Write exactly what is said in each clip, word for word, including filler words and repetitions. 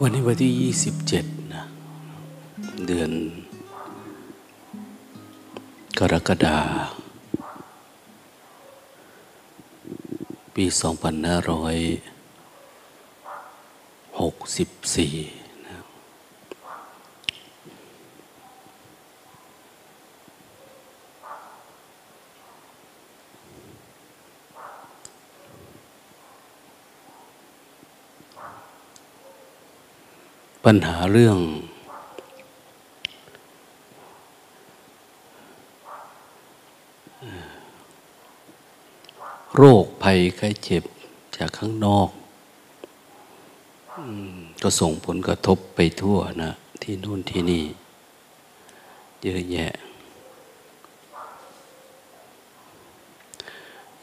วันนี้วันที่ยี่สิบเจ็ดนะเดือนกรกฎาคมปีสองพันห้าร้อยหกสิบสี่นะปัญหาเรื่องโรคภัยไข้เจ็บจากข้างนอกก็ส่งผลกระทบไปทั่วนะที่นู่นที่นี่เยอะแยะ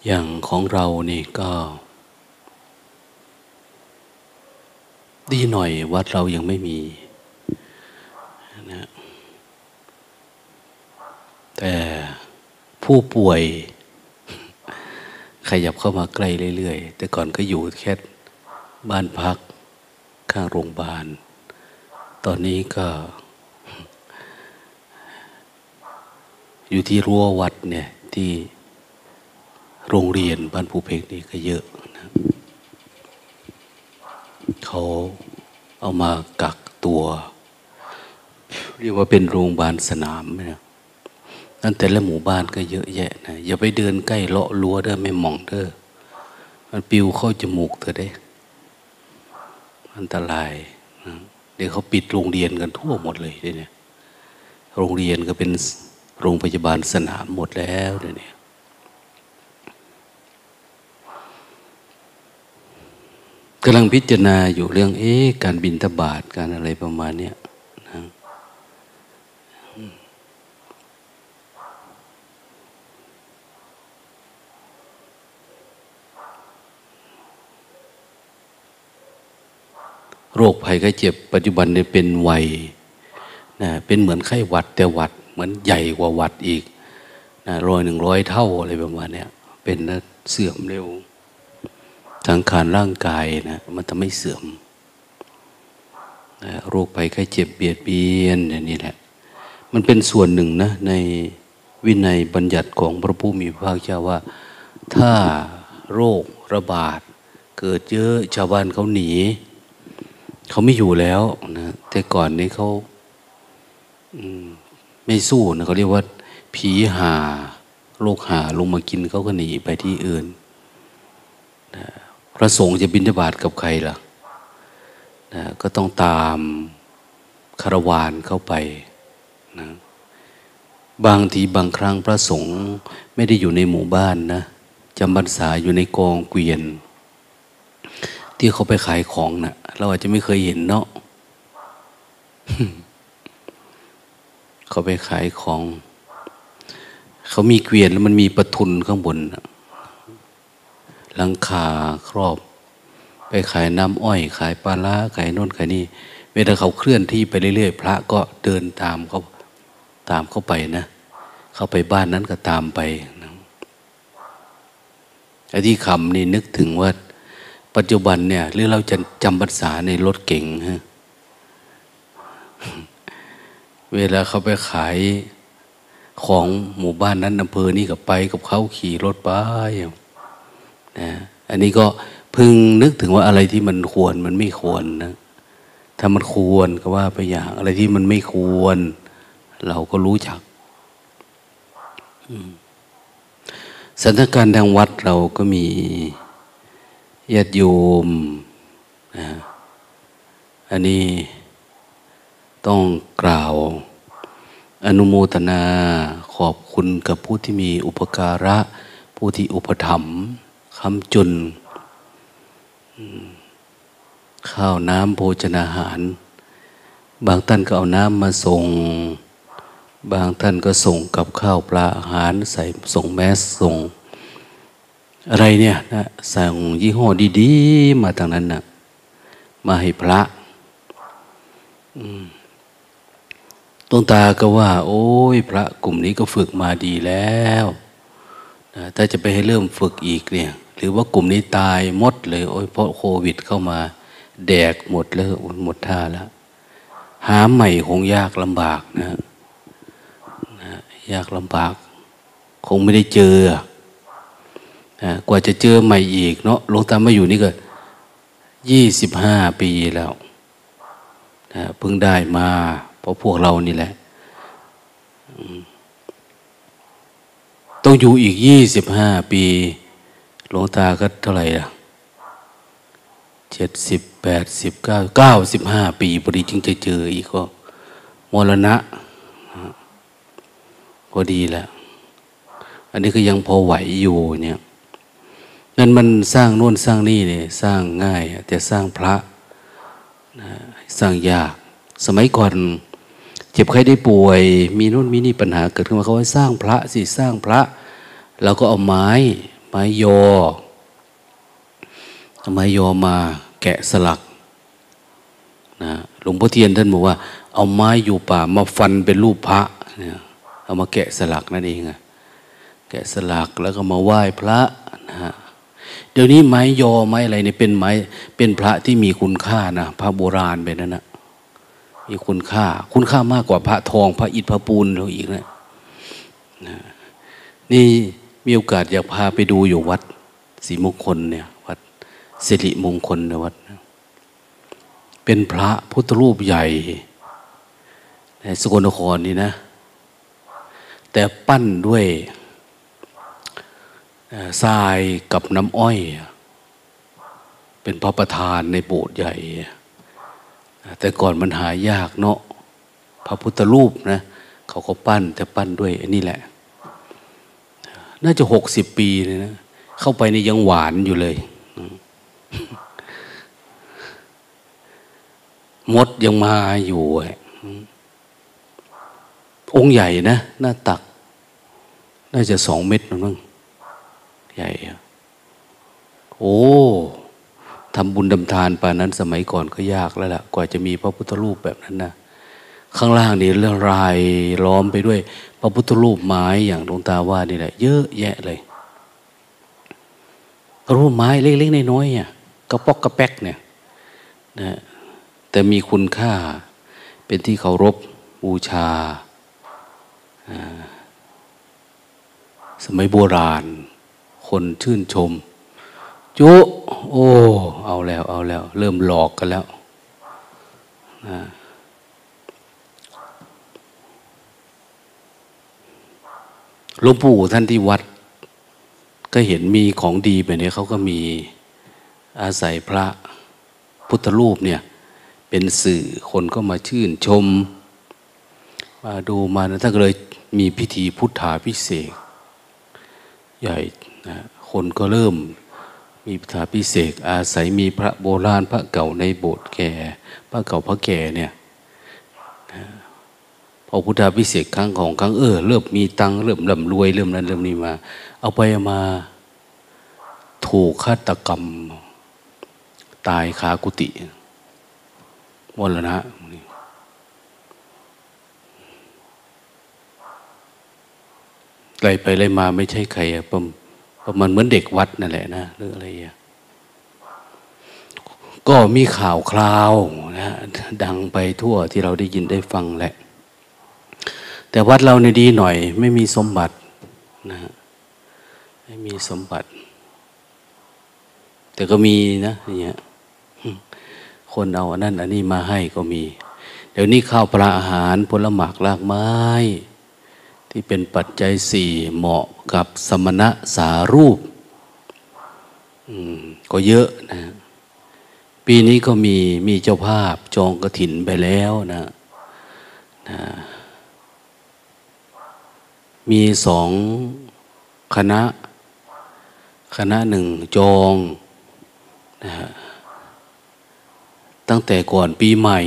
อย่างของเรานี่ก็ดีหน่อยวัดเรายังไม่มีนะแต่ผู้ป่วยขยับเข้ามาใกล้เรื่อยๆแต่ก่อนก็อยู่แค่บ้านพักข้างโรงพยาบาลตอนนี้ก็อยู่ที่รั้ววัดเนี่ยที่โรงเรียนบ้านภูเพกนี่ก็เยอะนะเขาเอามากักตัวเรียกว่าเป็นโรงพยาบาลสนามนะนั่นแต่ละหมู่บ้านก็เยอะแยะนะอย่าไปเดินใกล้เลาะรั้วเด้อไม่มองเด้อมันปิวเข้าจมูกเธอได้อันตรายนะเดี๋ยวเขาปิดโรงเรียนกันทั่วหมดเลยเดี๋ยวนี้โรงเรียนก็เป็นโรงพยาบาลสนามหมดแล้วเดี๋ยวนี้กำลังพิจารณาอยู่เรื่องเอ๊ะการบิณฑบาตการอะไรประมาณเนี้ยนะโรคภัยไข้เจ็บปัจจุบันเนี่ยเป็นไวนะเป็นเหมือนไข้หวัดแต่หวัดเหมือนใหญ่กว่าหวัดอีกนะร้อยหนึ่งร้อยเท่าอะไรประมาณเนี้ยเป็นแล้วเสื่อมเร็วสังขารร่างกายนะมันจะไม่เสื่อมนะโรคภัยไข้เจ็บเบียดเบียนอย่างนี้แหละมันเป็นส่วนหนึ่งนะในวินัยบัญญัติของพระผู้มีพระภาคเจ้าว่าถ้าโรคระบาดเกิดเยอะชาวบ้านเขาหนีเขาไม่อยู่แล้วนะแต่ก่อนนี้เขาไม่สู้นะเขาเรียกว่าผีหาโรคหาลงมากินเขาก็หนีไปที่อื่นนะพระสงฆ์จะบิณฑบาตกับใครล่ะนะก็ต้องตามคารวานเข้าไปนะบางทีบางครั้งพระสงฆ์ไม่ได้อยู่ในหมู่บ้านนะจำพรรษาอยู่ในกองเกวียนที่เขาไปขายของนะ่ะเราอาจจะไม่เคยเห็นเนาะ เขาไปขายของเขามีเกวียนแล้วมันมีประทุนข้างบนนะหลังคาครอบไปขายน้ำอ้อยขายปลาร้าขายโน่นขายนี่เวลาเขาเคลื่อนที่ไปเรื่อยๆพระก็เดินตามเขาตามเขาไปนะเข้าไปบ้านนั้นก็ตามไปนะไอ้ที่คำนี่นึกถึงว่าปัจจุบันเนี่ยหรือเราจะจำพรรษาในรถเก๋งฮะเวลาเขาไปขายของหมู่บ้านนั้นอำเภอนี่กับไปกับเขาขี่รถไปนะอันนี้ก็พึงนึกถึงว่าอะไรที่มันควรมันไม่ควรนะถ้ามันควรก็ว่าไปอย่างอะไรที่มันไม่ควรเราก็รู้จักสถานการณ์ทางวัดเราก็มีญาติโยมนะอันนี้ต้องกล่าวอนุโมทนาขอบคุณกับผู้ที่มีอุปการะผู้ที่อุปถัมภ์คำจุนข้าวน้ำโภชนาหารบางท่านก็เอาน้ำมาส่งบางท่านก็ส่งกับข้าวปลาอาหารใส่ส่งแมสส่งอะไรเนี่ยนะสั่งยี่ห้อดีๆมาทางนั้นนะมาให้พระดวงตาก็ว่าโอ้ยพระกลุ่มนี้ก็ฝึกมาดีแล้วนะถ้าจะไปให้เริ่มฝึกอีกเนี่ยหรือว่ากลุ่มนี้ตายหมดเลยโอ้ยเพราะโควิดเข้ามา แดกหมดแล้วหมดท่าแล้วหาใหม่คงยากลำบากนะนะยากลำบากคงไม่ได้เจอนะกว่าจะเจอใหม่อีกเนาะหลวงตามาอยู่นี่ก็ยี่สิบห้าปีแล้วนะเพิ่งได้มาเพราะพวกเรานี่แหละต้องอยู่อีกยี่สิบห้าปีหลวงตาก็เท่าไหร่ล่ะเจ็ดสิบแปดสิบเก้าเก้าสิบห้าปีพอดีจึงจะเจออีกก็มรณะพอดีแล้วอันนี้ก็ยังพอไหวอยู่เนี่ยนั่นมันสร้างโน่นสร้างนี่เนี่ยสร้างง่ายแต่สร้างพระนะสร้างยากสมัยก่อนเจ็บใครได้ป่วยมีโน่นมีนี่ปัญหาเกิดขึ้นมาเขาว่าสร้างพระสิสร้างพระเราก็เอาไม้ไม้ยอไม้ยอมาแกะสลักนะหลวงพ่อเทียนท่านบอกว่าเอาไม้อยู่ป่ามาฟันเป็นรูปพระเนี่ยเอามาแกะสลักนั่นเองอะแกะสลักแล้วก็มาไหว้พระนะฮะเดี๋ยวนี้ไม้ยอไม้อะไรเนี่ยเป็นไม้เป็นพระที่มีคุณค่านะพระโบราณไปนั่นนะมีคุณค่าคุณค่ามากกว่าพระทองพระอิฐพระปูนเราอีกนะนะนี่มีโอกาสอยากพาไปดูอยู่วัดศรีมงคลเนี่ยวัดสิริมงคลในวัดเป็นพระพุทธรูปใหญ่ในสกลนครนี่นะแต่ปั้นด้วยทรายกับน้ำอ้อยเป็นพระประธานในโบสถ์ใหญ่แต่ก่อนมันหายากเนาะพระพุทธรูปนะเขาก็ปั้นแต่ปั้นด้วยอันนี้แหละน่าจะหกสิบปีเลยนะเข้าไปในยังหวานอยู่เลยมดยังมาอยู่องค์ใหญ่นะหน้าตักน่าจะสองเมตรมั้งใหญ่โอ้ทำบุญดำทานป่านนั้นสมัยก่อนก็ยากแล้วล่ะกว่าจะมีพระพุทธรูปแบบนั้นนะข้างล่างนี่ละลายล้อมไปด้วยพระพุทธรูปไม้อย่างดวงตาว่านี่แหละเยอะแยะเลยรูปไม้เล็กๆน้อยๆเนี่ยกระป๊อกกระแป๊กเนี่ยนะแต่มีคุณค่าเป็นที่เคารพบูชาสมัยโบราณคนชื่นชมจุโอ้เอาแล้วเอาแล้วเริ่มหลอกกันแล้วนะหลวงปู่ท่านที่วัดก็เห็นมีของดีแบบนี้เขาก็มีอาศัยพระพุทธรูปเนี่ยเป็นสื่อคนก็มาชื่นชมมาดูมานะท่านก็เลยมีพิธีพุทธาภิเษกใหญ่นะคนก็เริ่มมีพุทธาภิเษกอาศัยมีพระโบราณพระเก่าในโบสถ์แก่พระเก่าพระแก่เนี่ยนะพอพุทธาภิเษกครั้งของครั้งเออเริ่มมีตังเริ่มร่ำรวยเริ่มนั้นเริ่มนี้มาเอาไปมาถูกฆาตกรรมตายคากุฏิมรณะไล่ไปไล่มาไม่ใช่ใครประประมาณเหมือนเด็กวัดนั่นแหละนะหรืออะไรอย่างก็มีข่าวคราวนะดังไปทั่วที่เราได้ยินได้ฟังแหละแต่วัดเราเนี่ยดีหน่อยไม่มีสมบัตินะไม่มีสมบัติแต่ก็มีนะอย่างเงี้ยคนเอาอันนั้นอันนี้มาให้ก็มีเดี๋ยวนี้ข้าวปลาอาหารผลหมากรากไม้ที่เป็นปัจจัยสี่เหมาะกับสมณะสารูปอืมก็เยอะนะปีนี้ก็มีมีเจ้าภาพจองกฐินไปแล้วนะนะมีสองคณะคณะหนึ่งจองนะตั้งแต่ก่อนปีใหม่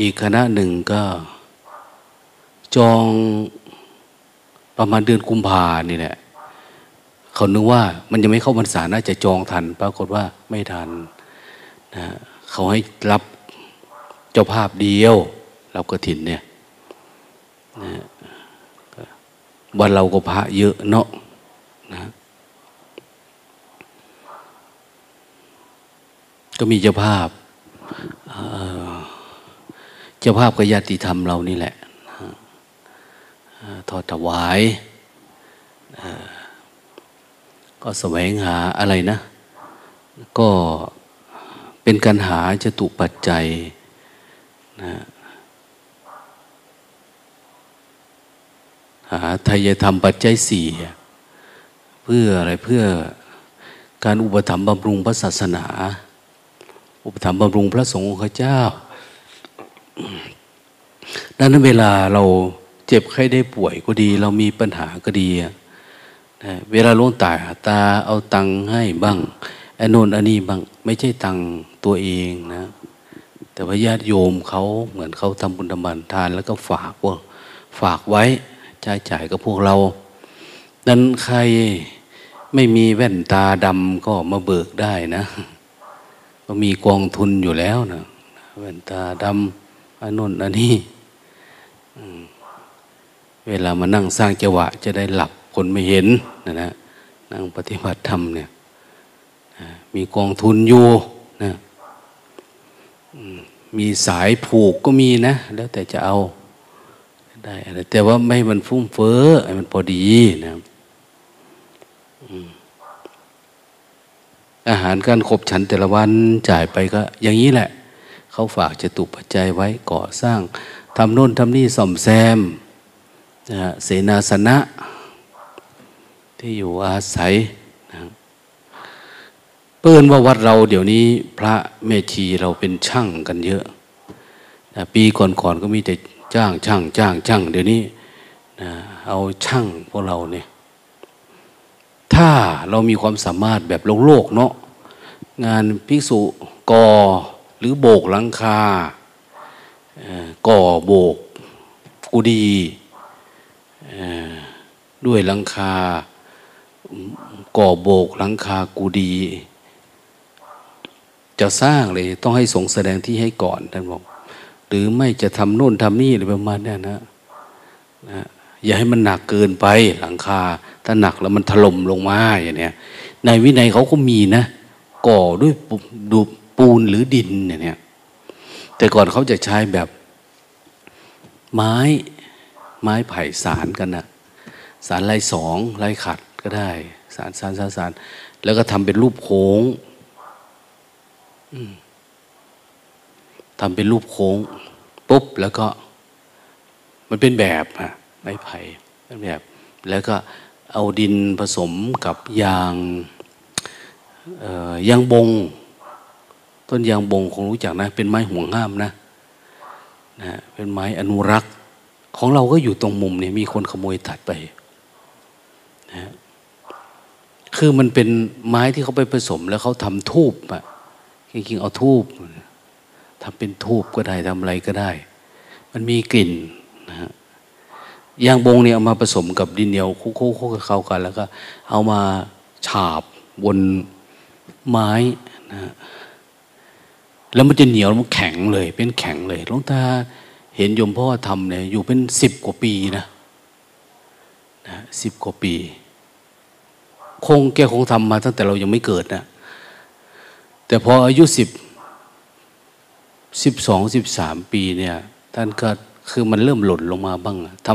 อีกคณะหนึ่งก็จองประมาณเดือนกุมภานี่แหละเขานึกว่ามันยังไม่เข้าพรรษาน่าจะจองทันปรากฏว่าไม่ทันนะเขาให้รับเจ้าภาพเดียวรับกฐินเนี่ยนะวันเราก็พระเยอะเนาะนะ ก็มีเจ้าภาพเจ้าภาพกับญาติธรรมเรานี่แหละทอดถวายก็แสวงหาอะไรนะก็เป็นการหาจตุปัจจัยนะหาไตรยธรรมปัจจัยสี่เพื่ออะไรเพื่อการอุปถัมภ์บำรุงพระศาสนาอุปถัมภ์บำรุงพระสงฆ์ของข้าเจ้าดังนั้นเวลาเราเจ็บไข้ได้ป่วยก็ดีเรามีปัญหาก็ดีนะเวลาหลวงตาตาเอาตังค์ให้บ้างไอ้โน่นอันนี้บ้างไม่ใช่ตังค์ตัวเองนะแต่ว่าญาติโยมเขาเหมือนเขาทำบุญทำบุญทานแล้วก็ฝากพวกฝากไว้ใช้จ่ายกับพวกเรานั้นใครไม่มีแว่นตาดำก็มาเบิกได้นะก็มีกองทุนอยู่แล้วนะแว่นตาดำอันโน่นอันนี้เวลามานั่งสร้างจังหวะจะได้หลับคนไม่เห็นนะนะนั่งปฏิบัติธรรมเนี่ยมีกองทุนอยู่นะมีสายผูกก็มีนะแล้วแต่จะเอาได้อะไรแต่ว่าไม่มันฟุ่มเฟ้อให้มันพอดีนะอาหารการขบฉันแต่ละวันจ่ายไปก็อย่างนี้แหละเขาฝากจตุปัจจัยไว้ก่อสร้างทำโน่นทำนี่ซ่อมแซมนะเสนาสนะที่อยู่อาศัยนะเปิ้นว่าวัดเราเดี๋ยวนี้พระแม่ชีเราเป็นช่างกันเยอะนะปีก่อนๆก็มีแต่จ้างช่างจ้างช่างเดี๋ยวนี้นะเอาช่างพวกเราเนี่ยถ้าเรามีความสามารถแบบโลกโลกเนาะงานภิกษุก่อหรือโบกหลังคาก่อโบกกุฏิด้วยหลังคาก่อโบกหลังคากุฏิจะสร้างเลยต้องให้สงฆ์แสดงที่ให้ก่อนท่านบอกหรือไม่จะทำโน่นทำนี่อะไรประมาณนี้นะนะอย่าให้มันหนักเกินไปหลังคาถ้าหนักแล้วมันถล่มลงมาอย่างเนี้ยในวินัยเขาก็มีนะก่อด้วยดูปูนหรือดินอย่างเนี้ยแต่ก่อนเขาจะใช้แบบไม้ไม้ไผ่สารกันนะสารลายสองลายขัดก็ได้สารสารสารสารแล้วก็ทำเป็นรูปโค้งทำเป็นรูปโค้งปุ๊บแล้วก็มันเป็นแบบฮะไม้ไผ่เป็นแบบแล้วก็เอาดินผสมกับยางยางบงต้นยางบงคงรู้จักนะเป็นไม้ห่วงห้ามนะนะเป็นไม้อนุรักษ์ของเราก็อยู่ตรงมุมเนี่ยมีคนขโมยตัดไปนะคือมันเป็นไม้ที่เขาไปผสมแล้วเขาทำทูบอะจริงๆเอาทูบทำเป็นทูบก็ได้ทำอะไรก็ได้มันมีกลิ่นนะฮะยางบงเนี่ยเอามาผสมกับดินเหนียวคุกคุกคุกกับเขากันแล้วก็เอามาฉาบบนไม้นะแล้วมันจะเหนียวมันแข็งเลยเป็นแข็งเลยหลวงตาเห็นโยมพ่อทำเนี่ยอยู่เป็นสิบกว่าปีนะนะสิบกว่าปีคงแกคงทำมาตั้งแต่เรายังไม่เกิดนะแต่พออายุสิบสิบสองสิบสามปีเนี่ยท่านก็คือมันเริ่มหล่นลงมาบ้างท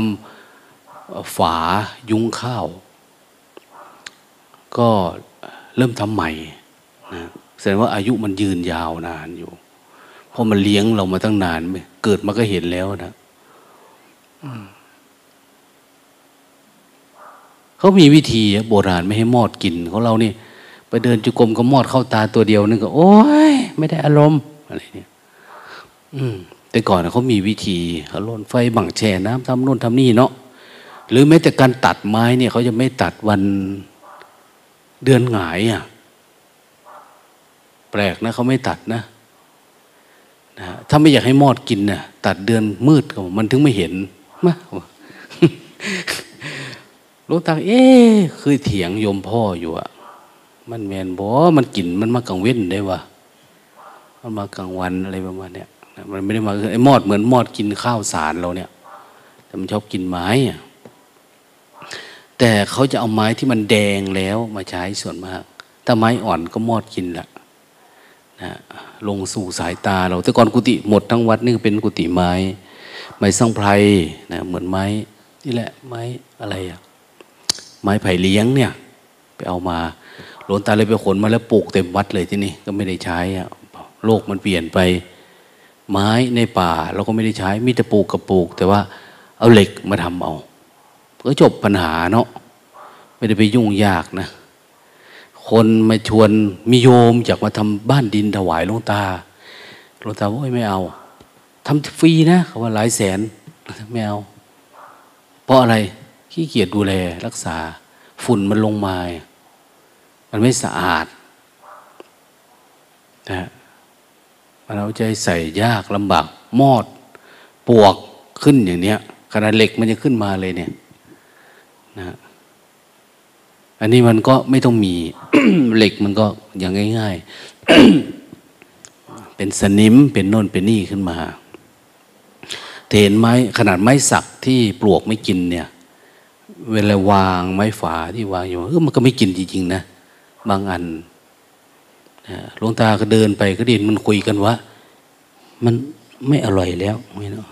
ำฝายุ้งข้าวก็เริ่มทำใหม่นะแสดงว่าอายุมันยืนยาวนานอยู่เพราะมันเลี้ยงเรามาตั้งนานเกิดมาก็เห็นแล้วนะเขามีวิธีโบราณไม่ให้มอดกินของเรานี่ไปเดินจุกรมก็มอดเข้าตาตัวเดียวนึกก็โอ๊ยไม่ได้อารมณ์อะไรเนี่ยอืมแต่ก่อนนะเขามีวิธีเขาลนไฟบังแช่น้ำทำโน่นทำนี่เนาะหรือแม้แต่การตัดไม้เนี่ยเขาจะไม่ตัดวันเดือนหงายอ่ะแปลกนะเขาไม่ตัดนะนะถ้าไม่อยากให้มอดกินนะตัดเดือนมืดก็มันถึงไม่เห็นมะ หลวงตาเอ๊ะเคยเถียงโยมพ่ออยู่อ่ะมันแมนบ่มันกินมันมากลางเว้นได้วะมันมากลางวันอะไรประมาณเนี้ยมันไม่ได้มาไอ้มอดเหมือนมอดกินข้าวสารเราเนี่ยแต่มันชอบกินไม้แต่เขาจะเอาไม้ที่มันแดงแล้วมาใช้ส่วนมากถ้าไม้อ่อนก็มอดกินแหละนะ ลงสู่สายตาเราแต่ก่อนกุฏิหมดทั้งวัดนี่เป็นกุฏิไม้ไม้สังไพรนะเหมือนไม้นี่แหละไม้อะไรอะไม้ไผ่เลี้ยงเนี่ยไปเอามาหลวงตาเลยไปขนมาแล้วปลูกเต็มวัดเลยที่นี่ก็ไม่ได้ใช้อะโลกมันเปลี่ยนไปไม้ในป่าเราก็ไม่ได้ใช้มีแต่ปลูกกับปลูกแต่ว่าเอาเหล็กมาทำเอาก็จบปัญหาเนาะไม่ได้ไปยุ่งยากนะคนมาชวนมีโยมอยากมาทำบ้านดินถวายหลวงตาหลวงตาว่าไม่เอาทำฟรีนะเขาว่าหลายแสนไม่เอาเพราะอะไรขี้เกียจดูแลรักษาฝุ่นมันลงมามันไม่สะอาดนะมันเอาใจใส่ยากลำบากมอดปวกขึ้นอย่างเนี้ยขนาดเหล็กมันจะขึ้นมาเลยเนี่ยนะอันนี้มันก็ไม่ต้องมี เหล็กมันก็อย่างง่ายๆ เป็นสนิมเป็นโน่นเป็นนี่ขึ้นมาเห็นไหมขนาดไม้สักที่ปลวกไม่กินเนี่ยเวลาวางไม้ฝาที่วางอยู่เออมันก็ไม่กินจริงๆนะบางอันนะหลวงตาก็เดินไปก็ได้ยินมันคุยกันว่ามันไม่อร่อยแล้วไม่เนาะ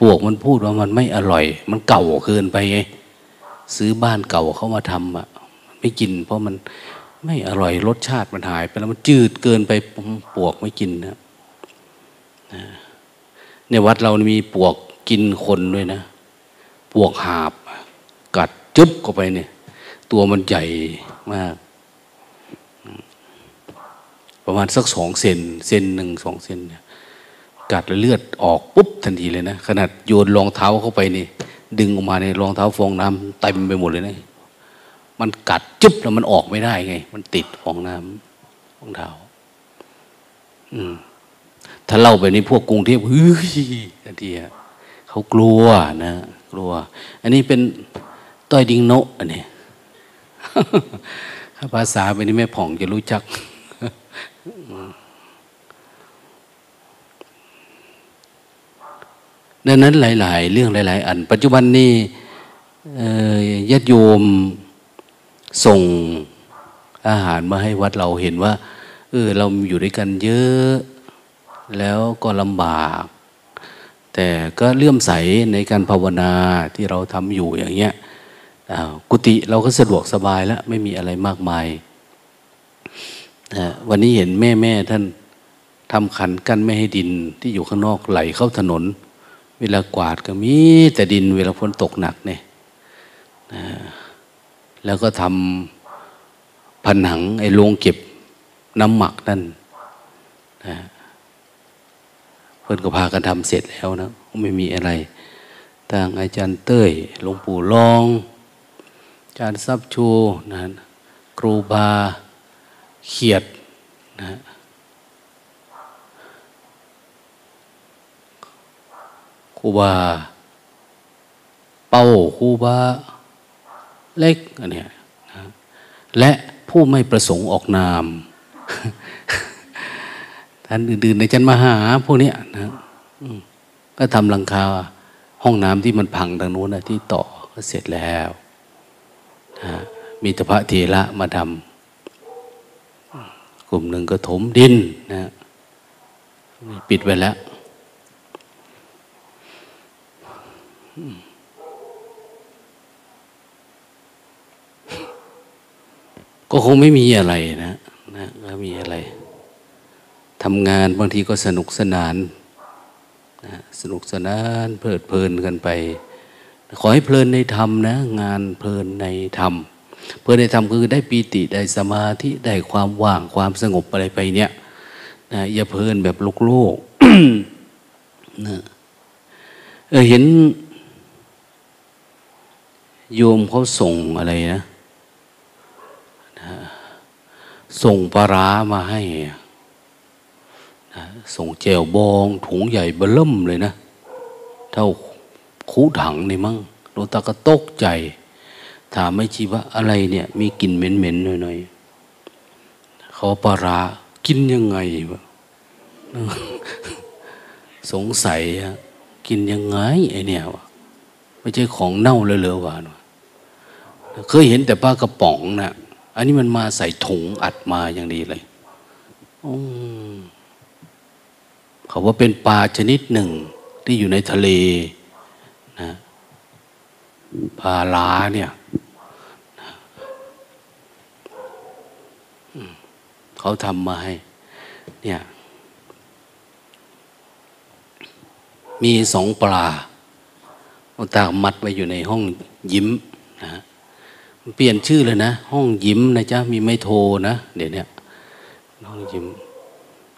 ปลวกมันพูดว่ามันไม่อร่อยมันเก่าเกินไปไงซื้อบ้านเก่าเขามาทำอ่ะไม่กินเพราะมันไม่อร่อยรสชาติมันหายไปแล้วมันจืดเกินไปปลวกไม่กินนะนะในวัดเรามีปลวกกินคนด้วยนะปลวกหาบกัดจึ๊บเข้าไปเนี่ยตัวมันใหญ่มากประมาณสักสองเซนเซนหนึ่งสองเซนกัดแล้วเลือดออกปุ๊บทันทีเลยนะขนาดโยนรองเท้าเข้าไปนี่ดึงออกมาในรองเท้าฟองน้ำเต็มไปหมดเลยนะมันกัดจึ๊บแล้วมันออกไม่ได้ไงมันติดฟองน้ำรองเท้าอืมถ้าเล่าไปนี่พวกกรุงเทพเฮ้ยทันทีฮะเขากลัวนะกลัวอันนี้เป็นต้อยดิงโนะอันนี้ ภาษาไปนี่แม่ผ่องจะรู้จัก ดังนั้นหลายๆเรื่องหลายๆอันปัจจุบันนี้ญาติโยมส่งอาหารมาให้วัดเราเห็นว่าเออเราอยู่ด้วยกันเยอะแล้วก็ลำบากแต่ก็เลื่อมใสในการภาวนาที่เราทำอยู่อย่างเงี้ยกุฏิเราก็สะดวกสบายแล้วไม่มีอะไรมากมายวันนี้เห็นแม่แม่ท่านทำขันกั้นไม่ให้ดินที่อยู่ข้างนอกไหลเข้าถนนเวลากวาดก็มีแต่ดินเวลาฝนตกหนักเนี่ยแล้วก็ทำผนังไอ้โรงเก็บน้ำหมักนั่นเพิ่นก็พากันทำเสร็จแล้วนะไม่มีอะไรทางอาจารย์เต้ยหลวงปู่รองอาจารย์ซับชูนะครูบาเขียดนะครูบาเป้าครูบาเล็กอันเนี้ยนะและผู้ไม่ประสงค์ออกนาม ท่านอื่นๆในจันมหาพวกนี้นะก็ทำหลังคาห้องน้ำที่มันพังทางโน้นนะที่ต่อก็เสร็จแล้วนะมีพระเถระมาทำกลุ่มหนึ่งก็ถมดินนะปิดไว้แล้วก็คงไม่มีอะไรนะนะก็มีอะไรทำงานบางทีก็สนุกสนานนะสนุกสนานเพลิดเพลินกันไปขอให้เพลินในธรรมนะงานเพลินในธรรมเพลินในธรรมคือได้ปีติได้สมาธิได้ความว่างความสงบอะไรไปเนี่ยนะอย่าเพลินแบบโลกโลก นะเออเห็นโยมเขาส่งอะไรนะนะส่งปลาร้ามาให้ส่งแจวบองถุงใหญ่เบิ่มเลยนะเท่าคูถังนี่มั้งหลวงตาก็ตกใจถามไม่ชีว่าอะไรเนี่ยมีกลิ่นเหม็นๆหน่อยๆเขาปลาร้ากินยังไงวะ สงสัยอะกินยังไงไอเนี่ยวะไม่ใช่ของเน่าเลยเหรอวะเคยเห็นแต่ปลากระป๋องนะอันนี้มันมาใส่ถุงอัดมาอย่างดีเลย เขาว่าเป็นปลาชนิดหนึ่งที่อยู่ในทะเลนะปลาล้าเนี่ยเขาทำมาให้เนี่ยมีสองปลาเอาตามัดไว้อยู่ในห้องยิ้มนะเปลี่ยนชื่อเลยนะห้องยิ้มนะจ๊ะมีไม่โทนะเดี๋ยวนี้ห้องยิ้ม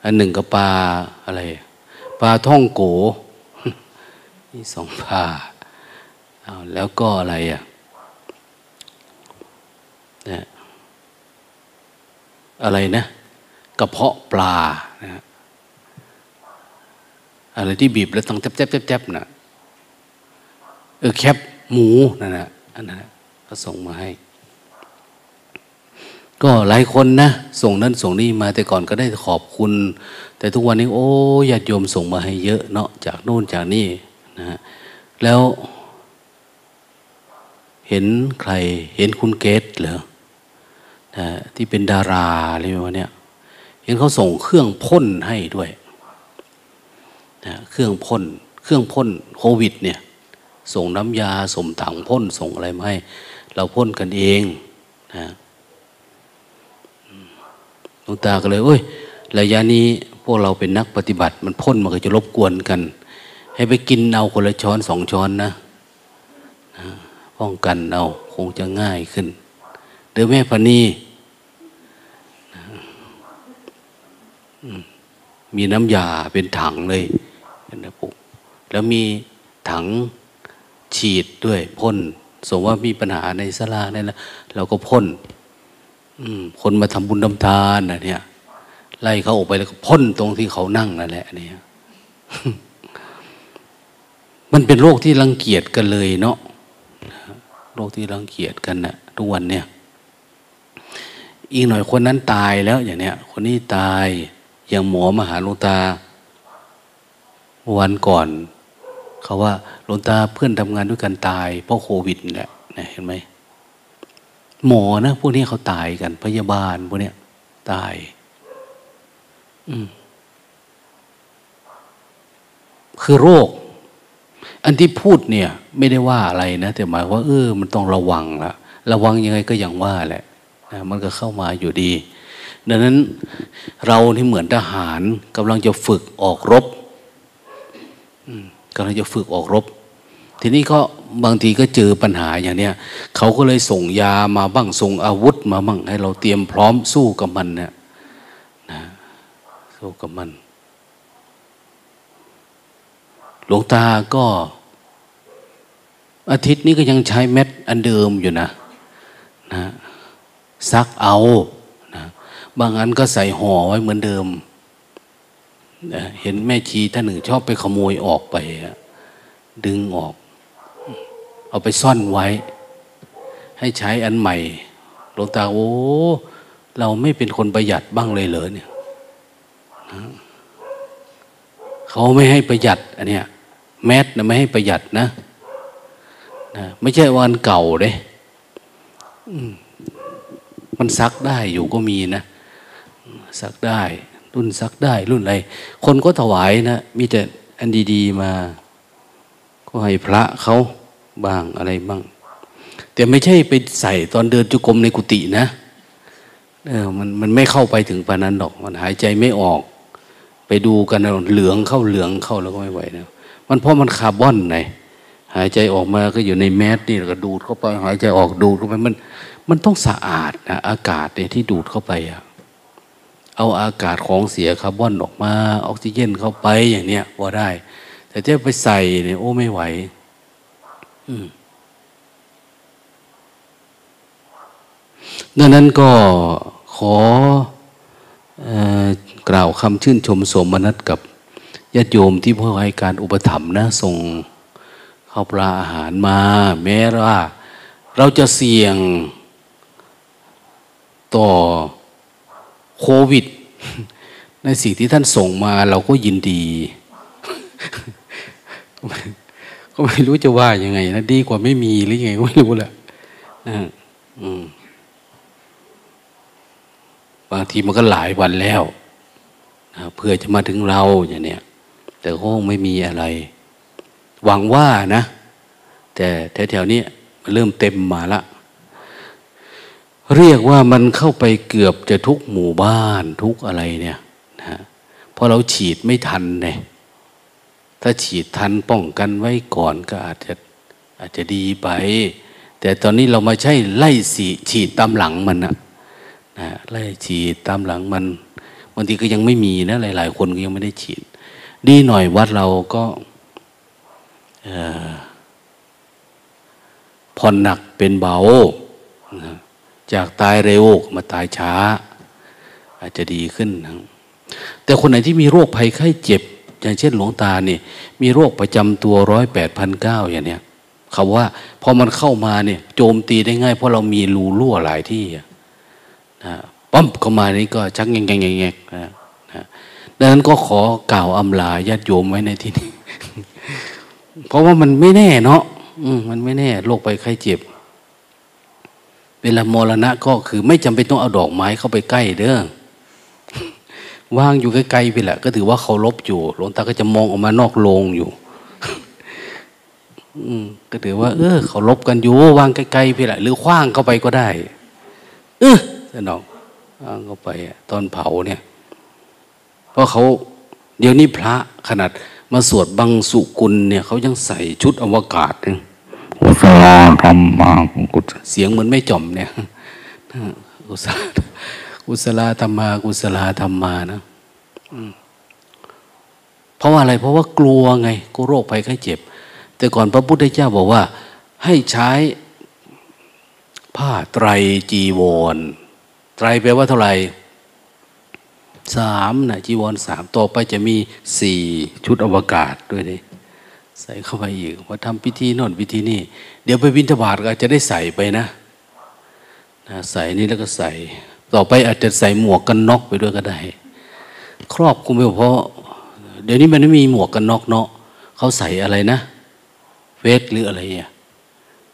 อันหนึ่งก็ปลาอะไรปลาท่องโกนี่สองปลาแล้วก็อะไรอ่ะเนี่ยอะไรนะกระเพาะปลานะอะไรที่บีบแล้วต้องแจ๊บๆๆๆน่ะเออแคบหมูนั่นน่ะอันนั้นก็ส่งมาให้ก็หลายคนนะส่งนั้นส่งนี่มาแต่ก่อนก็ได้ขอบคุณแต่ทุกวันนี้โอ้ญาติโยมส่งมาให้เยอะเนาะจากโน่นจากนี่นะฮะแล้วเห็นใครเห็นคุณเกตเหรอนะที่เป็นดาราอะไรประมาณเนี้ยเห็นเขาส่งเครื่องพ่นให้ด้วยนะเครื่องพ่นเครื่องพ่นโควิดเนี่ยส่งน้ำยาส่งถังพ่นส่งอะไรมาให้เราพ่นกันเองนะหลวงตาก็เลยโอ้ยระยะนี้พวกเราเป็นนักปฏิบัติมันพ่นมันก็จะรบกวนกันให้ไปกินเอาคนละช้อนสองช้อนนะนะป้องกันเอาคงจะง่ายขึ้นเดี๋ยวแม่พนีนะมีน้ำยาเป็นถังเลยเป็นกระปุกแล้วมีถังฉีดด้วยพ่นสมมติว่ามีปัญหาในศาลาเนี่ยนะเราก็พ่นคนมาทำบุญทำทานนะเนี่ยไล่เขาออกไปแล้วก็พ่นตรงที่เขานั่งนั่นแหละเนี่ยมันเป็นโรคที่รังเกียจกันเลยเนาะโรคที่รังเกียจกันนะทุกวันเนี่ยอีกหน่อยคนนั้นตายแล้วอย่างเนี้ยคนนี้ตายอย่างหมอมาหาหลวงตาวันก่อนเขาว่าหลวงตาเพื่อนทำงานด้วยกันตายเพราะโควิดแหละเนี่ยเห็นไหมหมอนะพวกนี้เขาตายกันพยาบาลพวกเนี้ยตายอืมคือโรคอันที่พูดเนี่ยไม่ได้ว่าอะไรนะแต่หมายว่าเออมันต้องระวังละระวังยังไงก็อย่างว่าแหละนะมันก็เข้ามาอยู่ดีดังนั้นเราที่เหมือนทหารกำลังจะฝึกออกรบอืมกำลังจะฝึกออกรบทีนี้ก็บางทีก็เจอปัญหาอย่างเนี้ยเขาก็เลยส่งยามาบ้างส่งอาวุธมาบ้างให้เราเตรียมพร้อมสู้กับมันเนี่ยนะสู้กับมันหลวงตาก็อาทิตย์นี้ก็ยังใช้เม็ดอันเดิมอยู่นะนะซักเอานะบางอันก็ใส่ห่อไว้เหมือนเดิมนะเห็นแม่ชีท่านหนึ่งชอบไปขโมยออกไปดึงออกเอาไปซ่อนไว้ให้ใช้อันใหม่หลวงตาโอ้เราไม่เป็นคนประหยัดบ้างเลยเหรอเนี่ยนะเขาไม่ให้ประหยัดอันเนี้ยแมสนะไม่ให้ประหยัดนะนะไม่ใช่วันเก่าเด้มันซักได้อยู่ก็มีนะซักได้รุ่นซักได้รุ่นอะไรคนก็ถวายนะมีแต่อันดีๆมาก็ให้พระเขาบ้างอะไรบ้างแต่ไม่ใช่ไปใส่ตอนเดินจุกรมในกุฏินะเออมันมันไม่เข้าไปถึงปานนั้นหรอกมันหายใจไม่ออกไปดูกันเหลืองเข้าเหลืองเข้าแล้วก็ไม่ไหวนะมันเพราะมันคาร์บอนไงหายใจออกมาก็อยู่ในแมสนี่แล้วก็ดูดเข้าไปหายใจออกดูดเข้าไปมันมันต้องสะอาดนะอากาศเนี่ยที่ดูดเข้าไปอะเอาอากาศของเสียคาร์บอนออกมาออกซิเจนเข้าไปอย่างเนี้ยพอได้แต่จะไปใส่เนี่ยโอ้ไม่ไหวดังนั้นก็ขอกล่าวคำชื่นชมสมนัสกับญาติโยมที่ผู้ให้การอุปถัมภ์นะส่งข้าวปลาอาหารมาแม้ว่าเราจะเสี่ยงต่อโควิดในสิ่งที่ท่านส่งมาเราก็ยินดีก็ไม่รู้จะว่ายังไงนะดีกว่าไม่มีหรือยังไงไม่รู้แหละนะบางทีมันก็หลายวันแล้วนะเพื่อจะมาถึงเราอย่างเนี้ย แต่ก็คงไม่มีอะไรหวังว่านะแต่แถวๆนี้มันเริ่มเต็มมาละเรียกว่ามันเข้าไปเกือบจะทุกหมู่บ้านทุกอะไรเนี่ยนะเพราะเราฉีดไม่ทันเนี่ยถ้าฉีดทันป้องกันไว้ก่อนก็อาจจะอาจจะดีไปแต่ตอนนี้เรามาใช่ไล่สีฉีดตามหลังมันนะนะไล่ฉีดตามหลังมันบางทีก็ยังไม่มีนะหลายๆคนก็ยังไม่ได้ฉีดดีหน่อยวัดเราก็ผ่อนหนักเป็นเบานะจากตายเร็วมาตายช้าอาจจะดีขึ้นนะแต่คนไหนที่มีโรคภัยไข้เจ็บอย่างเช่นหลวงตาเนี่ยมีโรคประจำตัวร้อยแปดพันเก้าอย่างเนี้ยเขาว่าพอมันเข้ามาเนี่ยโจมตีได้ง่ายเพราะเรามีรูรั่วหลายที่นะปั๊มเข้ามานี่ก็ชักแง่งแง่งแง่งแง่งนะดังนั้นก็ขอกล่าวอำลาญาติโยมไว้ในที่นี้ เพราะว่ามันไม่แน่เนาะมันไม่แน่โรคภัยไข้เจ็บเวลามรณะก็คือไม่จำเป็นต้องเอาดอกไม้เข้าไปใกล้เด้อว่างอยู่ใกล้ๆไปแหละก็ถือว่าเคารพอยู่หลวงตาก็จะมองออกมานอกโลงอยู่ก็ถือว่าเออเคารพกันอยู่ว่างใกล้ๆไปแหละหรือขว้างเข้าไปก็ได้เออสนองว่างเข้าไปตอนเผาเนี่ยเพราะเขาเดี๋ยวนี้พระขนาดมาสวดบังสุกุลเนี่ยเขายังใส่ชุดอวกาศเนี่ยอุสาธรรมังกุศลเสียงเหมือนไม่จมเนี่ยอุสาอุสลาธรรมากุศลาธรรมานะเพราะว่าอะไรเพราะว่ากลัวไงกลัวโรคภัยไข้เจ็บแต่ก่อนพระพุทธเจ้าบอกว่าให้ใช้ผ้าไตรจีวรไตรแปลว่าเท่าไหร่สามนะจีวรสามต่อไปจะมีสี่ชุดอวกาศด้วยนี่ใส่เข้าไปอีกว่าทำพิธีโน่นพิธีนี่เดี๋ยวไปบิณฑบาตก็อาจจะได้ใส่ไปนะนะใส่นี่แล้วก็ใส่ต่อไปอาจจะใส่หมวกกันน็อกไปด้วยก็ได้ครอบคลุมไปเพราะเดี๋ยวนี้มันไม่มีหมวกกันน็อกเนาะเขาใส่อะไรนะเวทหรืออะไรเนี่ย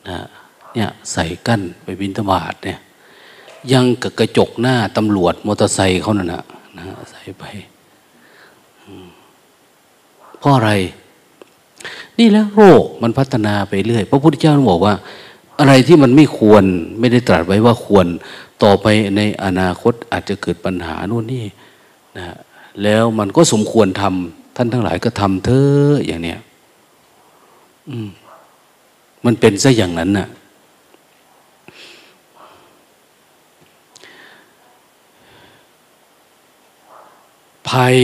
นะเนี่ยใส่กั้นไปบิณฑบาตเนี่ยยังกับกระจกหน้าตำรวจมอเตอร์ไซค์เขานั่นนะนะใส่ไปเพราะอะไรนี่แหละโรคมันพัฒนาไปเรื่อยพระพุทธเจ้าบอกว่าอะไรที่มันไม่ควรไม่ได้ตรัสไว้ว่าควรต่อไปในอนาคตอาจจะเกิดปัญหาโน่นนี่นะแล้วมันก็สมควรทำท่านทั้งหลายก็ทำเถอะอย่างเนี้ยอืมมันเป็นซะอย่างนั้นน่ะภัย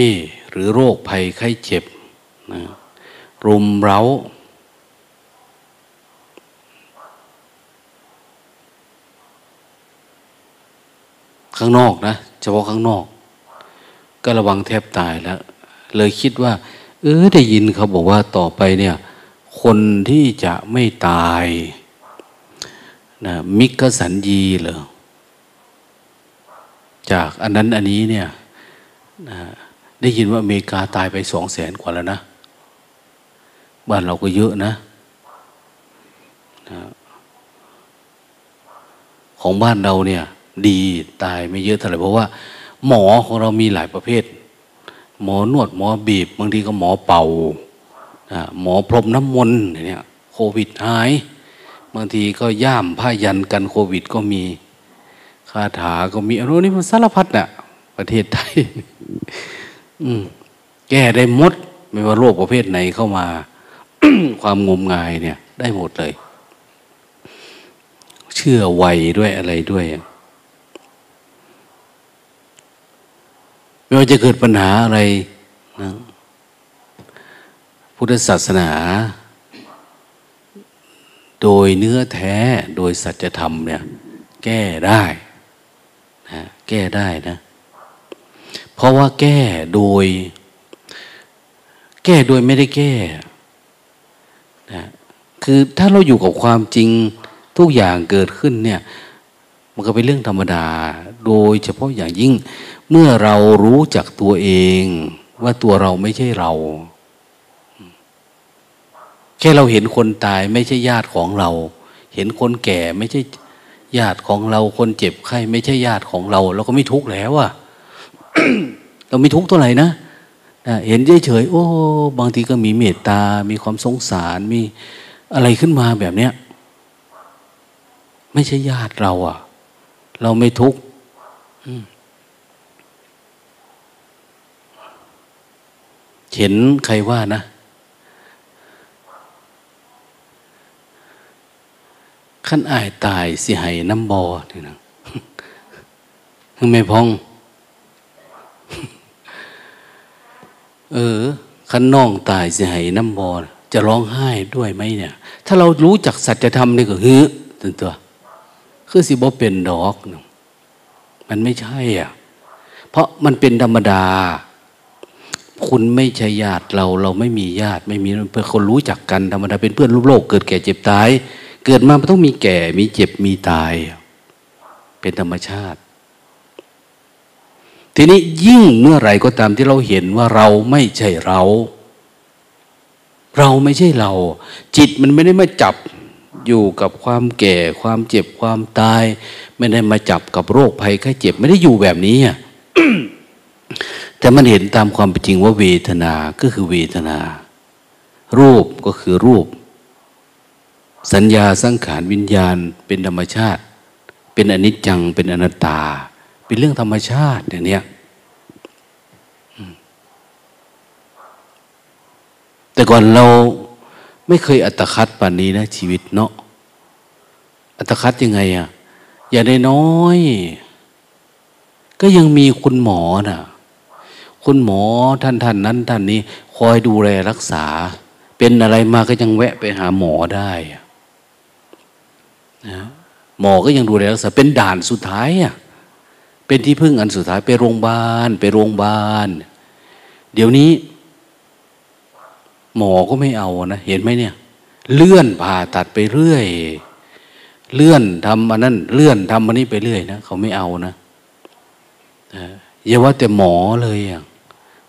หรือโรคภัยไข้เจ็บนะรุมเร้าข้างนอกนะเฉพาะข้างนอกก็ระวังแทบตายแล้วเลยคิดว่าเออได้ยินเขาบอกว่าต่อไปเนี่ยคนที่จะไม่ตายนะมิกสัญญีเหรอจากอันนั้นอันนี้เนี่ยนะได้ยินว่าอเมริกาตายไปสองแสนกว่าแล้วนะบ้านเราก็เยอะนะนะของบ้านเราเนี่ยดีตายไม่เยอะเท่าไหร่เพราะว่าหมอของเรามีหลายประเภทหมอนวดหมอบีบบางทีก็หมอเป่าหมอพรมน้ำมนต์เนี่ยโควิดหายบางทีก็ย่ามผ้ายันกันโควิดก็มีคาถาก็มีอันนี้มันสารพัดน่ะประเทศไทยอืมแก้ได้หมดไม่ว่าโรคประเภทไหนเข้ามา ความงมงายเนี่ยได้หมดเลยเชื่อไวด้วยอะไรด้วยไม่ว่าจะเกิดปัญหาอะไรนะพุทธศาสนาโดยเนื้อแท้โดยสัจธรรมเนี่ยแก้ได้นะแก้ได้นะเพราะว่าแก้โดยแก้โดยไม่ได้แก้นะคือถ้าเราอยู่กับความจริงทุกอย่างเกิดขึ้นเนี่ยมันก็เป็นเรื่องธรรมดาโดยเฉพาะอย่างยิ่งเมื่อเรารู้จักตัวเองว่าตัวเราไม่ใช่เราแค่เราเห็นคนตายไม่ใช่ญาติของเราเห็นคนแก่ไม่ใช่ญาติของเราคนเจ็บไข้ไม่ใช่ญาติของเราเราก็ไม่ทุกข์แล้วอะ เราไม่ทุกข์ตัวไหนนะ เห็นเฉยๆโอ้บางทีก็มีเมตตามีความสงสารมีอะไรขึ้นมาแบบเนี้ยไม่ใช่ญาติเราอ่ะเราไม่ทุกข์เห็นใครว่านะขั้นอายตายสิให้น้ำบอนี่นะไม่พองเออขั้นน้องตายสิให้น้ำบอจะร้องไห้ด้วยไหมเนี่ยถ้าเรารู้จักสัจธรรมนี่ก็ฮึตื่นตัวคือสิบ่เป็นดอกมันไม่ใช่อ่ะเพราะมันเป็นธรรมดาคุณไม่ใช่ญาติเราเราไม่มีญาติไม่มีเพื่อนคนรู้จักกันธรรมดาเป็นเพื่อนร่วมโลกเกิดแก่เจ็บตายเกิดมามันต้องมีแก่มีเจ็บมีตายเป็นธรรมชาติทีนี้ยิ่งเมื่อไหร่ก็ตามที่เราเห็นว่าเราไม่ใช่เราเราไม่ใช่เราจิตมันไม่ได้มาจับอยู่กับความแก่ความเจ็บความตายไม่ได้มาจับกับโรคภัยไข้เจ็บไม่ได้อยู่แบบนี้ แต่มันเห็นตามความเป็นจริงว่าเวทนาก็คือเวทนารูปก็คือรูปสัญญาสังขารวิญญาณเป็นธรรมชาติเป็นอนิจจังเป็นอนัตตาเป็นเรื่องธรรมชาติอย่างเนี้ยแต่ก่อนเราไม่เคยอัตคัดป่านนี้นะชีวิตเนาะอัตคัดยังไงอะอย่าได้น้อยก็ยังมีคุณหมอน่ะคุณหมอท่านท่านนั้นท่านนี้คอยดูแลรักษาเป็นอะไรมาก็ยังแวะไปหาหมอได้นะหมอก็ยังดูแลรักษาเป็นด่านสุดท้ายอ่ะเป็นที่พึ่งอันสุดท้ายไปโรงพยาบาลไปโรงพยาบาลเดี๋ยวนี้หมอก็ไม่เอานะเห็นไหมเนี่ยเลื่อนผ่าตัดไปเรื่อยเลื่อนทำอันนั้นเลื่อนทำอันนี้ไปเรื่อยนะเขาไม่เอานะอย่าว่าแต่หมอเลยอ่ะ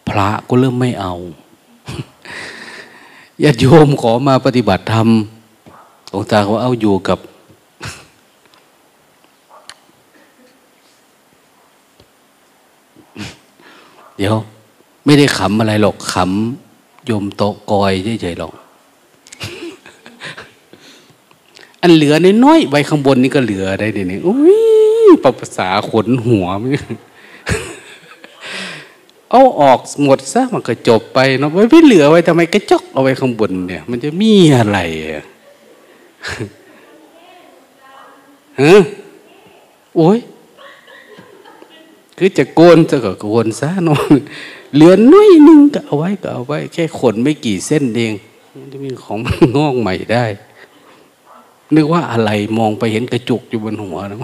พระก็เริ่มไม่เอาญาติโยมขอมาปฏิบัติธรรมหลวงตาเขาเอาอยู่กับเดี๋ยวไม่ได้ขำอะไรหรอกขำโยมโตกอยเฉยๆหรอกอันเหลือน้อยๆไว้ข้างบนนี่ก็เหลือได้เดี๋ยวนี้อุ้ยภาษาขนหัวมั้ยเอาออกหมดซะมันก็จบไปเนาะไม่เหลือไว้ทำไมกระจกเอาไว้ข้างบนเนี่ยมันจะมีอะไรฮะโอ้ยคือจะโกนจะก็โกนซะเนาะเหลือน้อยนึงก็เอาไว้ก็เอาไว้แค่ขนไม่กี่เส้นเองมันจะมีของงอกใหม่ได้นึกว่าอะไรมองไปเห็นกระจกอยู่บนหัวนะ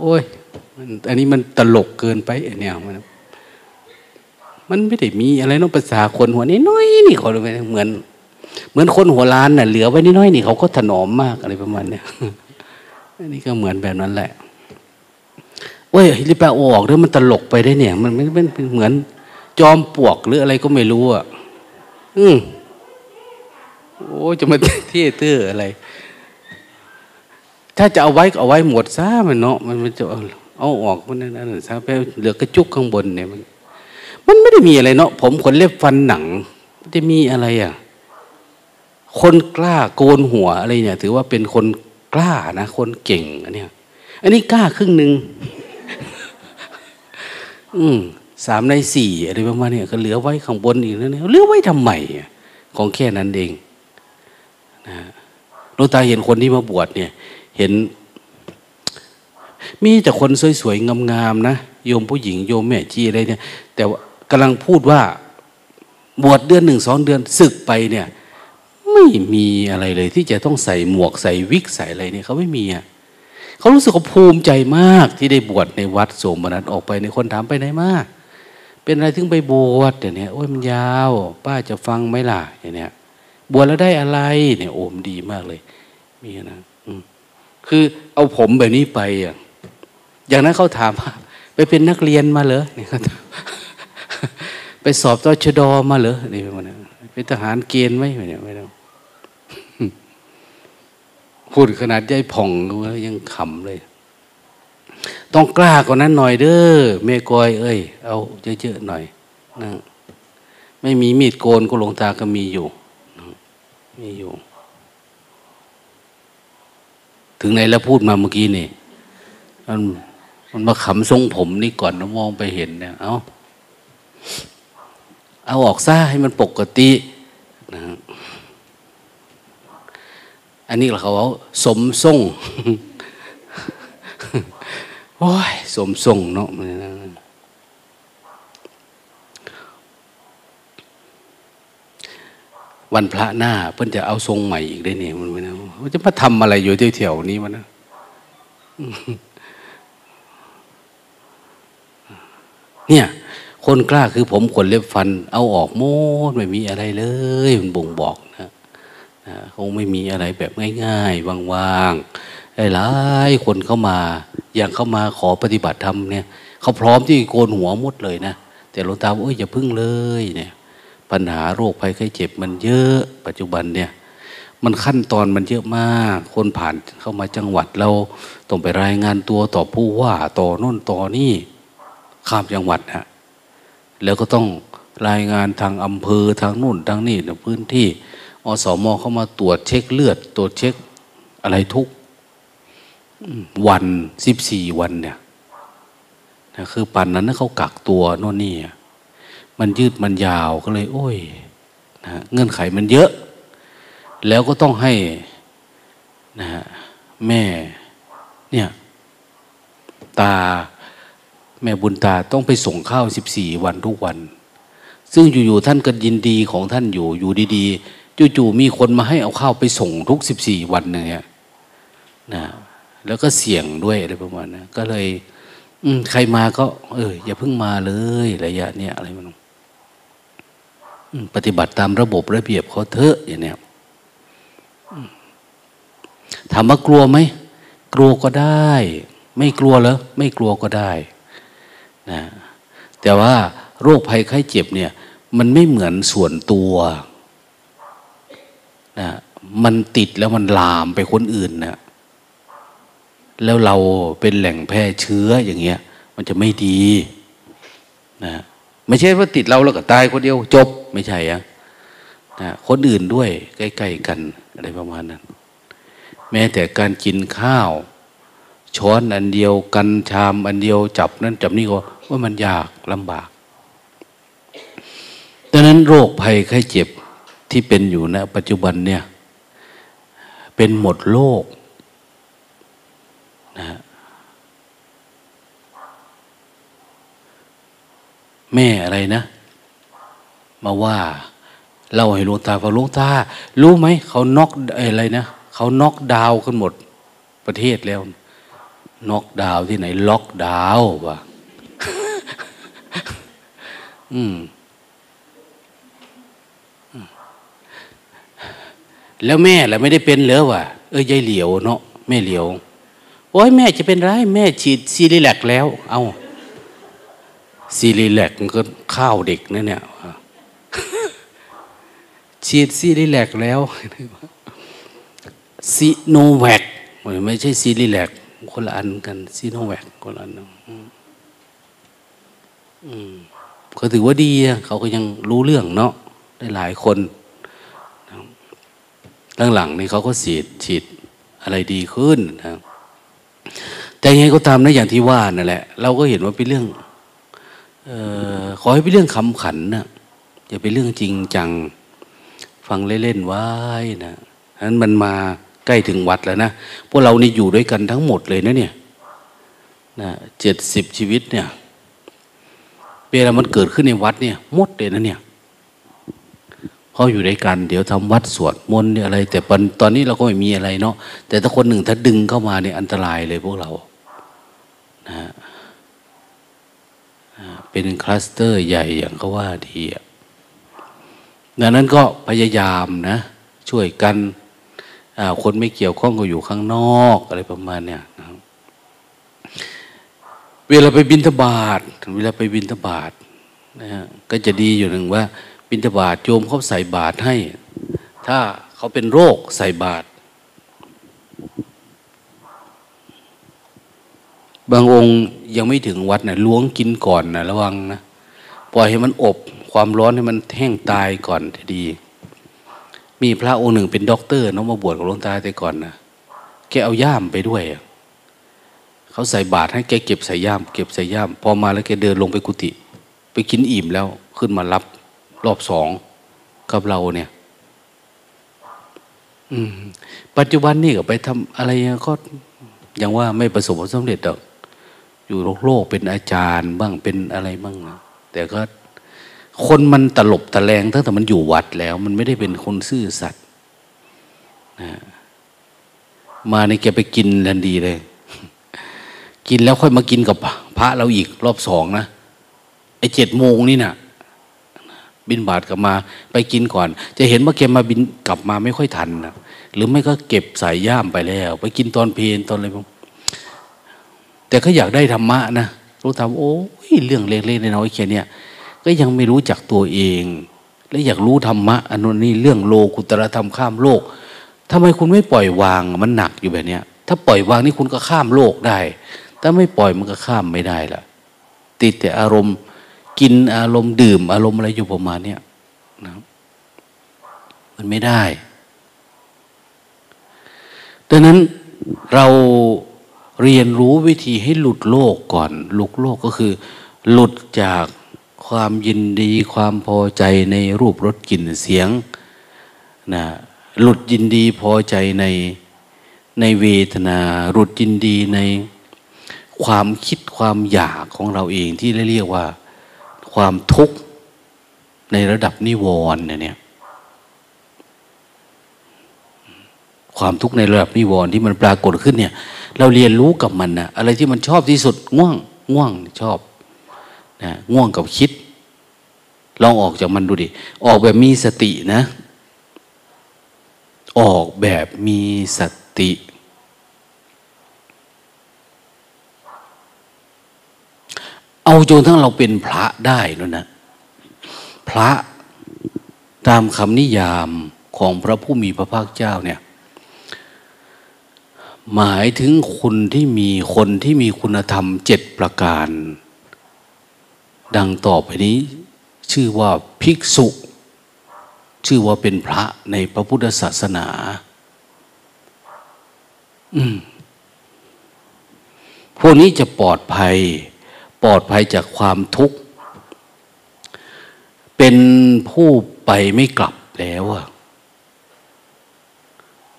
โอ้ยอันนี้มันตลกเกินไปเนี่ยมันมันไม่ได้มีอะไรน้องภาษาคนหัวนี้น้อยนี่เขาเลยเหมือนเหมือนคนหัวล้านน่ะเหลือไว้นิดน้อยนี่เขาก็ถนอมมากอะไรประมาณเนี้ยอันนี้ก็เหมือนแบบนั้นแหละเว้ยรีบไปออกเด้อมันตลกไปได้เนี่ยมันไม่เป็นเหมือนจอมปลวกหรืออะไรก็ไม่รู้อ่ะอืมโอ้จะมาเท่เต้ออะไรถ้าจะเอาไว้ก็เอาไว้หมดซะมันเนาะมันมันจะเอาออกมันนั่นน่ะซะไปเหลือกระจุกข้างบนเนี่ยมันมันไม่ได้มีอะไรเนาะผมขนเล็บฟันหนังไม่ได้มีอะไรอ่ะคนกล้าโกนหัวอะไรเนี่ยถือว่าเป็นคนกล้านะคนเก่งอันเนี้ยอันนี้กล้าครึ่งนึง อืมสามในสี่อะไรประมาณเนี่ยก็เหลือไว้ข้างบนอีกแล้วเนี่ยเหลือไว้ทำไมของแค่นั้นเองนะหลวงตาเห็นคนที่มาบวชเนี่ยเห็นมีแต่คนสวยๆงามๆนะโยมผู้หญิงโยมแม่ชีอะไรเนี่ยแต่ว่ากำลังพูดว่าบวชเดือนหนึ่งสองเดือนศึกไปเนี่ยไม่มีอะไรเลยที่จะต้องใส่หมวกใส่วิกใส่อะไรเนี่ยเขาไม่มีอ่ะเขารู้สึกภูมิใจมากที่ได้บวชในวัดโสมนัสออกไปในคนถามไปไหนมาเป็นอะไรถึงไปบวชเนี่ยโอ้ยมันยาวป้าจะฟังไหมล่ะอย่างเนี้ยบวชแล้วได้อะไรเนี่ยโอมดีมากเลยมีนะคือเอาผมแบบนี้ไปอ่ะอย่างนั้นเขาถามว่าไปเป็นนักเรียนมาเหรอเนี่ยไปสอบตชดมาเหรอนี่ประมาณนั้นเป็นทหารเกณฑ์ไหมเนี่ยไม่รู้พูดขนาดใหญ่ผ่องแล้วยังขำเลยต้องกล้ากว่านั้นหน่อยเด้อเมกอยเอ้ยเอาเยอะๆหน่อย นะไม่มีมีดโกนก็หลวงตาก็มีอยู่นะมีอยู่ถึงไหนแล้วพูดมาเมื่อกี้นี่มันมันมาขำทรงผมนี่ก่อนนะมองไปเห็นเนี่ยเอาเอาออกซะให้มันปกตินะอันนี้เขาเอาสมทรง โอ้ยสมทรงเนาะวันพระหน้าเพิ่นจะเอาทรงใหม่อีกได้เนี่ยมันไม่นะว่าจะมาทำอะไรอยู่แถวๆนี้มันนะ เนี่ยคนกล้าคือผมขนเล็บฟันเอาออกหมดไม่มีอะไรเลยมันบ่งบอกนะนะคงไม่มีอะไรแบบง่ายๆว่างๆหลายคนเข้ามาอย่างเข้ามาขอปฏิบัติธรรมเนี่ยเขาพร้อมที่โกนหัวหมดเลยนะแต่หลวงตาบอกเอ้ยอย่าพึ่งเลยเนี่ยปัญหาโรคภัยไข้เจ็บมันเยอะปัจจุบันเนี่ยมันขั้นตอนมันเยอะมากคนผ่านเข้ามาจังหวัดเราต้องไปรายงานตัวต่อผู้ว่าต่อโน่นต่อนี่ข้ามจังหวัดฮะแล้วก็ต้องรายงานทางอำเภอทางนู่นทางนี่ในพื้นที่อสม.เข้ามาตรวจเช็คเลือดตรวจเช็คอะไรทุกวันสิบสี่วันเนี่ยนะคือปันนั้นเขากักตัวโน่นนี่มันยืดมันยาวก็เลยโอ้ยนะเงื่อนไขมันเยอะแล้วก็ต้องให้นะแม่เนี่ยตาแม่บุญตาต้องไปส่งข้าวสิบสี่วันทุกวันซึ่งอยู่ๆท่านก็ยินดีของท่านอยู่อยู่ดีๆจู่ๆมีคนมาให้เอาข้าวไปส่งทุกสิบสี่วันเนี่ยนะแล้วก็เสี่ยงด้วยอะไรประมาณนั้นก็เลยใครมาก็เอออย่าเพิ่งมาเลยระยะเนี้ยอะไรมันปฏิบัติตามระบบระเบียบเขาเถอะอย่างเนี้ยถามว่ากลัวไหมกลัวก็ได้ไม่กลัวเหรอไม่กลัวก็ได้นะแต่ว่าโรคภัยไข้เจ็บเนี่ยมันไม่เหมือนส่วนตัวนะมันติดแล้วมันลามไปคนอื่นนะแล้วเราเป็นแหล่งแพร่เชื้ออย่างเงี้ยมันจะไม่ดีนะไม่ใช่ว่าติดเราแล้วก็ตายคนเดียวจบไม่ใช่อะนะคนอื่นด้วยใกล้ๆกันอะไรประมาณนั้นแม้แต่การกินข้าวช้อนอันเดียวกันชามอันเดียวจับนั้นจับนี่ก็ว่ามันยากลำบากดังนั้นโรคภัยไข้เจ็บที่เป็นอยู่ณปัจจุบันเนี่ยเป็นหมดโลกนะแม่อะไรนะมาว่าเล่าให้หลวงตาฟังหลวงตารู้ไหมเขาน็อกอะไรนะเขาน็อกดาวน์กันหมดประเทศแล้วน็อกดาวน์ที่ไหนล็อกดาวน์วะ อืมแล้วแม่ล่ะไม่ได้เป็นเหรอวะเอ้ยยายเหลียวเนาะแม่เหลียวโอ้ยแม่จะเป็นไรแม่ฉีดซีรีแลกแล้วเอาซีรีแลกมันก็ข้าวเด็กนะเนี่ย ฉีดซีรีแลกแล้วซีโนแวคไม่ใช่ซีรีแลกคนละอันกันซีโนแวคคนละอันเขาถือว่าดีเขาก็ยังรู้เรื่องเนาะได้หลายคนหลังๆนี่เขาก็ฉีดฉีดอะไรดีขึ้นนะแต่ยังไงก็ตามนะอย่างที่ว่านั่นแหละเราก็เห็นว่าเป็นเรื่องเอ่อขอให้เป็นเรื่องขำขันนะอย่าเป็นเรื่องจริงจังฟังเล่นๆไว้นะฉะนั้นมันมาใกล้ถึงวัดแล้วนะพวกเรานี่อยู่ด้วยกันทั้งหมดเลยนะเนี่ยนะเจ็ดสิบชีวิตเนี่ยเวลามันเกิดขึ้นในวัดเนี่ยหมดเลยนะเนี่ยพออยู่ด้วยกันเดี๋ยวทำวัดสวดมนต์อะไรแต่ตอนนี้เราก็ไม่มีอะไรเนาะแต่ถ้าคนหนึ่งถ้าดึงเข้ามาเนี่ยอันตรายเลยพวกเรานะเป็นคลัสเตอร์ใหญ่อย่างเขาว่าทีอ่ะดังนั้นก็พยายามนะช่วยกันคนไม่เกี่ยวข้องก็อยู่ข้างนอกอะไรประมาณเนี่ยนะเวลาไปบิณฑบาตเวลาไปบิณฑบาตนะฮะก็จะดีอยู่หนึ่งว่าบิณฑบาตโยมเขาใส่บาตรให้ถ้าเขาเป็นโรคใส่บาตรบางองค์ยังไม่ถึงวัดนะล้วงกินก่อนนะระวังนะ ปล่อยให้มันอบความร้อนให้มันแห้งตายก่อนจะดีมีพระองค์หนึ่งเป็นด็อกเตอร์น้องมาบวชกับหลวงตาแต่ก่อนนะแกเอาย่ามไปด้วยเขาใส่บาตรให้แกเก็บใส่ย่ามเก็บใส่ย่ามพอมาแล้วแกเดินลงไปกุฏิไปกินอิ่มแล้วขึ้นมารับรอบสองกับเราเนี่ยปัจจุบันนี่ก็ไปทำอะไรก็ยังว่าไม่ประสบผลสำเร็จหรอกอยู่โลกโลกเป็นอาจารย์บ้างเป็นอะไรบ้างนะแต่ก็คนมันตลบตะแลงตั้งแต่มันอยู่วัดแล้วมันไม่ได้เป็นคนซื่อสัตย์นะมาในแกไปกินทันดีเลยกินแล้วค่อยมากินกับพระเราอีกรอบสองนะไอ้เจ็ดโมงนี่น่ะบินบาทกลับมาไปกินก่อนจะเห็นว่าแกมาบินกลับมาไม่ค่อยทันนะหรือไม่ก็เก็บสายย่ามไปแล้วไปกินตอนเพลนตอนอะไรพวกแต่ก็อยากได้ธรรมะนะรู้ทำโอ้ยเรื่องเล็กๆน้อยๆแค่นี้ก็ยังไม่รู้จักตัวเองและอยากรู้ธรรมะอันนี้เรื่องโลกุตรธรรมข้ามโลกทำไมคุณไม่ปล่อยวางมันหนักอยู่แบบนี้ถ้าปล่อยวางนี่คุณก็ข้ามโลกได้ถ้าไม่ปล่อยมันก็ข้ามไม่ได้ล่ะติดแต่อารมณ์กินอารมณ์ดื่มอารมณ์อะไรอยู่ประมาณนี้นะมันไม่ได้ดังนั้นเราเรียนรู้วิธีให้หลุดโลกก่อนหลุดโลกก็คือหลุดจากความยินดีความพอใจในรูปรสกลิ่นเสียงนะหลุดยินดีพอใจในในเวทนาหลุดยินดีในความคิดความอยากของเราเองที่เรียกว่าความทุกข์ในระดับนิวรณ์เนี่ยความทุกข์ในระดับนิวรณ์ที่มันปรากฏขึ้นเนี่ยเราเรียนรู้กับมันนะอะไรที่มันชอบที่สุดง่วงง่วงชอบนะง่วงกับคิดลองออกจากมันดูดิออกแบบมีสตินะออกแบบมีสติเอาจนทั้งเราเป็นพระได้แล้วนะพระตามคำนิยามของพระผู้มีพระภาคเจ้าเนี่ยหมายถึงคนที่มีคนที่มีคุณธรรมเจ็ดประการดังต่อไปนี้ชื่อว่าภิกษุชื่อว่าเป็นพระในพระพุทธศาสนาอืมพวกนี้จะปลอดภัยปลอดภัยจากความทุกข์เป็นผู้ไปไม่กลับแล้วอะ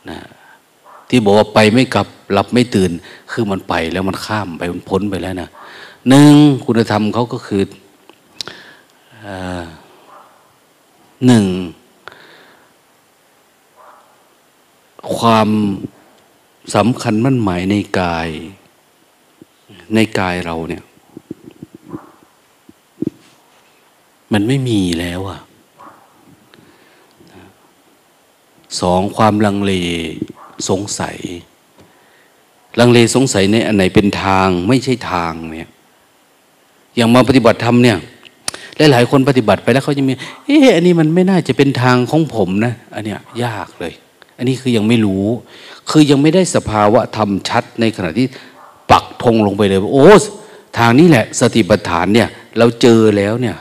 นะที่บอกว่าไปไม่กลับหลับไม่ตื่นคือมันไปแล้วมันข้ามไปมันพ้นไปแล้วนะหนึ่งคุณธรรมเขาก็คือหนึ่งความสำคัญมั่นหมายในกายในกายเราเนี่ยมันไม่มีแล้วอ่ะสองความลังเลสงสัยลังเลสงสัยในอันไหนเป็นทางไม่ใช่ทางเนี่ยอย่างมาปฏิบัติธรรมเนี่ยและหลายคนปฏิบัติไปแล้วเขาจะมีเอ๊ะอันนี้มันไม่น่าจะเป็นทางของผมนะอันเนี้ยยากเลยอันนี้คือยังไม่รู้คือยังไม่ได้สภาวะธรรมชัดในขณะที่ปักธงลงไปเลยโอ้ทางนี้แหละสติปัฏฐานเนี่ยเราเจอแล้วเนี่ย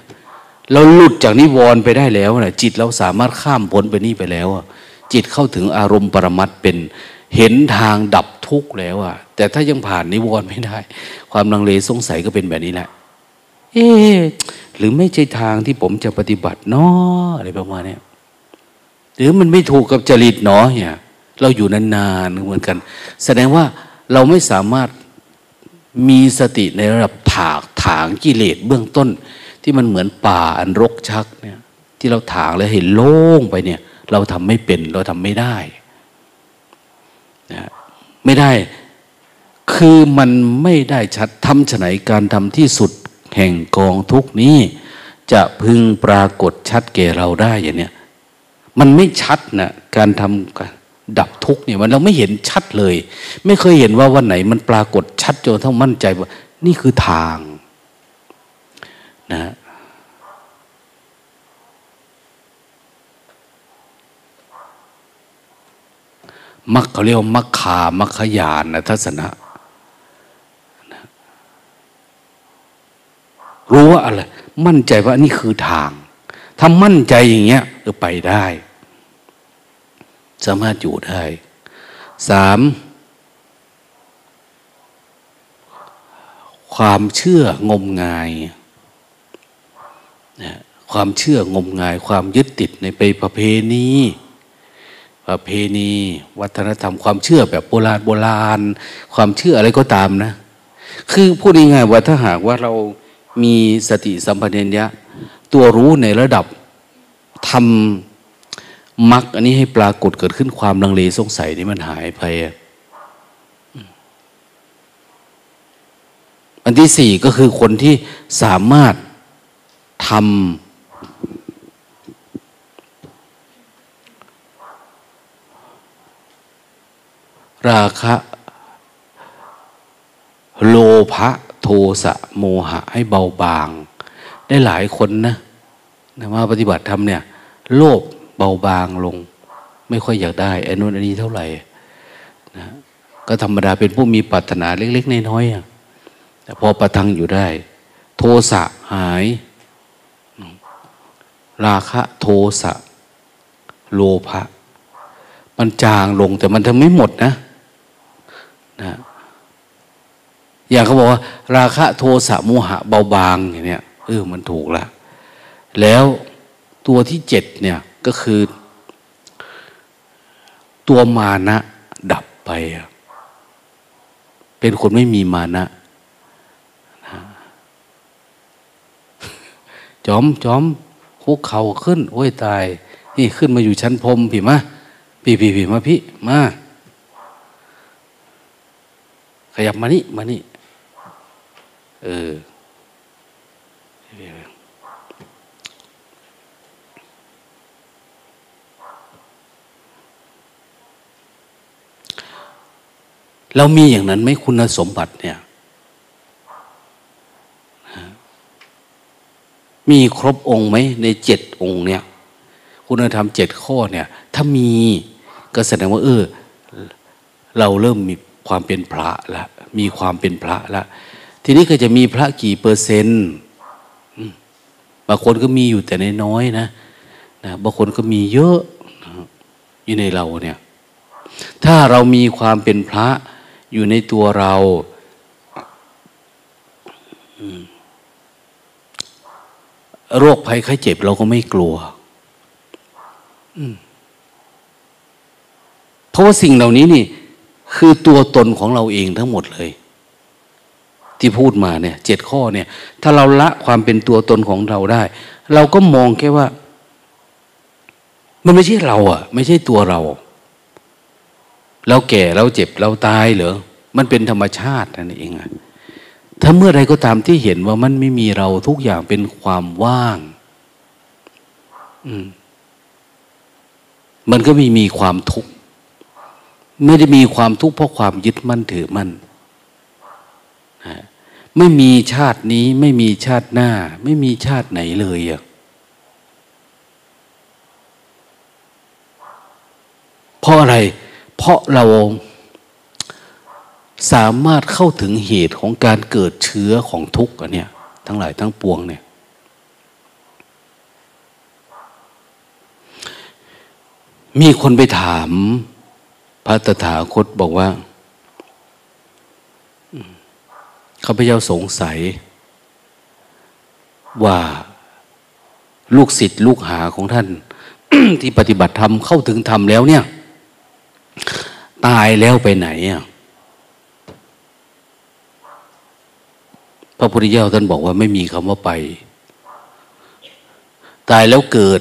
เราหลุดจากนิวรณ์ไปได้แล้วนะจิตเราสามารถข้ามพ้นไปนี่ไปแล้วจิตเข้าถึงอารมณ์ปรมัตถ์เป็นเห็นทางดับทุกข์แล้วอ่ะแต่ถ้ายังผ่านนิวรณ์ไม่ได้ความลังเลสงสัยก็เป็นแบบนี้แหละเอ๊ะหรือไม่ใช่ทางที่ผมจะปฏิบัติเนาะอะไรประมาณนี้หรือมันไม่ถูกกับจริตเนาะเนี่ยเราอยู่นานๆเหมือนกันแสดงว่าเราไม่สามารถมีสติในระดับถากถางกิเลสเบื้องต้นที่มันเหมือนป่าอันรกชักเนี่ยที่เราถางแล้วเห็นโล่งไปเนี่ยเราทำไม่เป็นเราทำไม่ได้นะไม่ได้คือมันไม่ได้ชัดทำฉะไหนการทำที่สุดแห่งกองทุกนี้จะพึงปรากฏชัดแก่เราได้อย่างเนี้ยมันไม่ชัดนะการทำดับทุกเนี่ยมันเราไม่เห็นชัดเลยไม่เคยเห็นว่าวันไหนมันปรากฏชัดจนเท่ามั่นใจว่านี่คือทางนะมักเขาเรียกว่ามักขามักขยานนะทัศนะรู้ว่าอะไร มั่นใจว่านี่คือทางถ้ามั่นใจอย่างเงี้ยก็ไปได้สามารถอยู่ได้สามความเชื่องมงายนะความเชื่องมงายความยึดติดในไปประเพณีประเพณีวัฒนธรรมความเชื่อแบบโบราณโบราณความเชื่ออะไรก็ตามนะคือพูดง่ายๆว่าถ้าหากว่าเรามีสติสัมปชัญญะตัวรู้ในระดับทำมรรคอันนี้ให้ปรากฏเกิดขึ้นความลังเลสงสัยนี่มันหายไปอันที่สี่ก็คือคนที่สามารถทำราคะโลภะโทสะโมหะให้เบาบางได้หลายคนนะมาปฏิบัติธรรมเนี่ยโลภเบาบางลงไม่ค่อยอยากได้ไอ้นู้นอันนี้เท่าไหร่นะก็ธรรมดาเป็นผู้มีปรารถนาเล็กๆน้อยๆแต่พอประทังอยู่ได้โทสะหายราคะโทสะโลภะมันจางลงแต่มันทั้งไม่หมดนะนะอย่างเขาบอกว่าราคะโทสะโมหะเบาบางอย่างเนี้ยเออมันถูกละแล้วตัวที่เจ็ดเนี่ยก็คือตัวมานะดับไปเป็นคนไม่มีมานะจอมจอมคุกเข่าขึ้นโอ้ยตายนี่ขึ้นมาอยู่ชั้นพรมพี่มาพี่พี่พี่มาพี่มาขยับมานี่มานี่เออเรามีอย่างนั้นไหมคุณสมบัติเนี่ยมีครบองค์ไหมในเจ็ดองค์เนี่ยคุณธรรมเจ็ดข้อเนี่ยถ้ามีก็แสดงว่าเออเราเริ่มมีความเป็นพระละมีความเป็นพระละทีนี้ก็จะมีพระกี่เปอร์เซ็นต์บางคนก็มีอยู่แต่น้อยๆนะนะบางคนก็มีเยอะอยู่ในเราเนี่ยถ้าเรามีความเป็นพระอยู่ในตัวเราโรคภัยไข้เจ็บเราก็ไม่กลัวเพราะว่าสิ่งเหล่านี้นี่คือตัวตนของเราเองทั้งหมดเลยที่พูดมาเนี่ยเจ็ดข้อเนี่ยถ้าเราละความเป็นตัวตนของเราได้เราก็มองแค่ว่ามันไม่ใช่เราอ่ะไม่ใช่ตัวเราเราแก่เราเจ็บเราตายเหรอมันเป็นธรรมชาตินั่นเองอ่ะถ้าเมื่อใดก็ตามที่เห็นว่ามันไม่มีเราทุกอย่างเป็นความว่างอืมมันก็ไม่มีความทุกข์ไม่ได้มีความทุกข์เพราะความยึดมั่นถือมั่นนะไม่มีชาตินี้ไม่มีชาติหน้าไม่มีชาติไหนเลยอ่ะเพราะอะไรเพราะเราสามารถเข้าถึงเหตุของการเกิดเชื้อของทุกข์เนี่ยทั้งหลายทั้งปวงเนี่ยมีคนไปถามพระตถาคตบอกว่าข้าพเจ้าสงสัยว่าลูกศิษย์ลูกหาของท่าน ที่ปฏิบัติธรรมเข้าถึงธรรมแล้วเนี่ยตายแล้วไปไหนอ่ะพระพุทธเจ้าท่านบอกว่าไม่มีคำว่าไปตายแล้วเกิด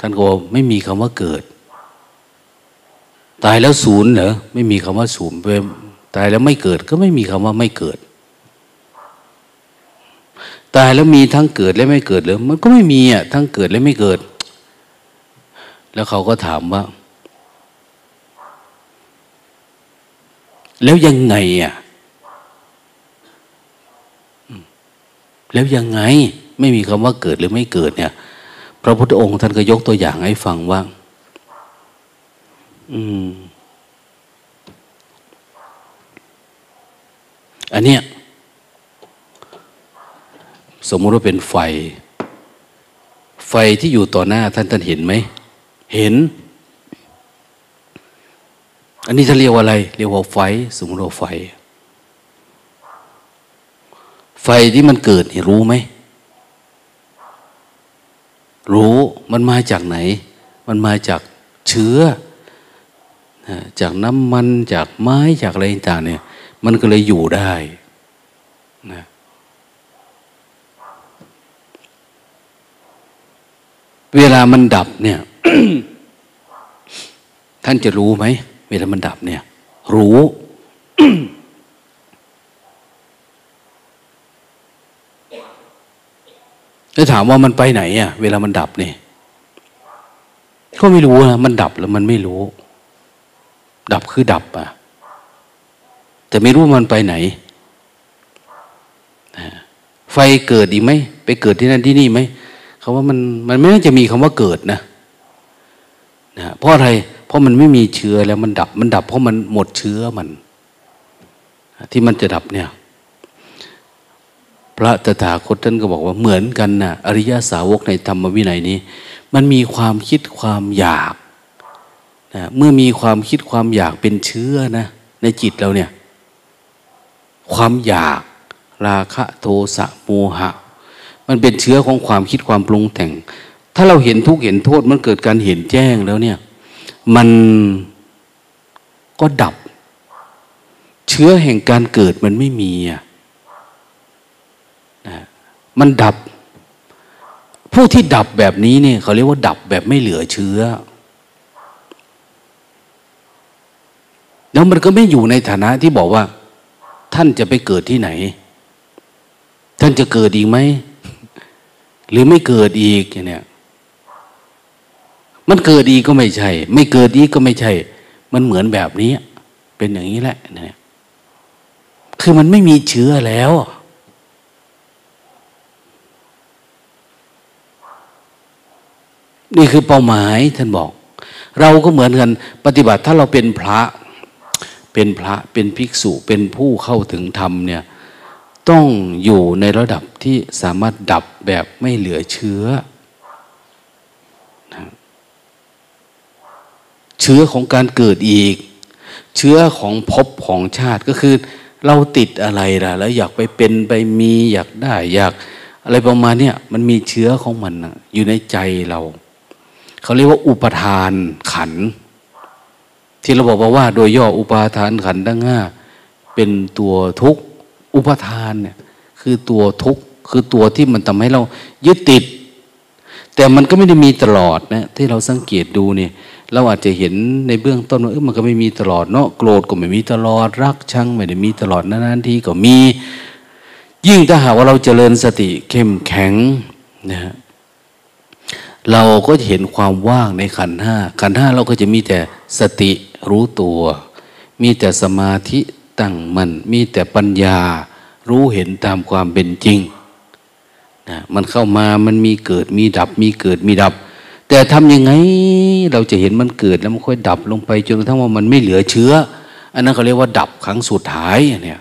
ท่านก็ว่าไม่มีคำว่าเกิดตายแล้วศูนย์เหรอไม่มีคำว่าศูนย์ตายแล้วไม่เกิดก็ไม่มีคำว่าไม่เกิดตายแล้วมีทั้งเกิดและไม่เกิดเลยมันก็ไม่มีอ่ะทั้งเกิดและไม่เกิดแล้วเขาก็ถามว่าแล้วยังไงอ่ะแล้วยังไงไม่มีคำว่าเกิดหรือไม่เกิดเนี่ยพระพุทธองค์ท่านก็ยกตัวอย่างให้ฟังว่าอืมอันเนี้ย สมมุติว่าเป็นไฟไฟที่อยู่ต่อหน้าท่านท่านเห็นไหมเห็นอันนี้ท่านเรียกว่าอะไรเรียกว่าไฟสมมุติว่าไฟไฟที่มันเกิดนี่รู้ไหมรู้มันมาจากไหนมันมาจากเชื้อจากน้ำมันจากไม้จากอะไรต่างเนี่ยมันก็เลยอยู่ได้นะเวลามันดับเนี่ย ท่านจะรู้ไหมเวลามันดับเนี่ยรู้ แล้วถามว่ามันไปไหนอ่ะเวลามันดับเนี่ยก็ไม่รู้นะมันดับแล้วมันไม่รู้ดับคือดับอ่ะแต่ไม่รู้มันไปไหนไฟเกิดอีกไหมไปเกิดที่นั่นที่นี่ไหมคำว่ามันมันไม่น่าจะมีคำว่าเกิดนะนะเพราะอะไรเพราะมันไม่มีเชื้อแล้วมันดับมันดับเพราะมันหมดเชื้อมันที่มันจะดับเนี่ยพระตถาคตท่านก็บอกว่าเหมือนกันนะอริยสาวกในธรรมวินัยนี้มันมีความคิดความอยากนะเมื่อมีความคิดความอยากเป็นเชื้อนะในจิตเราเนี่ยความอยากราคะโทสะโมหะมันเป็นเชื้อของความคิดความปรุงแต่งถ้าเราเห็นทุกข์เห็นโทษมันเกิดการเห็นแจ้งแล้วเนี่ยมันก็ดับเชื้อแห่งการเกิดมันไม่มีนะมันดับผู้ที่ดับแบบนี้เนี่ยเขาเรียกว่าดับแบบไม่เหลือเชื้อแล้วมันก็ไม่อยู่ในฐานะที่บอกว่าท่านจะไปเกิดที่ไหนท่านจะเกิดอีกไหมหรือไม่เกิดอีกเนี่ยมันเกิดอีกก็ไม่ใช่ไม่เกิดอีกก็ไม่ใช่มันเหมือนแบบนี้เป็นอย่างนี้แหละเนี่ยคือมันไม่มีเชื้อแล้วนี่คือเป้าหมายท่านบอกเราก็เหมือนกันปฏิบัติถ้าเราเป็นพระเป็นพระเป็นภิกษุเป็นผู้เข้าถึงธรรมเนี่ยต้องอยู่ในระดับที่สามารถดับแบบไม่เหลือเชื้อนะเชื้อของการเกิดอีกเชื้อของภพของชาติก็คือเราติดอะไรล่ะแล้วอยากไปเป็นไปมีอยากได้อยากอะไรประมาณเนี่ยมันมีเชื้อของมันนะอยู่ในใจเราเขาเรียกว่าอุปทานขันธ์ที่เราบอกว่าโดยย่ออุปาทานขันธ์ทั้งห้าเป็นตัวทุกข์อุปทานเนี่ยคือตัวทุกข์คือตัวที่มันทำให้เรายึดติดแต่มันก็ไม่ได้มีตลอดนะที่เราสังเกตดูเนี่ยเราอาจจะเห็นในเบื้องต้นว่าเออมันก็ไม่มีตลอดเนาะโกรธก็ไม่มีตลอดรักชังไม่ได้มีตลอดนานๆทีก็มียิ่งถ้าหากว่าเราเจริญสติเข้มแข็งนะฮะเราก็จะเห็นความว่างในขันธ์ห้าขันธ์ห้าเราก็จะมีแต่สติรู้ตัวมีแต่สมาธิตั้งมั่นมีแต่ปัญญารู้เห็นตามความเป็นจริงนะมันเข้ามามันมีเกิดมีดับมีเกิดมีดับแต่ทำยังไงเราจะเห็นมันเกิดแล้วมันค่อยดับลงไปจนกระทั่งว่ามันไม่เหลือเชื้ออันนั้นเขาเรียกว่าดับครั้งสุดท้ายเนี่ย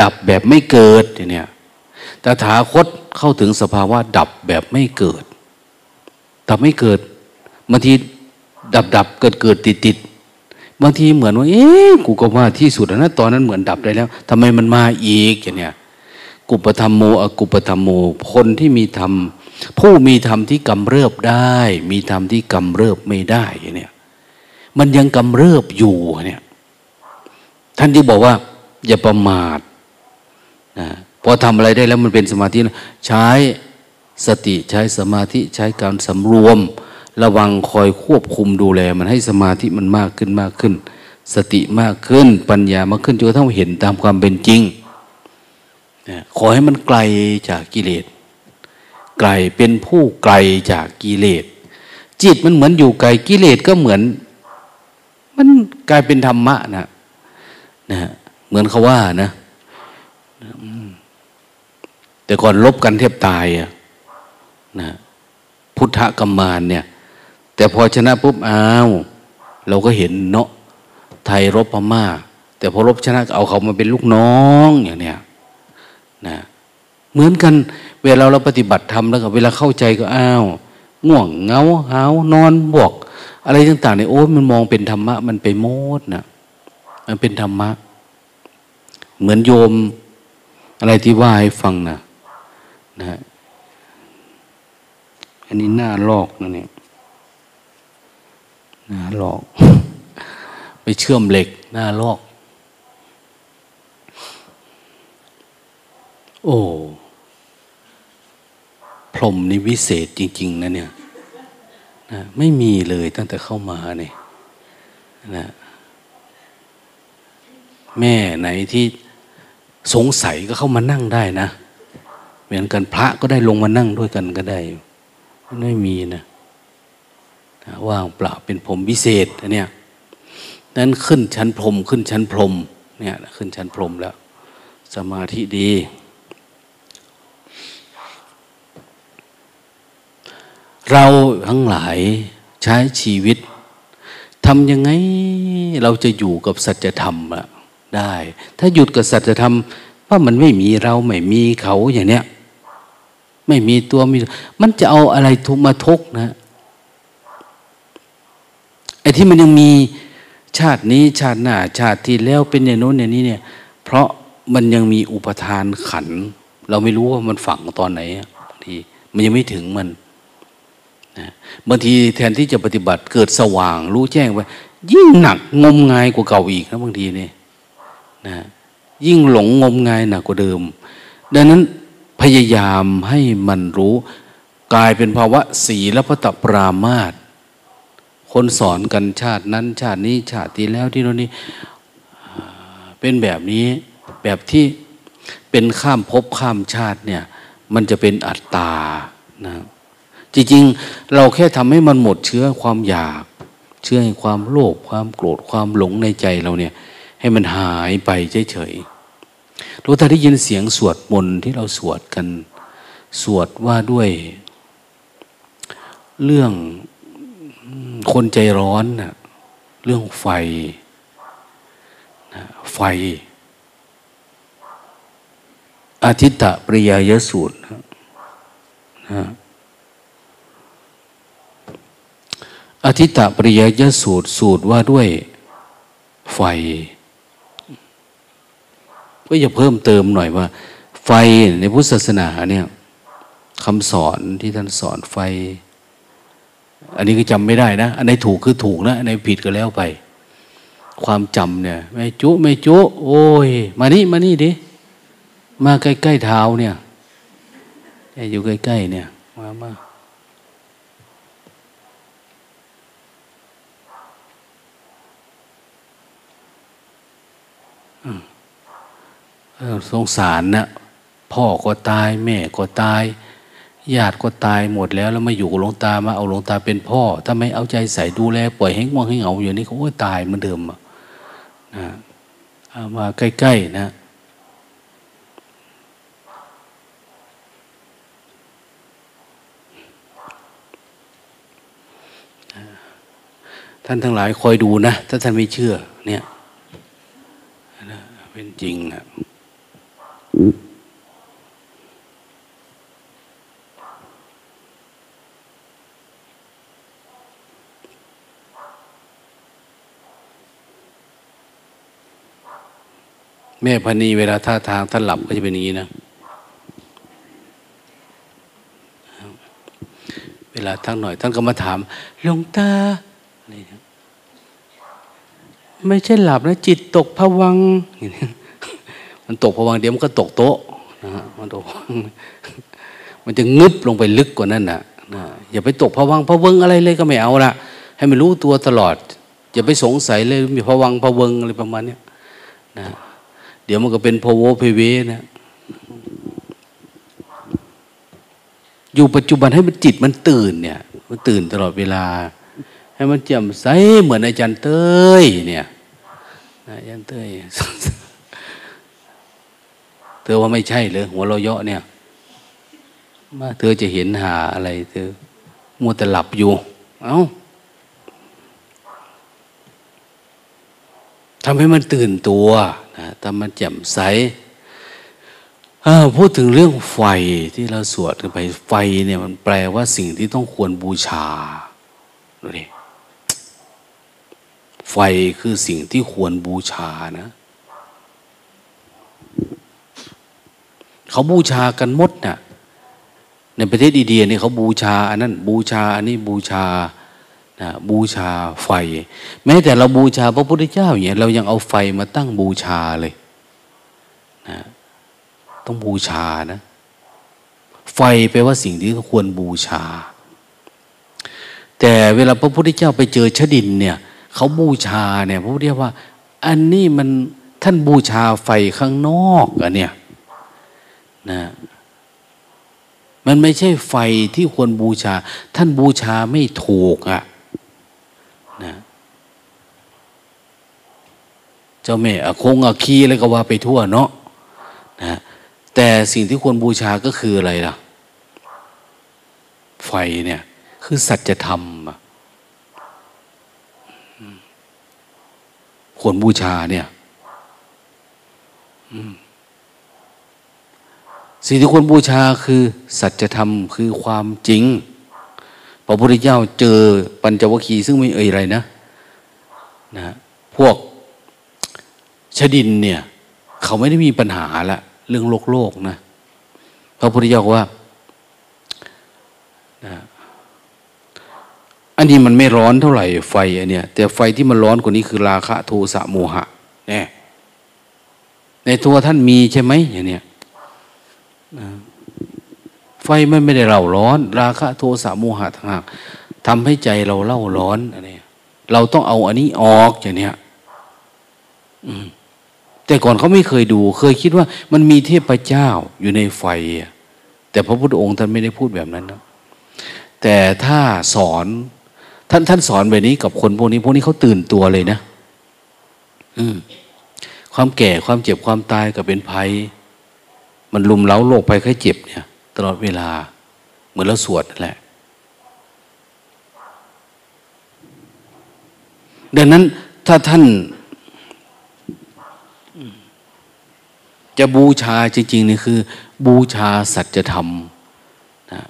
ดับแบบไม่เกิดเนี่ยตถาคตเข้าถึงสภาวะดับแบบไม่เกิดดับไม่เกิดบางทีดับดับเกิดเกิดติดติดบางทีเหมือนว่าเอ๊ะกูก็ว่าที่สุดนะตอนนั้นเหมือนดับได้แล้วทำไมมันมาอีกอย่างเนี้ยกุปธรรมโมอกุปธรรมโมคนที่มีธรรมผู้มีธรรมที่กำเริบได้มีธรรมที่กำเริบไม่ได้อย่างเนี้ยมันยังกำเริบอยู่เนี่ยท่านที่บอกว่าอย่าประมาทนะพอทำอะไรได้แล้วมันเป็นสมาธิใช้สติใช้สมาธิใช้การสำรวมระวังคอยควบคุมดูแลมันให้สมาธิมันมากขึ้นมากขึ้นสติมากขึ้นปัญญามากขึ้นจนกระทั่งเห็นตามความเป็นจริงขอให้มันไกลจากกิเลสไกลเป็นผู้ไกลจากกิเลสจิตมันเหมือนอยู่ไกลกิเลสก็เหมือนมันกลายเป็นธรรมะนะนะเหมือนเขาว่านะแต่ก่อนลบกันแทบตายอะนะพุทธกัมมานเนี่ยแต่พอชนะปุ๊บอ้าวเราก็เห็นเนาะไทยรบพม่าแต่พอรบชนะเอาเขามาเป็นลูกน้องอย่างเนี้ยนะ เหมือนกันเวลาเราปฏิบัติธรรมแล้วก็เวลาเข้าใจก็อ้าวง่วงเงาหาวนอนบวกอะไรต่างๆเนี่ยโอ้มันมองเป็นธรรมะมันไปโมดนะมันเป็นธรรมะเหมือนโยมอะไรที่ว่าให้ฟังนะนะฮะอันนี้หน้าลอกนะเนี่ยหน้าลอกไปเชื่อมเหล็กหน้าลอกโอ้พรหมนี่วิเศษจริงๆนะเนี่ยนะไม่มีเลยตั้งแต่เข้ามาเนี่ยนะแม่ไหนที่สงสัยก็เข้ามานั่งได้นะเหมือนกันพระก็ได้ลงมานั่งด้วยกันก็ได้ไม่มีนะว่างเปล่าเป็นพรหมวิเศษอันเนี้ยนั้นขึ้นชั้นพรหมขึ้นชั้นพรหมเนี่ยขึ้นชั้นพรหมแล้วสมาธิดีเราทั้งหลายใช้ชีวิตทำยังไงเราจะอยู่กับสัจธรรมอะได้ถ้าหยุดกับสัจธรรมว่ามันไม่มีเราไม่มีเขาอย่างเนี้ยไม่มีตัวมีมันจะเอาอะไรทุกมาทุกนะไอ้ที่มันยังมีชาตินี้ชาติหน้าชาติที่แล้วเป็นอย่างโน้นอย่างนี้เนี่ยเพราะมันยังมีอุปทานขันเราไม่รู้ว่ามันฝังตอนไหนบางทีมันยังไม่ถึงมันนะบางทีแทนที่จะปฏิบัติเกิดสว่างรู้แจ้งไปยิ่งหนักงมงายกว่าเก่าอีกนะบางทีเนี่ยนะยิ่งหลงงมงายหนักกว่าเดิมดังนั้นพยายามให้มันรู้กลายเป็นภาวะศีลพตปรามาสคนสอนกันชาตินั้นชาตินี้ชาติที่แล้วที่โน่นนี่เป็นแบบนี้แบบที่เป็นข้ามภพข้ามชาติเนี่ยมันจะเป็นอัตตานะจริงๆเราแค่ทำให้มันหมดเชื้อความอยากเชื้อให้ความโลภความโกรธความหลงในใจเราเนี่ยให้มันหายไปเฉยๆเราถ้าได้ยินเสียงสวดมนต์ที่เราสวดกันสวดว่าด้วยเรื่องคนใจร้อนนะเรื่องไฟนะไฟอาทิตตปริยายสูตรนะนะอาทิตตปริยายสูตรสูตรว่าด้วยไฟก็จะเพิ่มเติมหน่อยว่าไฟในพุทธศาสนาเนี่ยคำสอนที่ท่านสอนไฟอันนี้ก็จำไม่ได้นะอันไหนถูกคือถูกนะอันไหนผิดก็แล้วไปความจำเนี่ยไม่จุไม่จุโอ้ยมานี่มานี่ดิมาใกล้ๆเท้าเนี่ยอยู่ใกล้ๆเนี่ยมามาสงสารนะพ่อก็ตายแม่ก็ตายญาติก็ตายหมดแล้วแล้วมาอยู่กับหลวงตามาเอาหลวงตาเป็นพ่อถ้าไม่เอาใจใส่ดูแลปล่อยให้ง่วงให้เหงาอยู่นี่เขาก็ตายเหมือนเดิมนะเอามาใกล้ๆนะท่านทั้งหลายคอยดูนะถ้าท่านไม่เชื่อเนี่ยเป็นจริงนะแม่พนีเวลาท่าทางท่านหลับก็จะเป็นอย่างนี้นะเวลาทั้งหน่อยท่านก็มาถามหลวงตาไม่ใช่หลับนะจิตตกผวังค์มันตกผวังค์เดี๋ยวมันก็ตกโต๊ะนะฮะมันตกมันจะงึบลงไปลึกกว่านั้นน่ะนะอย่าไปตกผวังค์ผวังค์อะไรเลยก็ไม่เอาละให้มันรู้ตัวตลอดอย่าไปสงสัยเลยมีผวังค์ผวังค์อะไรประมาณเนี้ยนะเดี๋ยวมันก็เป็นพโวเพเวนะอยู่ปัจจุบันให้มันจิตมันตื่นเนี่ยมันตื่นตลอดเวลาให้มันแจ่มใสเหมือนอาจารย์เต้ยเนี่ยอาจารย์เต้ยเธอว่าไม่ใช่เลยหัวเราะเยาะเนี่ยมาเธอจะเห็นหาอะไรเธอมัวแต่หลับอยู่เอ้าทำให้มันตื่นตัวนะทำมันแจ่มใส พูดถึงเรื่องไฟที่เราสวดกันไปไฟเนี่ยมันแปลว่าสิ่งที่ต้องควรบูชาดูดิไฟคือสิ่งที่ควรบูชานะเขาบูชากันหมดน่ะในประเทศอินเดียเนี่ยเขาบูชาอันนั้นบูชาอันนี้บูชานะบูชาไฟแม้แต่เราบูชาพระพุทธเจ้าเนี่ยเรายังเอาไฟมาตั้งบูชาเลยนะต้องบูชานะไฟแปลว่าสิ่งที่ควรบูชาแต่เวลาพระพุทธเจ้าไปเจอชดินเนี่ยเขาบูชาเนี่ยพระพุทธเจ้าว่าอันนี้มันท่านบูชาไฟข้างนอกอ่ะเนี่ยนะมันไม่ใช่ไฟที่ควรบูชาท่านบูชาไม่ถูกอ่ะนะเจ้าแม่คงอาคีแล้วก็ว่าไปทั่วเนาะนะแต่สิ่งที่ควรบูชาก็คืออะไรล่ะไฟเนี่ยคือสัจธรรมควรบูชาเนี่ยสิ่งที่ควรบูชาคือสัจธรรมคือความจริงพระพุทธเจ้าเจอปัญจวัคคีย์ซึ่งไม่เอ่ยอะไรนะนะพวกชดินเนี่ยเขาไม่ได้มีปัญหาละเรื่องโลกโลกนะพระพุทธเจ้าว่านะอันนี้มันไม่ร้อนเท่าไหร่ไฟอันเนี้ยแต่ไฟที่มันร้อนกว่านี้คือราคะโทสะโมหะเนี่ยในตัวท่านมีใช่ไหมอย่างเนี้ยไฟมันไม่ได้เราร้อนราคะโทสะโมหะต่างหากทำให้ใจเราเล่าร้อนอันนี้เราต้องเอาอันนี้ออกอย่างเนี้ยแต่ก่อนเขาไม่เคยดูเคยคิดว่ามันมีเทพเจ้าอยู่ในไฟแต่พระพุทธองค์ท่านไม่ได้พูดแบบนั้นนะแต่ถ้าสอนท่านท่านสอนแบบนี้กับคนพวกนี้พวกนี้เขาตื่นตัวเลยนะอืมความแก่ความเจ็บความตายก็เป็นภัยมันลุมเล้าโรคภัยไข้เจ็บเนี่ยตลอดเวลาเหมือนเราสวดนั่นแหละดังนั้นถ้าท่านจะบูชาจริงๆนี่คือบูชาสัจธรรมนะ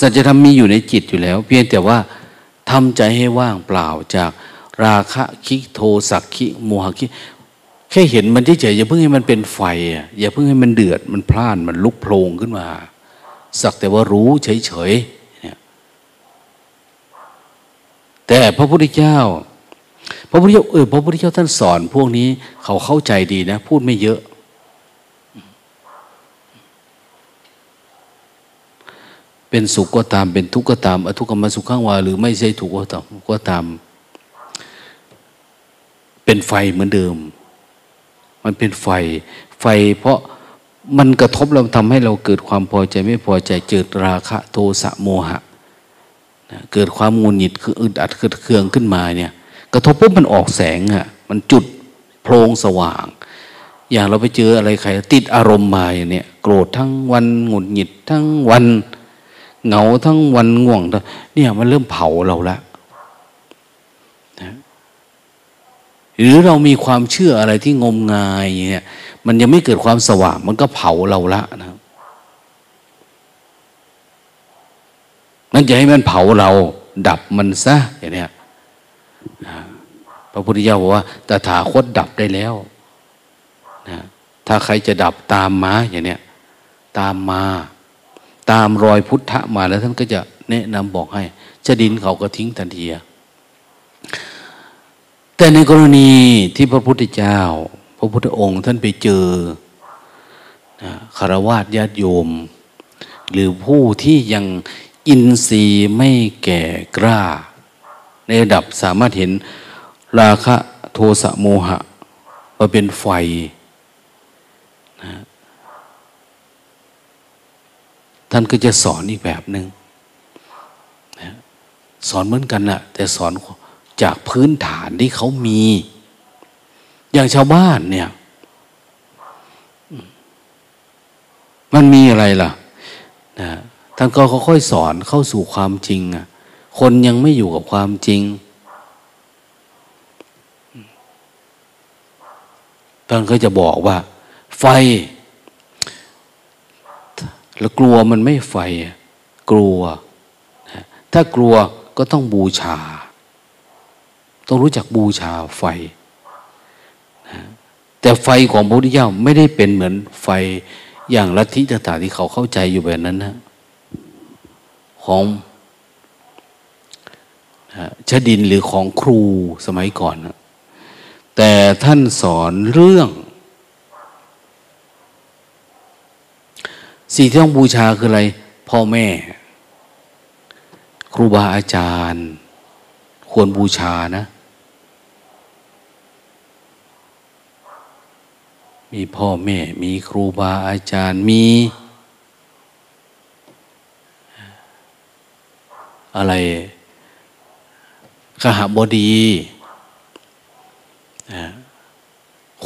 สัจธรรมมีอยู่ในจิตอยู่แล้วเพียงแต่ว่าทำใจให้ว่างเปล่าจากราคะคิโทสะคิโมหะคิแค่เห็นมันเฉยๆอย่าเพิ่งให้มันเป็นไฟอย่าเพิ่งให้มันเดือดมันพล่านมันลุกโผล่ขึ้นมาสักแต่ว่ารู้เฉยๆเนี่ยแต่พระพุทธเจ้าพระพุทธเจ้าเออพระพุทธเจ้าท่านสอนพวกนี้เขาเข้าใจดีนะพูดไม่เยอะเป็นสุขก็ตามเป็นทุกข์ก็ตามอทุกขมสุขขังวาหรือไม่ใช่ทุกข์ก็ตามก็ตามเป็นไฟเหมือนเดิมมันเป็นไฟไฟเพราะมันกระทบเราทำให้เราเกิดความพอใจไม่พอใจเกิดราคะโทสะโมหะนะเกิดความหงุดหงิดคืออึดอัดคือเคืองขึ้นมาเนี่ยกระทบปุ๊บมันออกแสงอ่ะมันจุดโพลงสว่างอย่างเราไปเจออะไรใครติดอารมณ์มาอย่างเนี้ยโกรธทั้งวันหงุดหงิดทั้งวันเหงาทั้งวันง่วงเนี่ยมันเริ่มเผาเราละนะหรือเรามีความเชื่ออะไรที่งมงายอย่างเงี้ยมันยังไม่เกิดความสว่างมันก็เผาเราละนะนั่นจะให้มันเผาเราดับมันซะอย่างเนี้ยนะพระพุทธเจ้าบอกว่าตถาคตดับได้แล้วนะถ้าใครจะดับตามมาอย่างเนี้ยตามมาตามรอยพุทธะมาแล้วท่านก็จะแนะนำบอกให้ชดินเขาก็ทิ้งทันทีแต่ในกรณีที่พระพุทธเจ้าพระพุทธองค์ท่านไปเจอนะฆราวาสญาติโยมหรือผู้ที่ยังอินทรีย์ไม่แก่กล้าในระดับสามารถเห็นราคะโทสะโมหะมาเป็นไฟนะท่านก็จะสอนอีกแบบหนึ่งนะสอนเหมือนกันน่ะแต่สอนจากพื้นฐานที่เขามีอย่างชาวบ้านเนี่ยมันมีอะไรล่ะนะท่านก็ค่อยๆสอนเข้าสู่ความจริงอ่ะคนยังไม่อยู่กับความจริงท่านก็จะบอกว่าไฟ แล้วกลัวมันไม่ไฟกลัวนะถ้ากลัวก็ต้องบูชาต้องรู้จักบูชาไฟนะแต่ไฟของพระพุทธเจ้าไม่ได้เป็นเหมือนไฟอย่างลัทธิต่างๆที่เขาเข้าใจอยู่แบบนั้นนะของชดินหรือของครูสมัยก่อนนะแต่ท่านสอนเรื่องสิ่งที่ต้องบูชาคืออะไรพ่อแม่ครูบาอาจารย์ควรบูชานะมีพ่อแม่มีครูบาอาจารย์มีอะไรคหบดี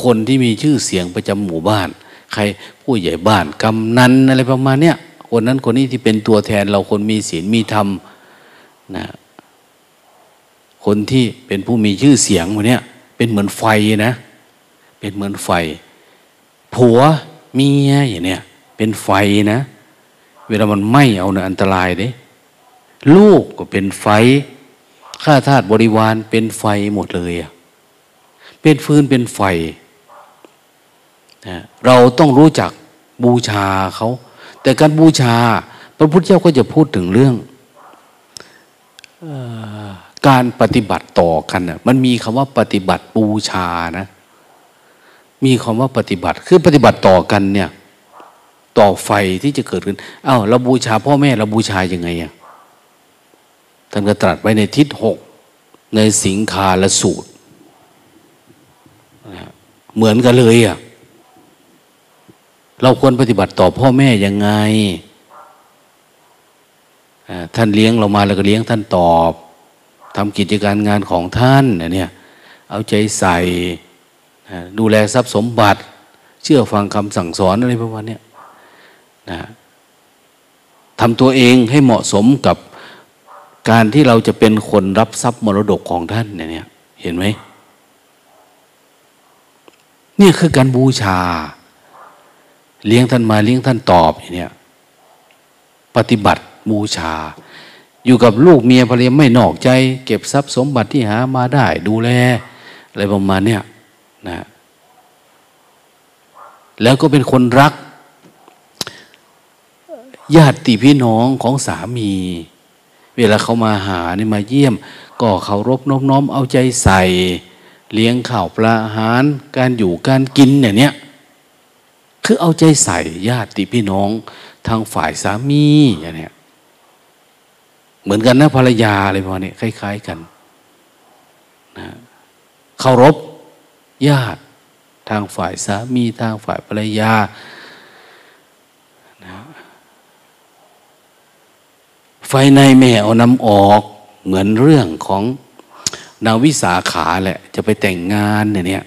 คนที่มีชื่อเสียงประจำหมู่บ้านใครผู้ใหญ่บ้านกำนันอะไรประมาณเนี้ยคนนั้นคนนี้ที่เป็นตัวแทนเราคนมีศีลมีธรรมนะคนที่เป็นผู้มีชื่อเสียงวันเนี้ยเป็นเหมือนไฟนะเป็นเหมือนไฟผัวเมียอย่างเนี้ยเป็นไฟนะเวลามันไหม้เอาเนี่ยอันตรายเด้ลูกก็เป็นไฟข้าทาสบริวารเป็นไฟหมดเลยอะเป็นฟืนเป็นไฟนะเราต้องรู้จักบูชาเขาแต่การบูชาพระพุทธเจ้าก็จะพูดถึงเรื่องเอ่อการปฏิบัติต่อกันนะมันมีคำว่าปฏิบัติบูชานะมีคำว่าปฏิบัติคือปฏิบัติต่อกันเนี่ยต่อไฟที่จะเกิดขึ้นอ้าวเราบูชาพ่อแม่เราบูชายังไงอะท่านก็ตรัสไว้ในทิศหกในสิงคาลสูตรเหมือนกันเลยอ่ะเราควรปฏิบัติต่อพ่อแม่ยังไงท่านเลี้ยงเรามาแล้วก็เลี้ยงท่านตอบทำกิจการงานของท่านเนี่ยเอาใจใส่ดูแลทรัพย์สมบัติเชื่อฟังคำสั่งสอนอะไรประมาณนี้นะทำตัวเองให้เหมาะสมกับการที่เราจะเป็นคนรับทรัพย์มรดกของท่านเนี่ยเห็นไหมนี่คือการบูชาเลี้ยงท่านมาเลี้ยงท่านตอบอย่างเนี้ยปฏิบัติบูชาอยู่กับลูกเมียภรรยาไม่นอกใจเก็บทรัพย์สมบัติที่หามาได้ดูแลอะไรประมาณเนี้ยนะแล้วก็เป็นคนรักญาติพี่น้องของสามีเวลาเขามาหาเนี่ยมาเยี่ยมก็เคารพน้อมๆเอาใจใส่เลี้ยงข้าวปลาอาหารการอยู่การกินอย่างเนี้ยคือเอาใจใส่ญาติพี่น้องทางฝ่ายสามีอย่างเนี้ยเหมือนกันนะภรรยาอะไรประมาณนี้คล้ายๆกันนะเคารพญาติทางฝ่ายสามีทางฝ่ายภรรยานะไฟในแม่เอาน้ำออกเหมือนเรื่องของนางวิสาขาแหละจะไปแต่งงานเนี่ยนะ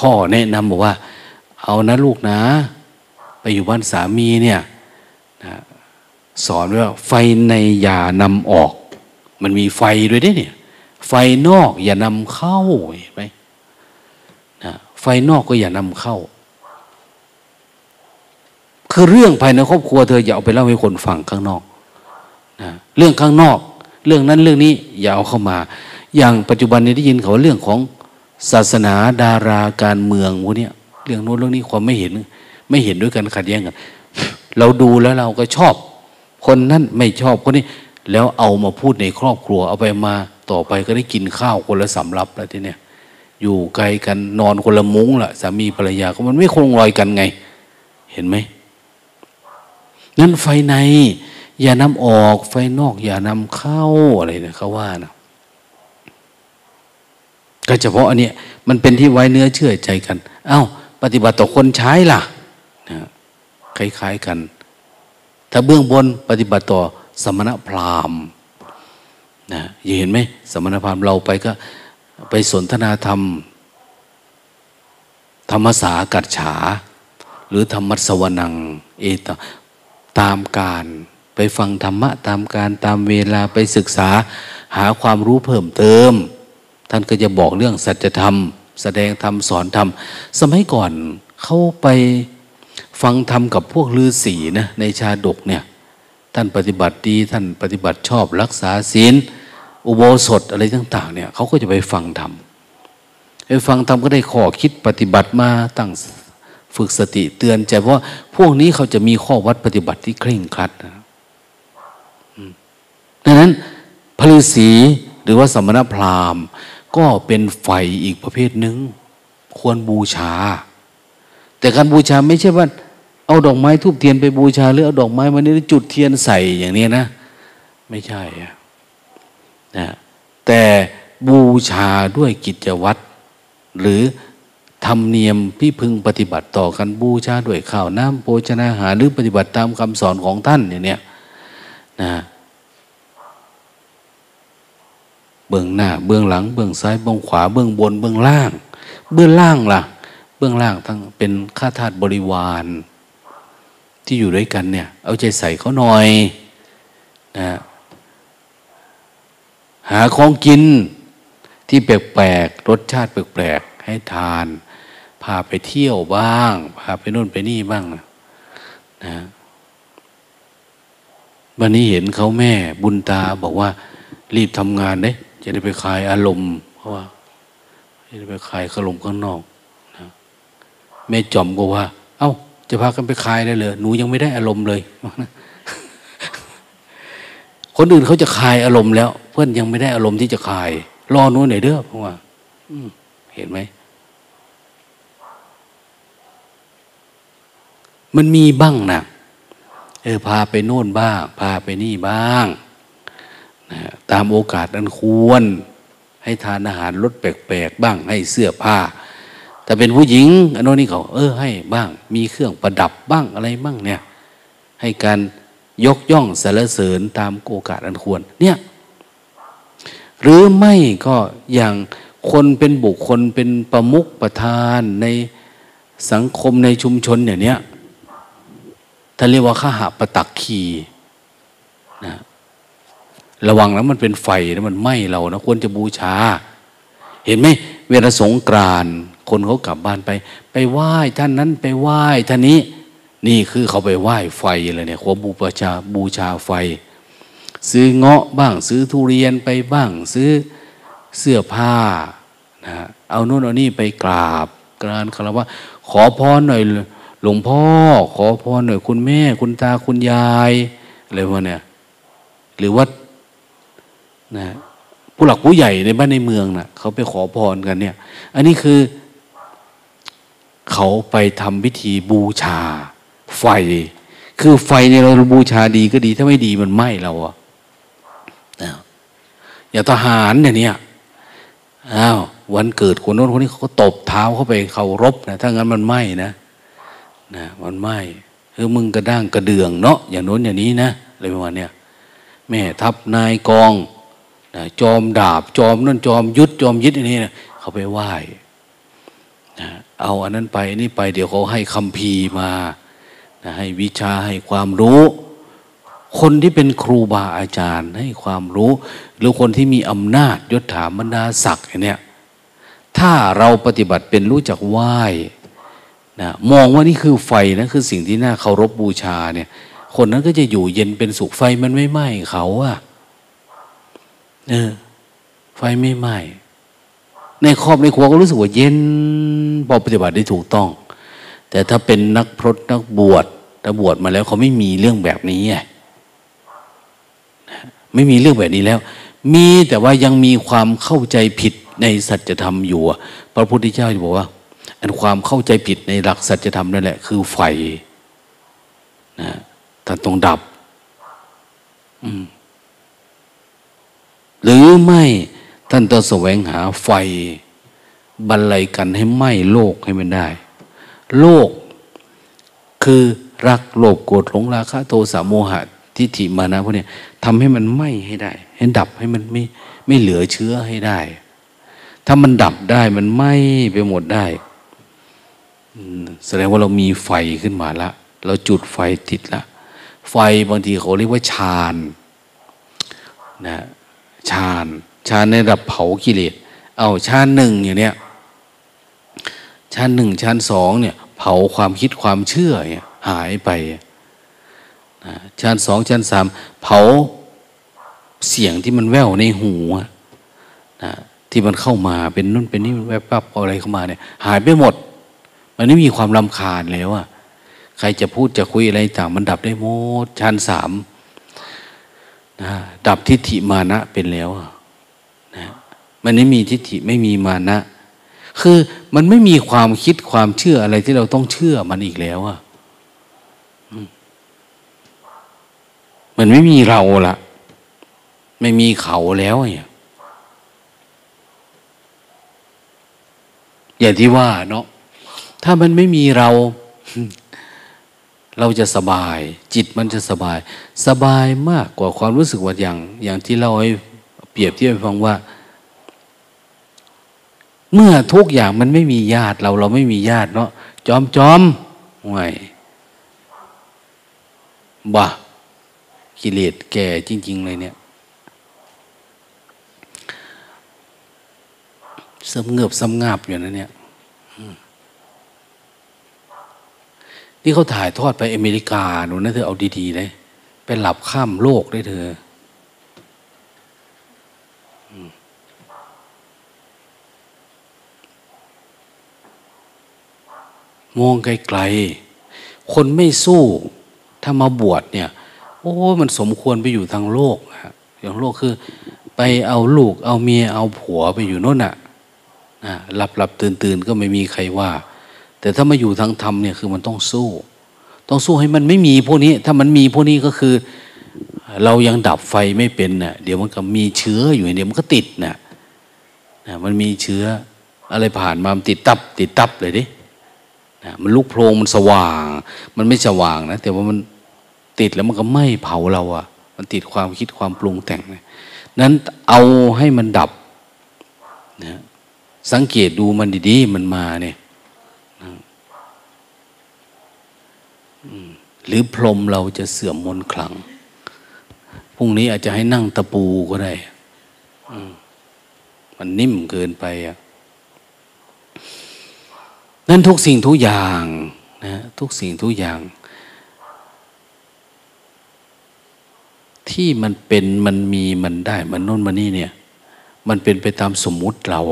พ่อแนะนำบอกว่าเอานะลูกนะไปอยู่บ้านสามีเนี่ยนะสอนว่าไฟในอย่านำออกมันมีไฟด้วยดิเนี่ยไฟนอกอย่านำเข้าเห็นไหมนะไฟนอกก็อย่านำเข้าคือเรื่องภายในครอบครัวเธออย่าเอาไปเล่าให้คนฟังข้างนอกนะเรื่องข้างนอกเรื่องนั้นเรื่องนี้อย่าเอาเข้ามาอย่างปัจจุบันนี้ได้ยินเขาเรื่องของศาสนาดาราการเมืองพวกนี้เรื่องโน้นเรื่องนี้ความไม่เห็นไม่เห็นด้วยกันขัดแย้งกันเราดูแล้วเราก็ชอบคนนั้นไม่ชอบคนนี้แล้วเอามาพูดในครอบครัวเอาไปมาต่อไปก็ได้กินข้าวคนละสำรับแล้วทีเนี้ยอยู่ไกลกันนอนคนละมุ้งละสามีภรรยาก็มันไม่คงรอยกันไงเห็นไหมนั่นไฟในอย่านำออกไฟนอกอย่านำเข้าอะไรนะเขาว่านะก็เฉพาะอันเนี้ยมันเป็นที่ไว้เนื้อเชื่อใจกันอ้าวปฏิบัติต่อคนใช้ล่ะนะคล้ายๆกันถ้าเบื้องบนปฏิบัติต่อสมณพราหมณ์นะเห็นไหมสมณพราหมณ์เราไปก็ไปสนทนาธรรมธรรมสากัจฉาหรือธรรมัสสวนังเอตตามการไปฟังธรรมะตามการตามเวลาไปศึกษาหาความรู้เพิ่มเติมท่านก็จะบอกเรื่องสัจธรรมแสดงธรรมสอนธรรมสมัยก่อนเขาไป ฟังธรรมกับพวกฤาษีนะในชาดกเนี่ยท่านปฏิบัติดีท่านปฏิบัติชอบรักษาศีลอุโบสถอะไรต่างๆเนี่ยเขาก็จะไปฟังธรรมไปฟังธรรมก็ได้ข้อคิดปฏิบัติมาตั้งฝึกสติเตือนใจเพราะพวกนี้เขาจะมีข้อวัดปฏิบัติที่เคร่งครัดนะดังนั้นพระฤาษีหรือว่าสมณพราหมณ์ก็เป็นไฟอีกประเภทหนึ่งควรบูชาแต่การบูชาไม่ใช่ว่าเอาดอกไม้ธูปเทียนไปบูชาหรือเอาดอกไม้มาเนี่ยจุดเทียนใส่อย่างนี้นะไม่ใช่นะแต่บูชาด้วยกิจวัตรหรือธรรมเนียมที่พึงปฏิบัติต่อกันบูชาด้วยข้าวน้ำโภชนาหารหรือปฏิบัติตามคำสอนของท่านอย่างนี้นะเบื้องหน้าเบื้องหลังเบื้องซ้ายเบื้องขวาเบื้องบนเบื้องล่างเบื้องล่างล่ะเบื้องล่างทั้งเป็นข้าทาสบริวารที่อยู่ด้วยกันเนี่ยเอาใจใส่เขาหน่อยนะหาของกินที่แปลกๆรสชาติแปลกๆให้ทานพาไปเที่ยวบ้างพาไปโน่นไปนี่บ้างนะวันนี้เห็นเขาแม่บุญตาบอกว่ารีบทำงานเด้จะได้ไปคลายอารมณ์เพราะว่าจะได้ไปคลายอารมณ์ข้างนอกนะแม่จอมก็ว่าเอ้าจะพากันไปคลายได้เลยหนูยังไม่ได้อารมณ์เลย คนอื่นเขาจะคลายอารมณ์แล้วเพื่อนยังไม่ได้อารมณ์ที่จะคลายรอหนูหน่อยเด้อเพราะว่าเห็นไหมมันมีบ้างนะเออพาไปโน่นบ้างพาไปนี่บ้างตามโอกาสอันควรให้ทานอาหารรสแปลกๆบ้างให้เสื้อผ้าแต่เป็นผู้หญิงอันนี้เขาเออให้บ้างมีเครื่องประดับบ้างอะไรบ้างเนี่ยให้การยกย่องสรรเสริญตามโอกาสอันควรเนี่ยหรือไม่ก็อย่างคนเป็นบุคคลเป็นประมุขประธานในสังคมในชุมชนอย่างเนี้ยท่านเรียกว่าขหปตักคีนะระวังแล้วมันเป็นไฟแล้วมันไหม้เรานะควรจะบูชาเห็นไหมเวลาสงกรานต์คนเขากลับบ้านไปไปไหว้ท่านนั้นไปไหว้ท่านนี้นี่คือเขาไปไหว้ไฟเลยเนี่ยขอบูชาบูชาไฟซื้อเงาะบ้างซื้อทุเรียนไปบ้างซื้อเสื้อผ้านะเอาโน่นเอานี่ไปกราบกราบคารวะขอพรหน่อยหลวงพ่อขอพรหน่อยคุณแม่คุณตาคุณยายอะไรวะเนี่ยหรือว่านะผู้หลักผู้ใหญ่ในบ้านในเมืองนะเขาไปขอพรกันเนี่ยอันนี้คือเขาไปทำพิธีบูชาไฟคือไฟในเราบูชาดีก็ดีถ้าไม่ดีมันไหม้เราอะนะอย่าทหารเนี่ยเนี่ยอ้าววันเกิดคนโน้นคนนี้เขาก็ตบเท้าเข้าไปเคารพนะถ้างั้นมันไหม้นะนะมันไหม้เออมึงกระด้างกระเดืองเนาะอย่างโน้นอย่างนี้นะอะไรประมาณเนี้ยแม่ทัพนายกองจอมดาบจอมนั่นจอมยุทธจอมยึดอันนี้นะเขาไปไหว้นะเอาอันนั้นไปนี่ไปเดี๋ยวเขาให้คัมภีร์มานะให้วิชาให้ความรู้คนที่เป็นครูบาอาจารย์ให้ความรู้หรือคนที่มีอำนาจยศถาบรรดาศักดิ์เนี่ยถ้าเราปฏิบัติเป็นรู้จักไหว้นะมองว่านี่คือไฟนะคือสิ่งที่น่าเคารพบูชาเนี่ยคนนั้นก็จะอยู่เย็นเป็นสุขไฟมันไม่ไหม้เขาอะเออไฟไม่ไหม้ในครอบในครัวก็รู้สึกว่าเย็นพอปฏิบัติได้ถูกต้องแต่ถ้าเป็นนักพรตนักบวชถ้าบวชมาแล้วเขาไม่มีเรื่องแบบนี้ไงไม่มีเรื่องแบบนี้แล้วมีแต่ว่ายังมีความเข้าใจผิดในสัจธรรมอยู่พระพุทธเจ้าบอกว่าอันความเข้าใจผิดในหลักสัจธรรมนั่นแหละคือไฟนะท่านต้องดับอืมหรือไม่ท่านต้องแสวงหาไฟบรรลัยกันให้ไหม้โลกให้มันได้โลกคือรักโลภโกรธหลงราคะโทสะโมหะทิฏฐิมานะพวกนี้ทำให้มันไหม้ให้ได้ให้ดับให้มันไม่ไม่เหลือเชื้อให้ได้ถ้ามันดับได้มันไหม้ไปหมดได้แสดงว่าเรามีไฟขึ้นมาละเราจุดไฟติดละไฟบางทีเขาเรียกว่าฌานนะฌานฌานในระดับเผากิเลสเอาฌานหนึ่งอย่างเนี้ยฌานหนึ่งฌานสองเนี่ยเผ ผาความคิดความเชื่อหายไปชั้นสองชั้นสามเผาเสียงที่มันแว่วในหูนะที่มันเข้ามาเป็นนู่นเป็นนี่แวบปั๊บอะไรเข้ามาเนี่ยหายไปหมดมันไม่มีความรำคาญแล้วอะใครจะพูดจะคุยอะไรต่างมันดับได้หมดชั้นสามนะดับทิฏฐิมานะเป็นแล้วนะมันไม่มีทิฏฐิไม่มีมานะคือมันไม่มีความคิดความเชื่ออะไรที่เราต้องเชื่อมันอีกแล้วอะมันไม่มีเราละไม่มีเขาแล้วเนี่ยอย่างที่ว่าเนาะถ้ามันไม่มีเราเราจะสบายจิตมันจะสบายสบายมากกว่าความรู้สึกว่าอย่างอย่างที่เราให้เปรียบเทียบฟังว่าเมื่อทุกอย่างมันไม่มีญาติเราเราไม่มีญาติเนาะจอมจอมไงบ่ากิเลสแก่จริงๆเลยเนี่ยสำเงือบสำงาบอยู่นะเนี่ยนี่เขาถ่ายทอดไปอเมริกาหนูนะเธอเอาดีๆเลยไปหลับข้ามโลกได้เธอมองไกลๆคนไม่สู้ถ้ามาบวชเนี่ยโอ้มันสมควรไปอยู่ทางโลกฮะอย่างโลกคือไปเอาลูกเอาเมียเอาผัวไปอยู่โน่นน่ะนะหลับหลับตื่นตื่นก็ไม่มีใครว่าแต่ถ้ามาอยู่ทางธรรมเนี่ยคือมันต้องสู้ต้องสู้ให้มันไม่มีพวกนี้ถ้ามันมีพวกนี้ก็คือเรายังดับไฟไม่เป็นน่ะเดี๋ยวมันก็มีเชื้ออยู่เดี๋ยวมันก็ติดน่ะนะมันมีเชื้ออะไรผ่านมามันติดตับติดตับเลยดินะมันลุกโพลงมันสว่างมันไม่สว่างนะแต่ว่ามันติดแล้วมันก็ไหม้เผาเราอ่ะมันติดความคิดความปรุงแต่งนะนั้นเอาให้มันดับนะสังเกตดูมันดีๆมันมาเนี่ยนะหรือพรหมเราจะเสื่อมมนต์ขลังพรุ่งนี้อาจจะให้นั่งตะปูก็ได้มันนิ่มเกินไปอ่ะนั้นทุกสิ่งทุกอย่างนะทุกสิ่งทุกอย่างที่มันเป็นมันมีมันได้มันโน่นมันนี่เนี่ยมันเป็นไปตามสมมุติเรา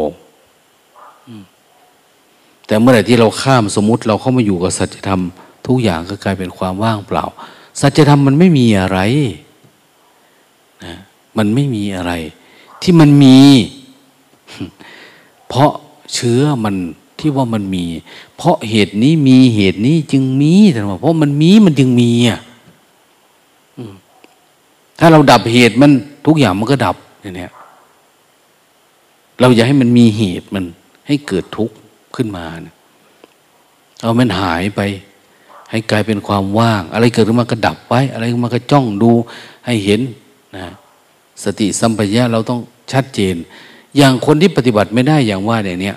แต่เมื่อไหร่ที่เราข้ามสมมุติเราเข้ามาอยู่กับสัจธรรมทุกอย่างก็กลายเป็นความว่างเปล่าสัจธรรมมันไม่มีอะไรนะมันไม่มีอะไรที่มันมี เพราะเชื้อมันที่ว่ามันมีเพราะเหตุนี้มีเหตุนี้จึงมีแต่ว่าเพราะมันมีมันจึงมีอ่ะถ้าเราดับเหตุมันทุกอย่างมันก็ดับเนี่ยเราอย่าให้มันมีเหตุมันให้เกิดทุกข์ขึ้นมานะเอามันหายไปให้กลายเป็นความว่างอะไรเกิดขึ้นมาก็ดับไปอะไรขึ้นมาก็จ้องดูให้เห็นนะสติสัมปชัญญะเราต้องชัดเจนอย่างคนที่ปฏิบัติไม่ได้อย่างว่าเนี่ยเนี่ย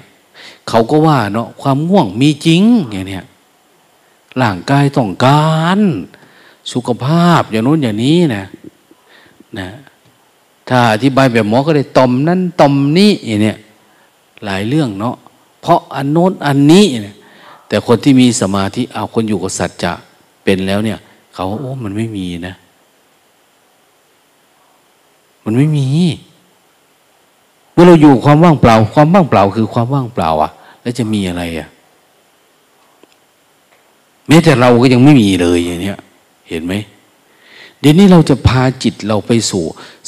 เขาก็ว่าเนาะความง่วงมีจริงอย่างเนี้ยร่างกายต้องการสุขภาพอย่างนู้นอย่างนี้นะนะถ้าอธิบายแบบหมอก็ได้ต่อมนั้นต่อมนี้อย่างเนี้ยหลายเรื่องเนาะเพราะอันโน้นอันนี้นะแต่คนที่มีสมาธิเอาคนอยู่กับสัจจะเป็นแล้วเนี่ยเขาโอ้มันไม่มีนะมันไม่มีเมื่อเราอยู่ความว่างเปล่าความว่างเปล่าคือความว่างเปล่าอ่ะแล้วจะมีอะไรอ่ะแม้แต่เราก็ยังไม่มีเลยอย่างเนี้ยเห็นไหมเดี๋ยวนี้เราจะพาจิตเราไปสู่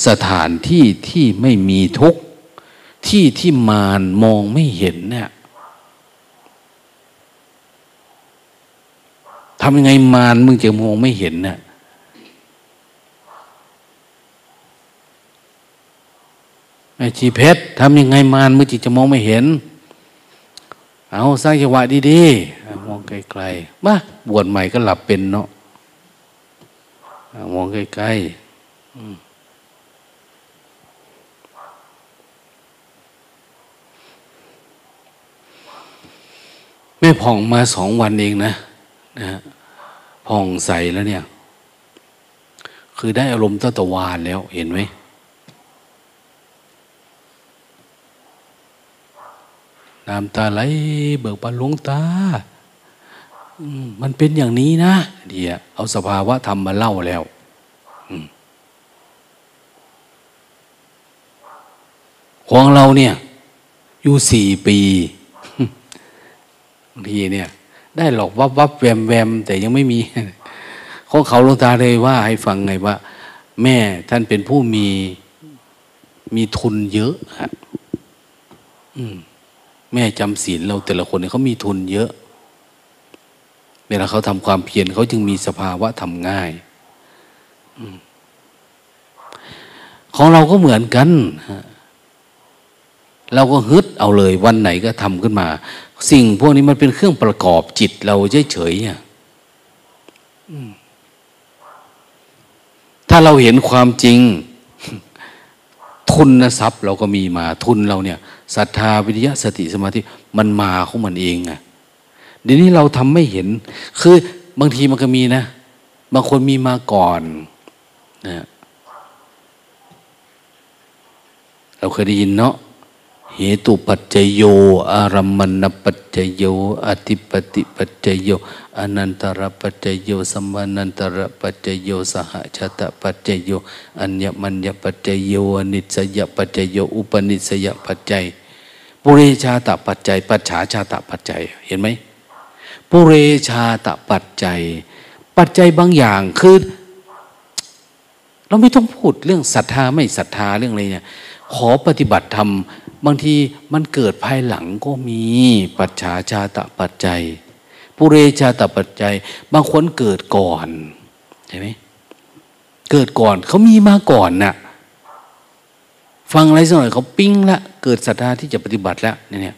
สถานที่ที่ไม่มีทุกข์ที่ที่มารมองไม่เห็นเนี่ยทำยังไงมารมึงจะมองไม่เห็นเนี่ยไอ้ชีเพชรทำยังไงมารมึงจิตจะมองไม่เห็นเอาสร้างจังหวะดีๆมองไกลๆมาบวชใหม่ก็หลับเป็นเนาะมองใกล้ๆไม่ผ่องมาสองวันเองนะนะผ่องใสแล้วเนี่ยคือได้อารมณ์ตั้งแต่วานแล้วเห็นไหมน้ำตาไหลเบิกบานหลวงตา มันเป็นอย่างนี้นะเดี๋ยวเอาสภาวะธรรมมาเล่าแล้วของเราเนี่ยอยู่สี่ปีบางทีเนี่ยได้หลอกวับวับแวมแวมแต่ยังไม่มีของเขาหลวงตาเลยว่าให้ฟังไงว่าแม่ท่านเป็นผู้มีมีทุนเยอะฮะแม่จำศีลเราแต่ละคนเนี่ยเขามีทุนเยอะเวลาเขาทำความเพียรเขาจึงมีสภาวะทำง่ายของเราก็เหมือนกันเราก็ฮึดเอาเลยวันไหนก็ทำขึ้นมาสิ่งพวกนี้มันเป็นเครื่องประกอบจิตเราเฉยๆเนี่ยถ้าเราเห็นความจริงทุนทรัพย์เราก็มีมาทุนเราเนี่ยศรัทธาวิริยะสติสมาธิมันมาของมันเองไงเดี๋ยวนี้เราทำไม่เห็นคือบางทีมันก็มีนะบางคนมีมาก่อนนะเราเคยได้ยินเนาะเหตุปัจจโยอารัมมณปัจจโยอธิปติปัจจโยอนันตระปัจจโยสัมมานันตระปัจจโยสหชาตปัจจโยอัญญมัญญปัจจโยอนิจสยปัจจโยอุปนิสยปัจจัยปุเรชาตปัจจัยปัจฉาชาตปัจจัยเห็นไหมปุเรชาตปัจจัยปัจจัยบางอย่างคือเราไม่ต้องพูดเรื่องศรัทธาไม่ศรัทธาเรื่องอะไรเนี่ยขอปฏิบัติธรรมบางทีมันเกิดภายหลังก็มีปัจฉาชาตปัจจัยปุเรชาตปัจจัยบางคนเกิดก่อนใช่ไหมเกิดก่อนเขามีมาก่อนน่ะฟังอะไรสักหน่อยเขาปิ้งละเกิดศรัทธาที่จะปฏิบัติแล้วเนี่ย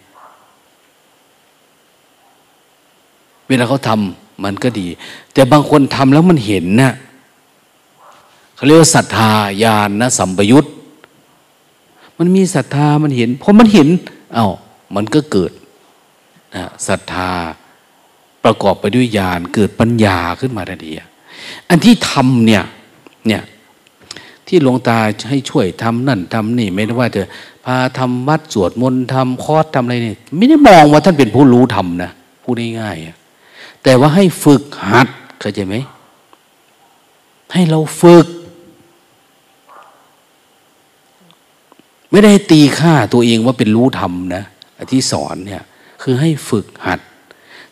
เวลาเขาทำมันก็ดีแต่บางคนทำแล้วมันเห็นน่ะเขาเรียกว่าศรัทธาญาณสัมปยุตมันมีศรัทธามันเห็นพอมันเห็นอ้าวมันก็เกิดนะศรัทธาประกอบไปด้วยญาณเกิดปัญญาขึ้นมาทันทีอันที่ทำเนี่ยเนี่ยที่หลวงตาให้ช่วยทำนั่นทำนี่ไม่ได้ว่าจะพาทำวัดสวดมนต์ทำคอร์สทำอะไรเนี่ยไม่ได้มองว่าท่านเป็นผู้รู้ทำนะพูดง่ายๆแต่ว่าให้ฝึกหัดเข้าใจไหมให้เราฝึกไม่ได้ตีค่าตัวเองว่าเป็นรู้ธรรมนะที่สอนเนี่ยคือให้ฝึกหัด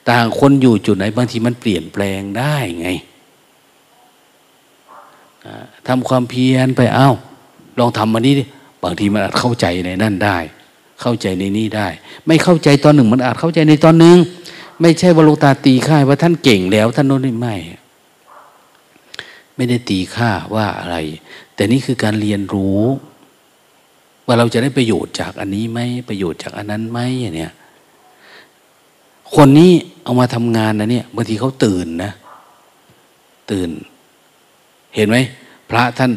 ต่างคนอยู่จุดไหนบางทีมันเปลี่ยนแปลงได้ไงทำความเพียรไปเอ้าลองทำอันนี้ดิบางทีมันอาจเข้าใจในนั่นได้เข้าใจในนี้ได้ไม่เข้าใจตอนหนึ่งมันอาจเข้าใจในตอนหนึ่งไม่ใช่ว่าหลวงตาตีค่าว่าท่านเก่งแล้วท่านโน้นไม่ไม่ได้ตีค่าว่าอะไรแต่นี่คือการเรียนรู้ว่าเราจะได้ประโยชน์จากอันนี้ไหมประโยชน์จากอันนั้นไหมเนี่ยคนนี้เอามาทำงานนะเนี่ยบางทีเขาตื่นนะตื่นเห็นไหมพระท่าน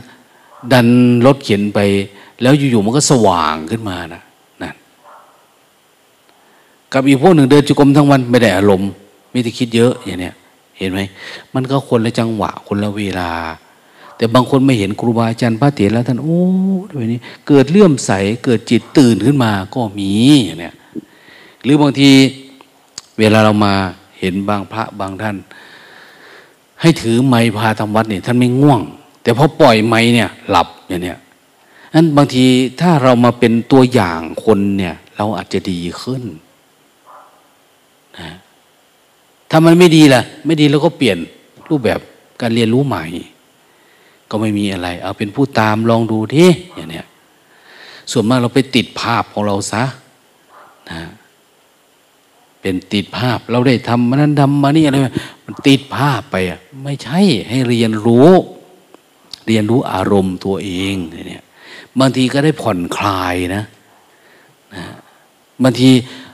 ดันรถเข็นไปแล้วอยู่ๆมันก็สว่างขึ้นมานะนั่นกับอีกพวกหนึ่งเดินจุกรมทั้งวันไม่ได้อารมณ์ไม่ได้คิดเยอะอย่างเนี้ยเห็นไหมมันก็คนละจังหวะคนละเวลาแต่บางคนไม่เห็นครูบาอาจารย์พระเถระท่านโอ้ด้วยนี้เกิดเลื่อมใสเกิดจิตตื่นขึ้นมาก็มีอย่างเนี้ยหรือบางทีเวลาเรามาเห็นบางพระบางท่านให้ถือไม้พาทำวัดเนี่ยท่านไม่ง่วงแต่พอปล่อยไม้เนี่ยหลับอย่างเนี้ยนั้นบางทีถ้าเรามาเป็นตัวอย่างคนเนี่ยเราอาจจะดีขึ้นนะถ้ามันไม่ดีล่ะไม่ดีเราก็เปลี่ยนรูปแบบการเรียนรู้ใหม่ก็ไม่มีอะไรเอาเป็นผู้ตามลองดูดิอย่างเนี้ยส่วนมากเราไปติดภาพของเราซะนะเป็นติดภาพเราได้ทำมันนั้นทำมานี่อะไรมันติดภาพไปอ่ะไม่ใช่ให้เรียนรู้เรียนรู้อารมณ์ตัวเองเนี่ยบางทีก็ได้ผ่อนคลายนะนะบางที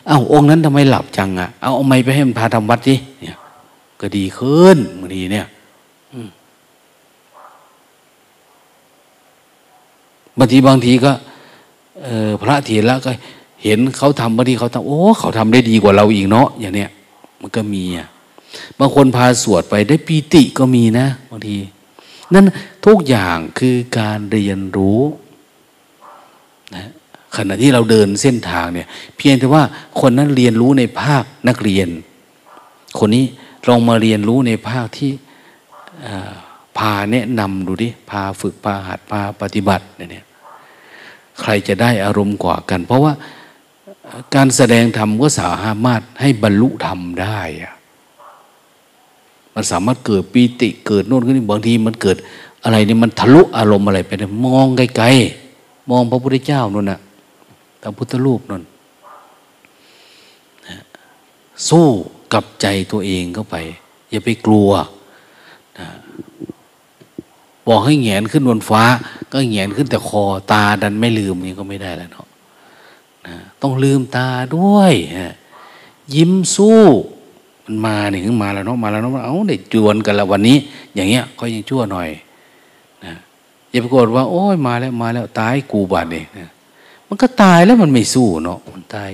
เอ้าองค์นั้นทำไมหลับจังอ่ะเอาเอาไม้ไปให้มันพาทำวัดดิเนี่ยก็ดีขึ้นบางทีเนี่ยบางทีบางทีก็พระเถระก็เห็นเขาทำบางทีเขาทำโอ้เขาทำได้ดีกว่าเราอีกเนาะอย่างเนี้ยมันก็มีอ่ะบางคนพาสวดไปได้ปีติก็มีนะบางทีนั่นทุกอย่างคือการเรียนรู้นะขณะที่เราเดินเส้นทางเนี่ยเพียงแต่ว่าคนนั้นเรียนรู้ในภาคนักเรียนคนนี้ ลองมาเรียนรู้ในภาคที่พาแนะนำดูดิพาฝึกพาหัดพาปฏิบัติเนี่ยใครจะได้อารมณ์กว่ากันเพราะว่าการแสดงธรรมก็สามารถให้บรรลุธรรมได้มันสามารถเกิดปีติเกิดโน่นขึ้นบางทีมันเกิดอะไรเนี่ยมันทะลุอารมณ์อะไรไปเนี่ยมองไกลๆมองพระพุทธเจ้านั่นน่ะพระพุทธรูปนั่นสู้กับใจตัวเองเข้าไปอย่าไปกลัวบอกให้แหงนขึ้นบนฟ้าก็แหงนขึ้นแต่คอตาดันไม่ลืมนี่ก็ไม่ได้แล้วเนาะต้องลืมตาด้วยยิ้มสู้มันมาเนี่ยถึงมาแล้วเนาะมาแล้วเนาะเอ้าได้จวนกันแล้ววันนี้อย่างเงี้ยก็ยังชั่วหน่อยนะอย่าไปโกรธว่าโอ้ยมาแล้วมาแล้วตายกูบาดนี่มันก็ตายแล้วมันไม่สู้เนาะมันตาย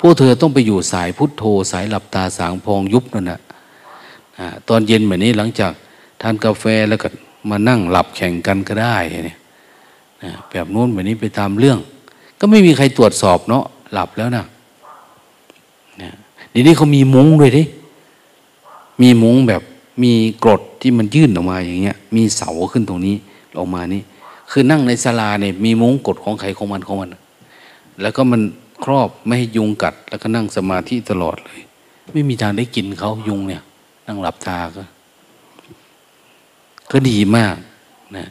พวกเธอต้องไปอยู่สายพุทโธสายหลับตาสางพองยุบนั่นน่ะตอนเย็นแบบนี้หลังจากทานกาแฟแล้วก็มานั่งหลับแข่งกันก็ได้เนี่ยแบบนู้นแบบนี้ไปตามเรื่องก็ไม่มีใครตรวจสอบเนาะหลับแล้วนะเดี๋ยวนี้เขามีมุ้งด้วยดิมีมุ้งแบบมีกรดที่มันยื่นออกมาอย่างเงี้ยมีเสาขึ้นตรงนี้ออกมานี่คือนั่งในศาลาเนี่ยมีมุ้งกรดของใครของมันของมันแล้วก็มันครอบไม่ให้ยุงกัดแล้วก็นั่งสมาธิตลอดเลยไม่มีทางได้กินเขายุงเนี่ยนั่งหลับตาก็ก็ดีมากนะ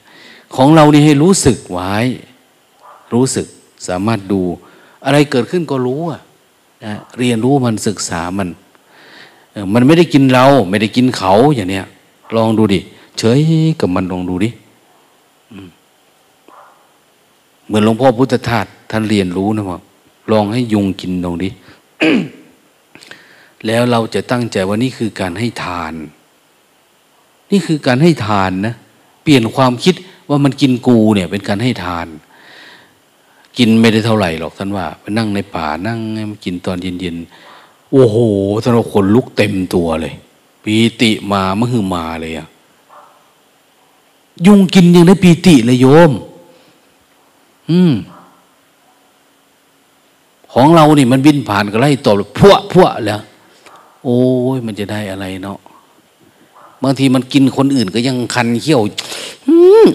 ของเรานี่ให้รู้สึกไว้รู้สึกสามารถดูอะไรเกิดขึ้นก็รู้อ่ะนะเรียนรู้มันศึกษามันมันไม่ได้กินเราไม่ได้กินเขาอย่างเนี้ยลองดูดิเฉยกับมันลองดูดิเหมือนหลวงพ่อพุทธทาสท่านเรียนรู้นะครับลองให้ยุงกินลองดิ แล้วเราจะตั้งใจว่านี่คือการให้ทานนี่คือการให้ทานนะเปลี่ยนความคิดว่ามันกินกูเนี่ยเป็นการให้ทานกินไม่ได้เท่าไหร่หรอกท่านว่าไปนั่งในป่านั่งกินตอนเย็นๆโอ้โหท่านว่าขนลุกเต็มตัวเลยปีติมาเมื่อคือมาเลยอะยุงกินยังได้ปีติเลยโยมอืมของเรานี่มันบินผ่านก็ไล่ตบพวกพวกแล้วโอ้ยมันจะได้อะไรเนาะบางทีมันกินคนอื่นก็ยังคันเขี้ยว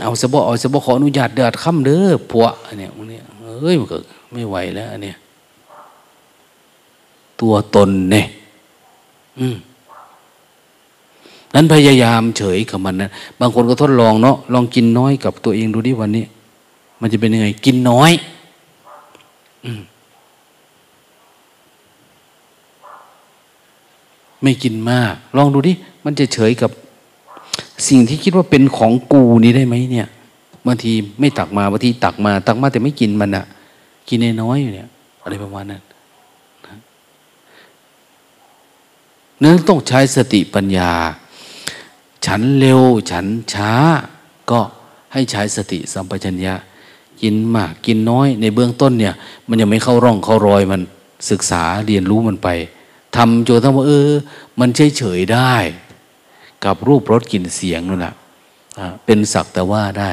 เอาสะบอเอาสะบอขออนุญาตเดือดค่ำเด้อพวกเนี่ยพวกนี้เอ้ยมันก็ไม่ไหวแล้วเนี่ยตัวตนเนี่ยนั้นพยายามเฉยกับมันนะบางคนก็ทดลองเนาะลองกินน้อยกับตัวเองดูดิวันนี้มันจะเป็นยังไงกินน้อยอืมไม่กินมากลองดูดิมันจะเฉยกับสิ่งที่คิดว่าเป็นของกูนี้ได้ไหมเนี่ยบางทีไม่ตักมาบางทีตักมาตักมาแต่ไม่กินมันอะกินน้อยอยู่เนี่ยอะไรประมาณนั้นนั้นต้องใช้สติปัญญาฉันเร็วฉันช้าก็ให้ใช้สติสัมปชัญญะกินมากกินน้อยในเบื้องต้นเนี่ยมันยังไม่เข้าร่องเข้ารอยมันศึกษาเรียนรู้มันไปทำจนทั้งว่าเออมันเฉยเฉยได้กับรูปรสกลิ่นเสียงนั่นแหละเป็นสักแต่ว่าได้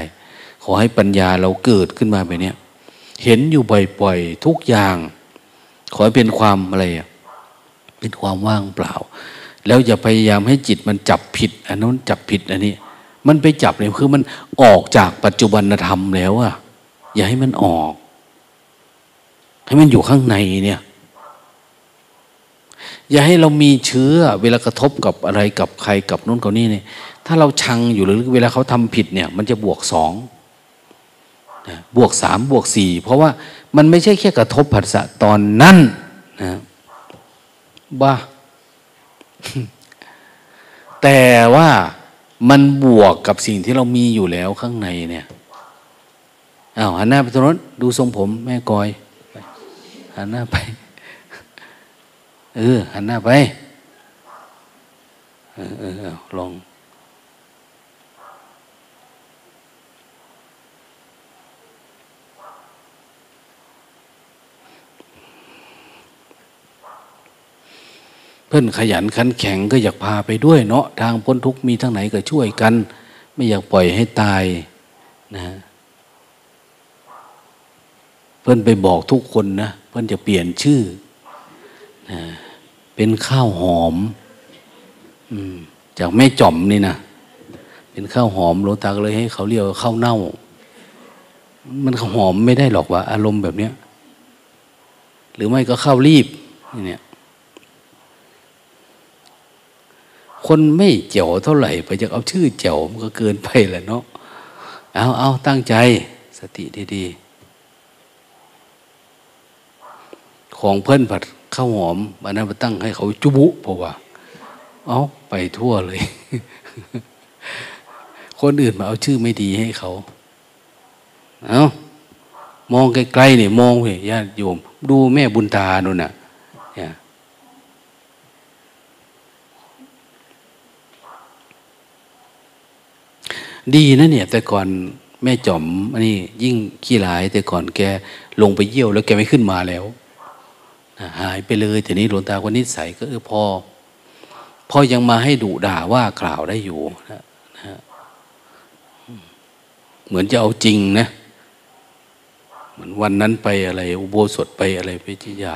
ขอให้ปัญญาเราเกิดขึ้นมาแบบนี้เห็นอยู่บ่อยๆทุกอย่างขอให้เป็นความอะไรเป็นความว่างเปล่าแล้วอย่าพยายามให้จิตมันจับผิดอันนั้นจับผิดอันนี้มันไปจับเนี่ยคือมันออกจากปัจจุบันธรรมแล้วอะอย่าให้มันออกให้มันอยู่ข้างในเนี่ยอย่าให้เรามีเชื้อเวลากระทบกับอะไรกับใครกับนู้นกับนี่เนี่ยถ้าเราชังอยู่หรือเวลาเขาทำผิดเนี่ยมันจะบวกสองนะบวกสามบวกสี่เพราะว่ามันไม่ใช่แค่กระทบผัสสะตอนนั้นนะบ้า แต่ว่ามันบวกกับสิ่งที่เรามีอยู่แล้วข้างในเนี่ยอ้าวหันหน้าไปตรงนั้นดูทรงผมแม่กอยหันหน้าไปเออหันหน้าไปเออเออลองเพื่อนขยันขันแข็งก็อยากพาไปด้วยเนาะทางพ้นทุกข์มีทางไหนก็ช่วยกันไม่อยากปล่อยให้ตายนะเพื่อนไปบอกทุกคนนะเพื่อนจะเปลี่ยนชื่อ เป็นข้าวหอมจากแม่จ่อมนี่นะเป็นข้าวหอมหลวงตาเลยให้เขาเรียกข้าวเน่ามันหอมไม่ได้หรอกว่าอารมณ์แบบเนี้ยหรือไม่ก็ข้าวรีบเนี่ยคนไม่เจ๋วเท่าไหร่ไปจะเอาชื่อเจ๋วมันก็เกินไปแหละเนาะเอาเอาตั้งใจสติดีๆของเพื่อนผัดข้าวหอมอันนั้นไปตั้งให้เขาจุบุเพราะว่าเอาไปทั่วเลย คนอื่นมาเอาชื่อไม่ดีให้เขาเอามองไกลๆเนี่ยมองเว้ยญาติโยมดูแม่บุญตาโน่นน่ะเนี่ยดีนะเนี่ยแต่ก่อนแม่จ่อมอันนี้ยิ่งขี้ร้ายแต่ก่อนแกลงไปเยี่ยวแล้วแกไม่ขึ้นมาแล้วหายไปเลยแต่นี้หลวงตาคนนิสัยก็เออพอพอยังมาให้ดุด่าว่ากล่าวได้อยู่นะฮะเหมือนจะเอาจริงนะเหมือนวันนั้นไปอะไรอุโบสถไปอะไรไปจิยา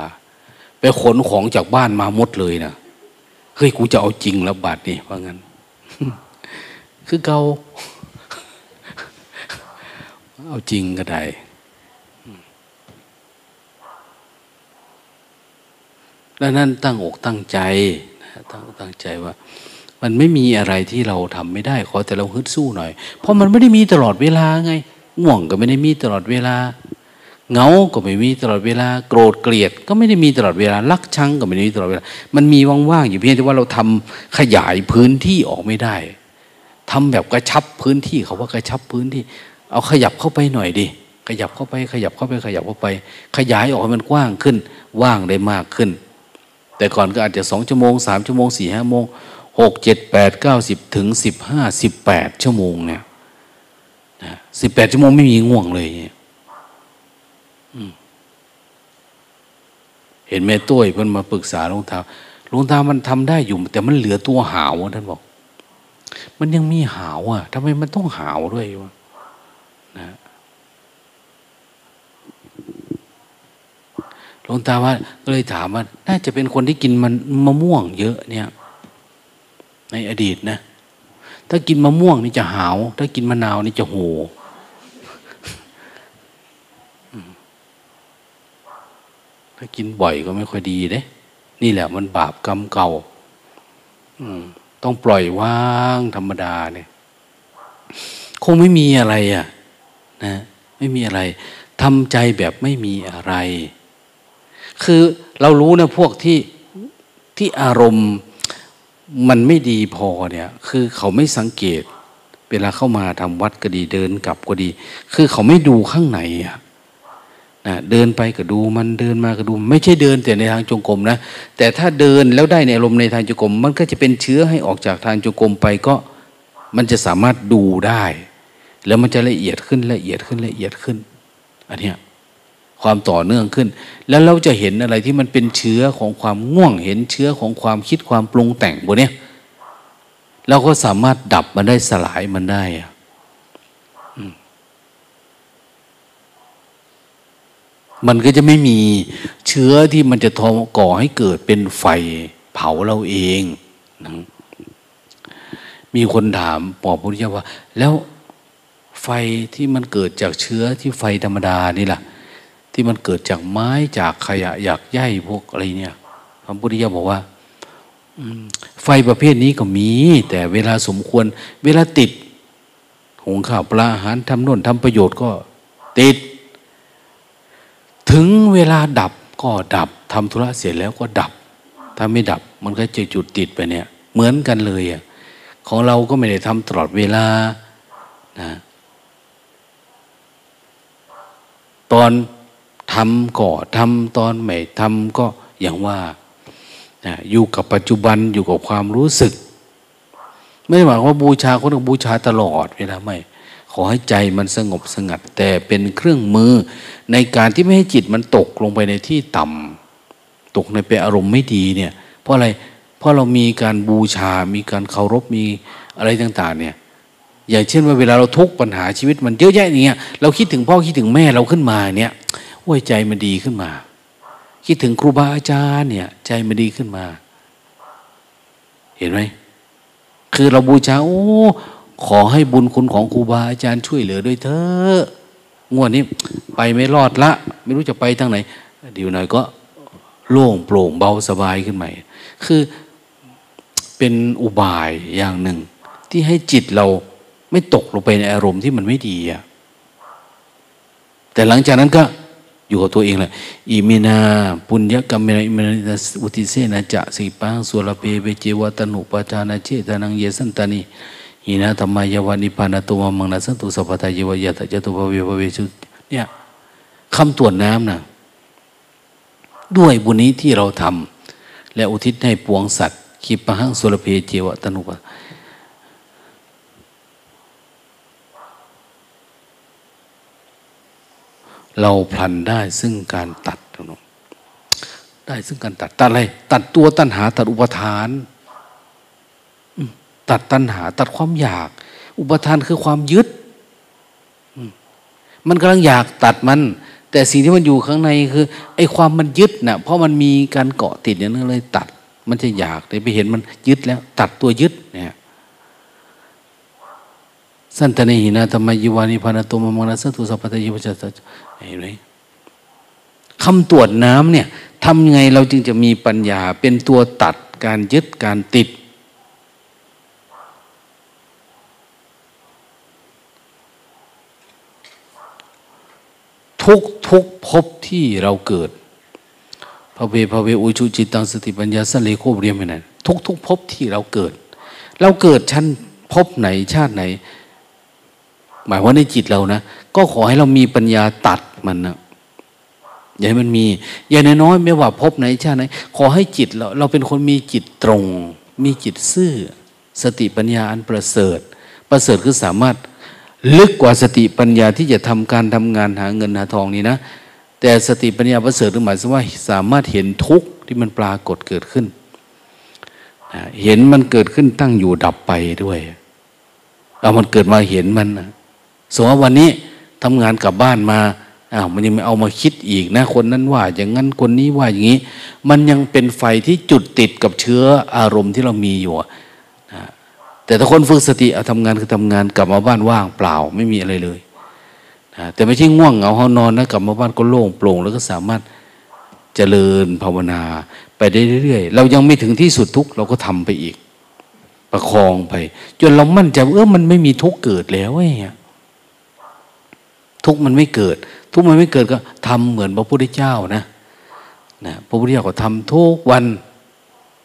ไปขนของจากบ้านมาหมดเลยนะเฮ้ยกูจะเอาจริงแล้วบาดนี่ว่างั้น คือเกา เอาจริงก็ได้ดังนั้นตั้งอกตั้งใจตั้งตั้งใจว่ามันไม่มีอะไรที่เราทำไม่ได้ขอแต่เราฮึดสู้หน่อยเพราะมันไม่ได้มีตลอดเวลาไงง่วงก็ไม่ได้มีตลอดเวลาเหงาก็ไม่มีตลอดเวลาโกรธเกลียดก็ไม่ได้มีตลอดเวลารักชังก็ไม่ได้มีตลอดเวลามันมีว่างๆอยู่เพียงแต่ว่าเราทำขยายพื้นที่ออกไม่ได้ทำแบบกระชับพื้นที่เขาว่ากระชับพื้นที่เอาขยับเข้าไปหน่อยดิขยับเข้าไปขยับเข้าไปขยับเข้าไปขยายออกให้มันกว้างขึ้นว่างได้มากขึ้นแต่ก่อนก็อาจจะสองชั่วโมงสามชั่วโมงสี่ห้าโมงหกเจ็ดแปดเก้าสิบถึงสิบห้าสิบแปดชั่วโมงเนี่ยสิบแปดชั่วโมงไม่มีง่วงเลยเห็นแม่ต้วยเพิ่นมาปรึกษาหลวงตาหลวงตามันทำได้อยู่แต่มันเหลือตัวหาวท่านบอกมันยังมีหาวอ่ะทำไมมันต้องหาวด้วยวะนะหลวงตาว่าก็เลยถามว่าน่าจะเป็นคนที่กินมันมะม่วงเยอะเนี่ยในอดีตนะถ้ากินมะม่วงนี่จะหาวถ้ากินมะนาวนี่จะโหถ้ากินบ่อยก็ไม่ค่อยดีเด้นี่แหละมันบาปกรรมเก่าต้องปล่อยว่างธรรมดาเนี่ยคงไม่มีอะไรอ่ะนะไม่มีอะไรทำใจแบบไม่มีอะไรคือเรารู้นะพวกที่ที่อารมณ์มันไม่ดีพอเนี่ยคือเขาไม่สังเกตเวลาเข้ามาทำวัดก็ดีเดินกลับก็ดีคือเขาไม่ดูข้างในอ่ะนะเดินไปก็ดูมันเดินมาก็ดูไม่ใช่เดินแต่ในทางจงกรมนะแต่ถ้าเดินแล้วได้ในอารมณ์ในทางจงกรมมันก็จะเป็นเชื้อให้ออกจากทางจงกรมไปก็มันจะสามารถดูได้แล้วมันจะละเอียดขึ้นละเอียดขึ้นละเอียดขึ้นอันเนี้ยความต่อเนื่องขึ้นแล้วเราจะเห็นอะไรที่มันเป็นเชื้อของความง่วงเห็นเชื้อของความคิดความปรุงแต่งพวกนี้เราก็สามารถดับมันได้สลายมันได้มันก็จะไม่มีเชื้อที่มันจะก่อให้เกิดเป็นไฟเผาเราเองมีคนถามปอบพุทธเจ้าว่าแล้วไฟที่มันเกิดจากเชื้อที่ไฟธรรมดานี่ล่ะที่มันเกิดจากไม้จากขยะอยากใยพวกอะไรเนี่ยพระพุทธเจ้าบอกว่าไฟประเภทนี้ก็มีแต่เวลาสมควรเวลาติดหงข้าวปลาอาหารทำโน่นทำประโยชน์ก็ติดถึงเวลาดับก็ดับทำธุระเสร็จแล้วก็ดับถ้าไม่ดับมันก็จะจุดติดไปเนี่ยเหมือนกันเลยอ่ะของเราก็ไม่ได้ทำตลอดเวลานะตอนทำก็ทำตอนไม่ทำก็อย่างว่าอยู่กับปัจจุบันอยู่กับความรู้สึกไม่ได้หมายว่าบูชาคนบูชาตลอดเวลาไม่ขอให้ใจมันสงบสงัดแต่เป็นเครื่องมือในการที่ไม่ให้จิตมันตกลงไปในที่ต่ำตกในไปอารมณ์ไม่ดีเนี่ยเพราะอะไรเพราะเรามีการบูชามีการเคารพมีอะไรต่างๆเนี่ยอย่างเช่นว่าเวลาเราทุกปัญหาชีวิตมันเยอะแยะอย่างเงี้ยเราคิดถึงพ่อคิดถึงแม่เราขึ้นมาเนี่ยโอ้ยใจมันดีขึ้นมา คิดถึงครูบาอาจารย์เนี่ยใจมันดีขึ้นมาเห็นไหมคือเราบูชาโอ้ขอให้บุญคุณของครูบาอาจารย์ช่วยเหลือด้วยเถอะงวดนี้ไปไม่รอดละไม่รู้จะไปทางไหนเดี๋ยวหน่อยก็โล่งโปร่งเบาสบายขึ้นใหม่คือเป็นอุบายอย่างหนึ่งที่ให้จิตเราไม่ตกลงไปในอารมณ์ที่มันไม่ดีอะแต่หลังจากนั้นก็อยู่กับตัวเองแหละอิมินาปุญญกรรมเมนะอิมินาอุติเสนะจะสีปังสุรเปเปเจวตนุปจานะเจตานังเยสันตานิหินาธรรมายวันิพานาตุวมังนาสันตุสัพพทายวะยะตะจตุภเวภเวชุเนี่ยคำตรวจน้ำนะด้วยบุญนี้ที่เราทำและอุทิศให้ปวงสัตว์ขีปะหังสุรเปเจวตนุปเราพลันได้ซึ่งการตัดได้ซึ่งการตัดตัดอะไรตัดตัวตัณหาตัดอุปทานตัดตัณหาตัดความอยากอุปทานคือความยึดมันกำลังอยากตัดมันแต่สิ่งที่มันอยู่ข้างในคือไอ้ความมันยึดน่ะเพราะมันมีการเกาะติดอย่างนั้นเลยตัดมันจะอยากแต่ไปเห็นมันยึดแล้วตัดตัวยึดเนี่ยสันตนิหินาธรรมยิวานิพานาตุมมังนัสตุสัพพทายิวะจัตตะเห็นไหมคำตรวจน้ำเนี่ยทำไงเราจึงจะมีปัญญาเป็นตัวตัดการยึดการติดทุกทุกภพที่เราเกิดภเวภเวอุชุจิตังสติปัญญาสันเลโคเรียมไปไหนทุกทุกภพที่เราเกิดเราเกิดชั้นภพไหนชาติไหนหมายว่าในจิตเรานะก็ขอให้เรามีปัญญาตัดมันนะอย่าให้มันมีอย่าน้อยๆไม่ว่าพบไหนชาติไหนขอให้จิตเราเราเป็นคนมีจิตตรงมีจิตซื่อสติปัญญาอันประเสริฐประเสริฐคือสามารถลึกกว่าสติปัญญาที่จะทำการทำงานหาเงินหาทองนี้นะแต่สติปัญญาประเสริฐหมายถึงว่าสามารถเห็นทุกข์ที่มันปรากฏเกิดขึ้นเห็นมันเกิดขึ้นตั้งอยู่ดับไปด้วยเรามันเกิดมาเห็นมันนะสมมติวันนี้ทำงานกลับบ้านมาอ้าวมันยังไม่เอามาคิดอีกนะคนนั้นว่าอย่างนั้นคนนี้ว่าอย่างนี้มันยังเป็นไฟที่จุดติดกับเชื้ออารมณ์ที่เรามีอยู่นะแต่ถ้าคนฝึกสติเอาทำงานคือทำงานกลับมาบ้านว่างเปล่าไม่มีอะไรเลยนะแต่ไม่ใช่ง่วงเหงาเฮานอนนะกลับมาบ้านก็โล่งโปร่งแล้วก็สามารถเจริญภาวนาไปได้เรื่อยๆเรายังไม่ถึงที่สุดทุกเราก็ทำไปอีกประคองไปจนเรามั่นใจว่าเออมันไม่มีทุกข์เกิดแล้วไอ้ทุกข์มันไม่เกิดทุกข์มันไม่เกิดก็ทำเหมือนพระพุทธเจ้านะนะพระพุทธเจ้าก็ทำทุกวัน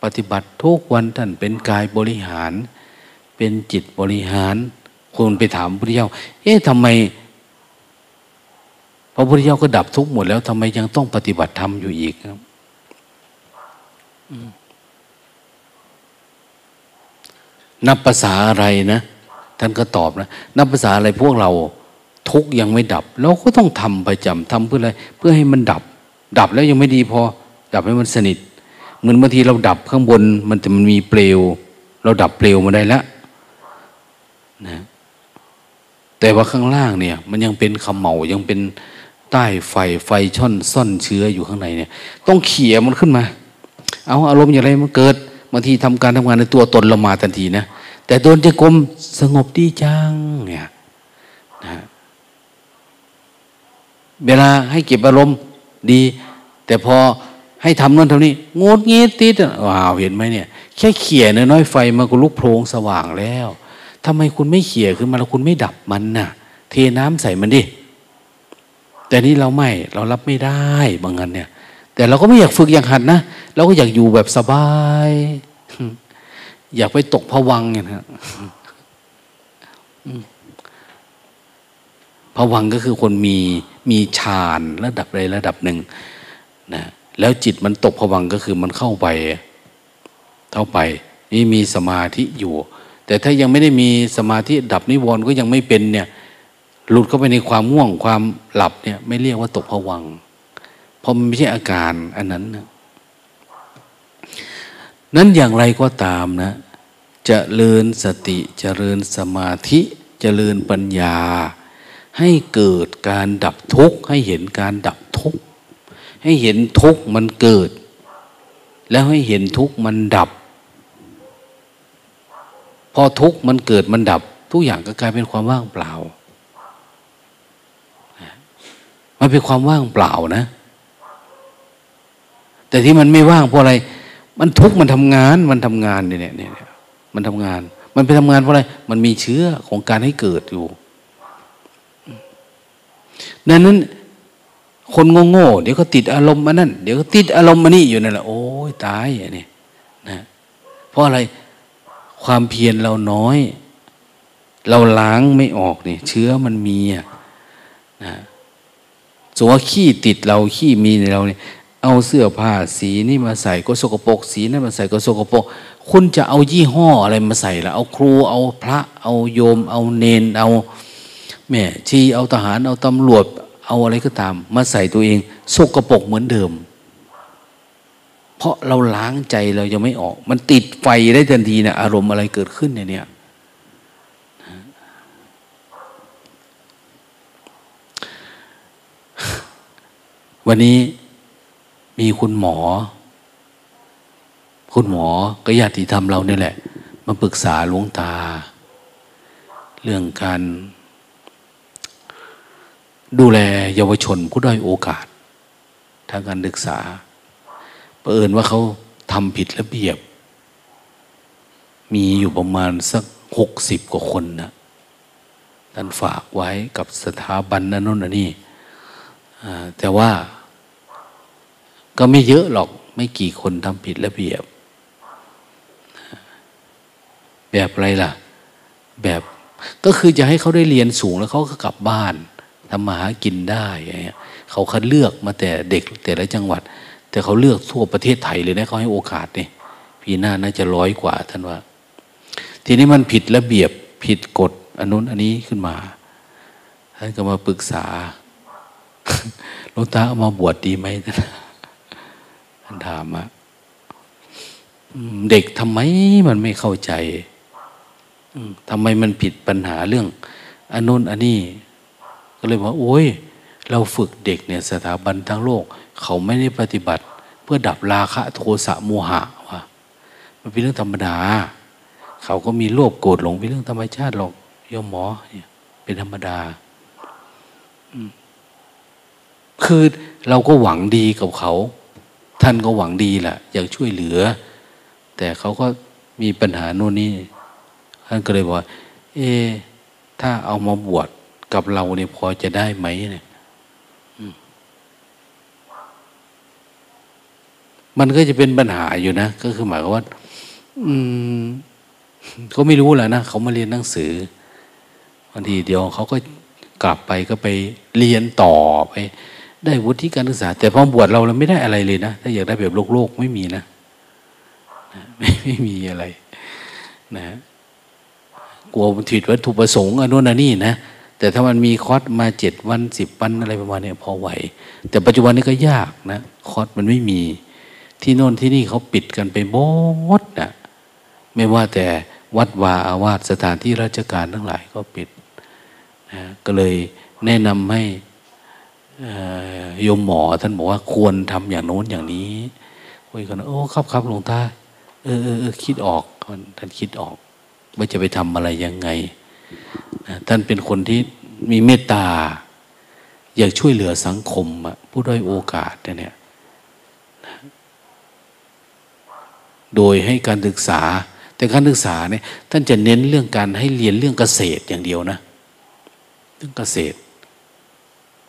ปฏิบัติทุกวันท่านเป็นกายบริหารเป็นจิตบริหารคนไปถามพระพุทธเจ้าเอ๊ะทำไมพระพุทธเจ้าก็ดับทุกข์หมดแล้วทำไมยังต้องปฏิบัติธรรมอยู่อีกครับนับภาษาอะไรนะท่านก็ตอบนะนับภาษาอะไรพวกเราทุกข์ยังไม่ดับเราก็ต้องทำประจำทำเพื่ออะไรเพื่อให้มันดับดับแล้วยังไม่ดีพอดับให้มันสนิทเหมือนบางทีเราดับข้างบนมันแต่มันมีเปลวเราดับเปลวมาได้แล้วนะแต่ว่าข้างล่างเนี่ยมันยังเป็นขมเหลายังเป็นใต้ไฟไฟช่อนซ่อนเชื้ออยู่ข้างในเนี่ยต้องเขี่ยมันขึ้นมาเอาอารมณ์อย่างไรมันเกิดบางทีทำการทำงานในตัวตนเรามาทันทีนะแต่โดนใจกลมสงบดีจังเนี่ยนะเวลาให้เก็บอารมณ์ดีแต่พอให้ทำนั่นทำนี่งดเงี้ยติดว้าวเห็นไหมเนี่ยแค่เขี่ยน้อยๆไฟมันก็ลุกโพลงสว่างแล้วทำไมคุณไม่เขี่ยขึ้นมาแล้วคุณไม่ดับมันน่ะเทน้ำใส่มันดิแต่นี่เราไม่เรารับไม่ได้บางงั้นเนี่ยแต่เราก็ไม่อยากฝึกอยากหัดนะเราก็อยากอยู่แบบสบายอยากไปตกภวังค์เนี่ยนะภวังค์ก็คือคนมีมีฌานระดับใดระดับหนึ่งนะแล้วจิตมันตกภวังค์ก็คือมันเข้าไปเข้าไปนี่มีสมาธิอยู่แต่ถ้ายังไม่ได้มีสมาธิดับนิวรณ์ก็ยังไม่เป็นเนี่ยหลุดเข้าไปในความง่วงความหลับเนี่ยไม่เรียกว่าตกภวังค์เพราะมันไม่ใช่อาการอันนั้นนะนั้นอย่างไรก็ตามนะเจริญสติเจริญสมาธิเจริญปัญญาให้เกิดการดับทุกข์ให้เห็นการดับทุกข์ ให้เห็นทุกข์มันเกิดแล้วให้เห็นทุกข์มันดับพอทุกข์มันเกิดมันดับทุกอย่างก็กลายเป็นความว่างเปล่ามันเป็นความว่างเปล่านะแต่ที่มันไม่ว่างเพราะอะไรมันทุกข์มันทำงานมันทำงานเนี่ยเนี่ยมันทำงานมันไปทำงานเพราะอะไรมันมีเชื้อของการให้เกิดอยู่ดังนั้นคนโง่ๆเดี๋ยวก็ติดอารมณ์อันนั้นเดี๋ยวก็ติดอารมณ์อันนี้อยู่นั่นแหละโอ้ยตายอ่ะเนี่ยนะเพราะอะไรความเพียรเราน้อยเราล้างไม่ออกนี่เชื้อมันมีอ่ะนะสัวขี้ติดเราขี้มีในเราเนี่ยเอาเสื้อผ้าสีนี่มาใส่ก็สกปรกสีนั่นมาใส่ก็สกปรกคุณจะเอายี่ห้ออะไรมาใส่ล่ะเอาครูเอาพระเอาโยมเอาเนนเอาแม่ชีเอาทหารเอาตำรวจเอาอะไรก็ตามมาใส่ตัวเองสกปรกเหมือนเดิมเพราะเราล้างใจเรายังไม่ออกมันติดไฟได้ทันทีนะอารมณ์อะไรเกิดขึ้นเนี่ยวันนี้มีคุณหมอคุณหมอก็ญาติธรรมเราเนี่ยแหละมาปรึกษาหลวงตาเรื่องการดูแลเยาวชนผู้ด้อยโอกาสทางการศึกษาเผอิญว่าเขาทำผิดระเบียบมีอยู่ประมาณสักหกสิบกว่าคนนะท่านฝากไว้กับสถาบันนั่นนั่นนี่แต่ว่าก็ไม่เยอะหรอกไม่กี่คนทำผิดระเบียบแบบอะไรล่ะแบบก็คือจะให้เขาได้เรียนสูงแล้วเขาก็กลับบ้านทำมาหากินได้อย่างเงี้ยเขาคัดเลือกมาแต่เด็กแต่ละจังหวัดแต่เขาเลือกทั่วประเทศไทยเลยนะเขาให้โอกาสนี่ปีหน้าน่าจะร้อยกว่าท่านว่าทีนี้มันผิดระเบียบผิดกฎอันนู้นอันนี้ขึ้นมาท่านก็มาปรึกษาหลวงตาเอามาบวชดีไหมท่านท่านถามว่าเด็กทำไมมันไม่เข้าใจทำไมมันผิดปัญหาเรื่องอันนู้นอันนี้ก็เลยว่าโอ้ยเราฝึกเด็กเนี่ยสถาบันทั้งโลกเขาไม่ได้ปฏิบัติเพื่อดับราคะโทสะโมหะว่ะมันเป็นเรื่องธรรมดาเขาก็มีโลภโกรธหลงเป็นเรื่องธรรมชาติหรอกโยมหมอเนี่ยเป็นธรรมดาคือเราก็หวังดีกับเขาท่านก็หวังดีแหละอยากช่วยเหลือแต่เขาก็มีปัญหาโน่นนี่ท่านก็เลยบอกเอถ้าเอามาบวชกับเราเนี่ยพอจะได้ไหมเนี่ยมันก็จะเป็นปัญหาอยู่นะก็คือหมายความว่าเขาไม่รู้แหละนะเขามาเรียนหนังสือบางทีเดียวเขาก็กลับไปก็ไปเรียนต่อไปได้วุฒิการศึกษาแต่พอบวชเราเราไม่ได้อะไรเลยนะถ้าอยากได้แบบโลกโลกไม่มีนะไม่ไม่มีอะไรนะกลัวมันผิดวัตถุประสงค์อันนู้นอันนี้นะแต่ถ้ามันมีคอร์สมาเจ็ดวันสิบวันอะไรประมาณนี้พอไหวแต่ปัจจุบันนี้ก็ยากนะคอร์สมันไม่มีที่โน่นที่นี่เขาปิดกันไปหมดนะไม่ว่าแต่วัดวาอาวาสสถานที่ราชการทั้งหลายก็ปิดนะก็เลยแนะนำให้โยมหมอท่านบอกว่าควรทำอย่างโน้นอย่างนี้คุยกันโอ้ครับครับหลวงตาเออเออคิดออกท่านคิดออกว่าจะไปทำอะไรยังไงท่านเป็นคนที่มีเมตตาอยากช่วยเหลือสังคมผู้ด้อยโอกาสเนี่ยโดยให้การศึกษาแต่การศึกษาเนี่ยท่านจะเน้นเรื่องการให้เรียนเรื่องเกษตรอย่างเดียวนะเรื่องเกษตร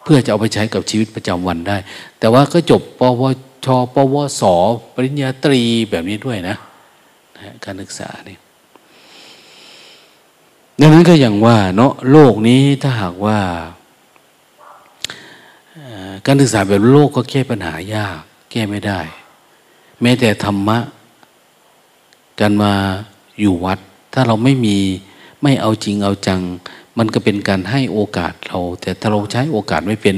เพื่อจะเอาไปใช้กับชีวิตประจำวันได้แต่ว่าก็จบปวชปวสปริญญาตรีแบบนี้ด้วยนะการศึกษาเนี่ยดังนั้นก็อย่างว่าเนาะโลกนี้ถ้าหากว่าการศึกษาแบบโลกก็แก้ปัญหายากแก้ไม่ได้แม้แต่ธรรมะการมาอยู่วัดถ้าเราไม่มีไม่เอาจริงเอาจังมันก็เป็นการให้โอกาสเราแต่ถ้าเราใช้โอกาสไม่เป็น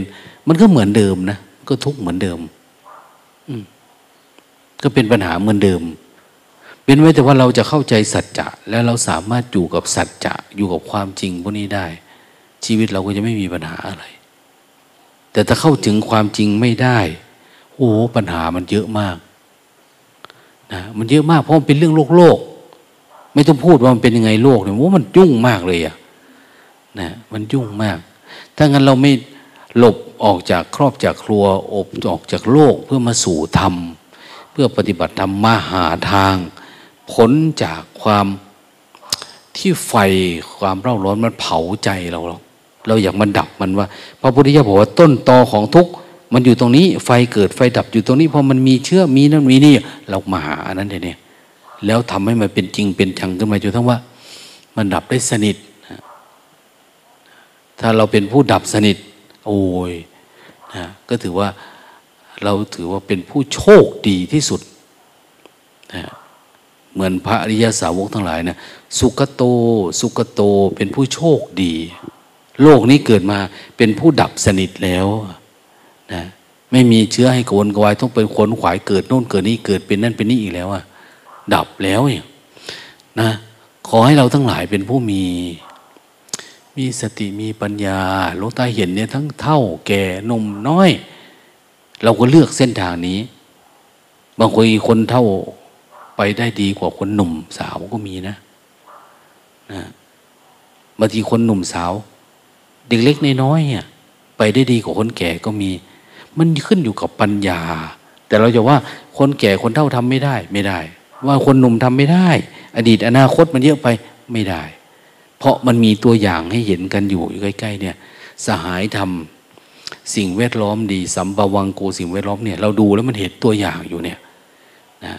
มันก็เหมือนเดิมนะก็ทุกข์เหมือนเดิมอืมก็เป็นปัญหาเหมือนเดิมเป็นไว้แต่ว่าเราจะเข้าใจสัจจะและเราสามารถอยู่กับสัจจะอยู่กับความจริงพวกนี้ได้ชีวิตเราก็จะไม่มีปัญหาอะไรแต่ถ้าเข้าถึงความจริงไม่ได้ อ้ปัญหามันเยอะมากนะมันเยอะมากเพราะมันเป็นเรื่องโลกโลกไม่ต้องพูดว่ามันเป็นยังไงโลกเนี่ยโอ้มันยุ่งมากเลยอะนะมันยุ่งมากถ้างั้นเราไม่หลบออกจากครอบจากครัวอบออกจากโลกเพื่อมาสู่ธรรมเพื่อปฏิบัติธรรมมาหาทางพ้นจากความที่ไฟความเร่าร้อนมันเผาใจเราเราเราอยากมันดับมันว่าพระพุทธเจ้าบอกว่าต้นตอของทุกข์มันอยู่ตรงนี้ไฟเกิดไฟดับอยู่ตรงนี้เพราะมันมีเชื้อมีนั่นมีนี่เรามาหาอันนั้นเนี่ยแล้วทำให้มันเป็นจริงเป็นชังขึ้นมาจนทั้งว่ามันดับได้สนิทถ้าเราเป็นผู้ดับสนิทโอ้ยนะก็ถือว่าเราถือว่าเป็นผู้โชคดีที่สุดนะเหมือนพระอริยสาวกทั้งหลายนะสุขโตสุขโตเป็นผู้โชคดีโลกนี้เกิดมาเป็นผู้ดับสนิทแล้วนะไม่มีเชื้อให้กวนกวายต้องเป็นขนขวายเกิดโน่นเกิดนี่เกิดเป็นนั่นเป็นนี่อีกแล้วอะดับแล้วเนี่ยนะขอให้เราทั้งหลายเป็นผู้มีมีสติมีปัญญาโลตาเห็นเนี่ยทั้งเฒ่าแก่หนุ่มน้อยเราก็เลือกเส้นทางนี้บางคนคนเฒ่าไปได้ดีกว่าคนหนุ่มสาวก็มีนะนะบางทีคนหนุ่มสาวเด็กเล็กน้อยเนี่ยไปได้ดีกว่าคนแก่ก็มีมันขึ้นอยู่กับปัญญาแต่เราจะว่าคนแก่คนเฒ่าทำไม่ได้ไม่ได้ว่าคนหนุ่มทำไม่ได้อดีตอนาคตมันเยอะไปไม่ได้เพราะมันมีตัวอย่างให้เห็นกันอยู่ใกล้ๆเนี่ยสหายทำสิ่งแวดล้อมดีสัมภวังโกสิ่งแวดล้อมเนี่ยเราดูแล้วมันเห็นตัวอย่างอยู่เนี่ยนะ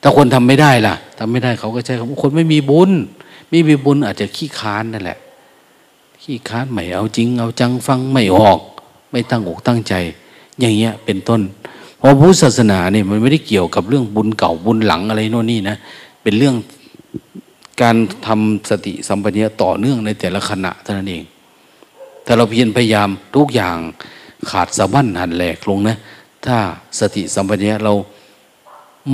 ถ้าคนทำไม่ได้ล่ะทำไม่ได้เขาก็ใช้คำว่าคนไม่มีบุญไม่มีบุญอาจจะขี้ค้านนั่นแหละขี้ค้านไม่เอาจริงเอาจังฟังไม่ออกไม่ตั้งอกตั้งใจอย่างเงี้ยเป็นต้นเพราะพุทธศาสนาเนี่ยมันไม่ได้เกี่ยวกับเรื่องบุญเก่าบุญหลังอะไรโน่นนี่นะเป็นเรื่องการทำสติสัมปชัญญะต่อเนื่องในแต่ละขณะเท่านั้นเองแต่เราเพียรพยายามทุกอย่างขาดสะบั้นหันแหลกลงนะถ้าสติสัมปชัญญะเรา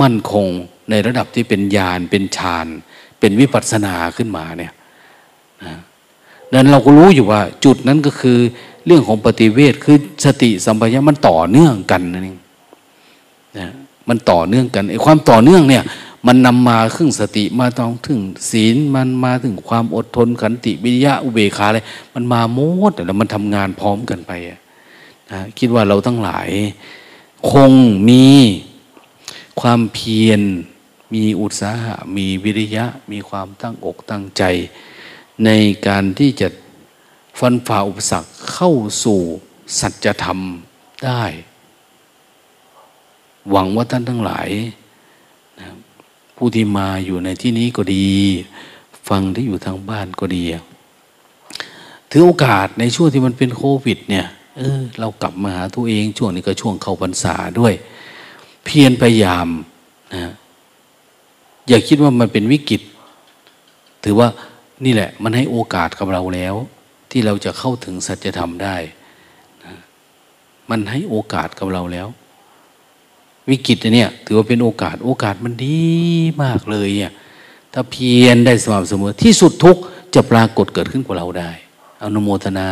มั่นคงในระดับที่เป็นญาณเป็นฌานเป็นวิปัสสนาขึ้นมาเนี่ยนะนั้นเราก็รู้อยู่ว่าจุดนั้นก็คือเรื่องของปฏิเวทคือสติสัมปชัญญะมันต่อเนื่องกันนั่นเองนะมันต่อเนื่องกันไอ้ความต่อเนื่องเนี่ยมันนำมาขึ้นสติมาต้องถึงศีลมันมาถึงความอดทนขันติวิริยะอุเบกขาอะไรมันมาหมดแล้วมันทำงานพร้อมกันไปนะคิดว่าเราทั้งหลายคงมีความเพียรมีอุตสาหะมีวิริยะมีความตั้งอกตั้งใจในการที่จะฟันฝ่าอุปสรรคเข้าสู่สัจธรรมได้หวังว่าท่านทั้งหลายผู้ที่มาอยู่ในที่นี้ก็ดีฟังที่อยู่ทางบ้านก็ดีถือโอกาสในช่วงที่มันเป็นโควิดเนี่ยเออเรากลับมาหาตัวเองช่วงนี้ก็ช่วงเข้าพรรษาด้วยเพียรพยายามนะอย่าคิดว่ามันเป็นวิกฤตถือว่านี่แหละมันให้โอกาสกับเราแล้วที่เราจะเข้าถึงสัจธรรมได้นะมันให้โอกาสกับเราแล้ววิกฤตเนี่ยถือว่าเป็นโอกาสโอกาสมันดีมากเลยเนี่ยถ้าเพียรได้สม่ำเสมอที่สุดทุกข์จะปรากฏเกิดขึ้นกับเราได้อนุโมทนา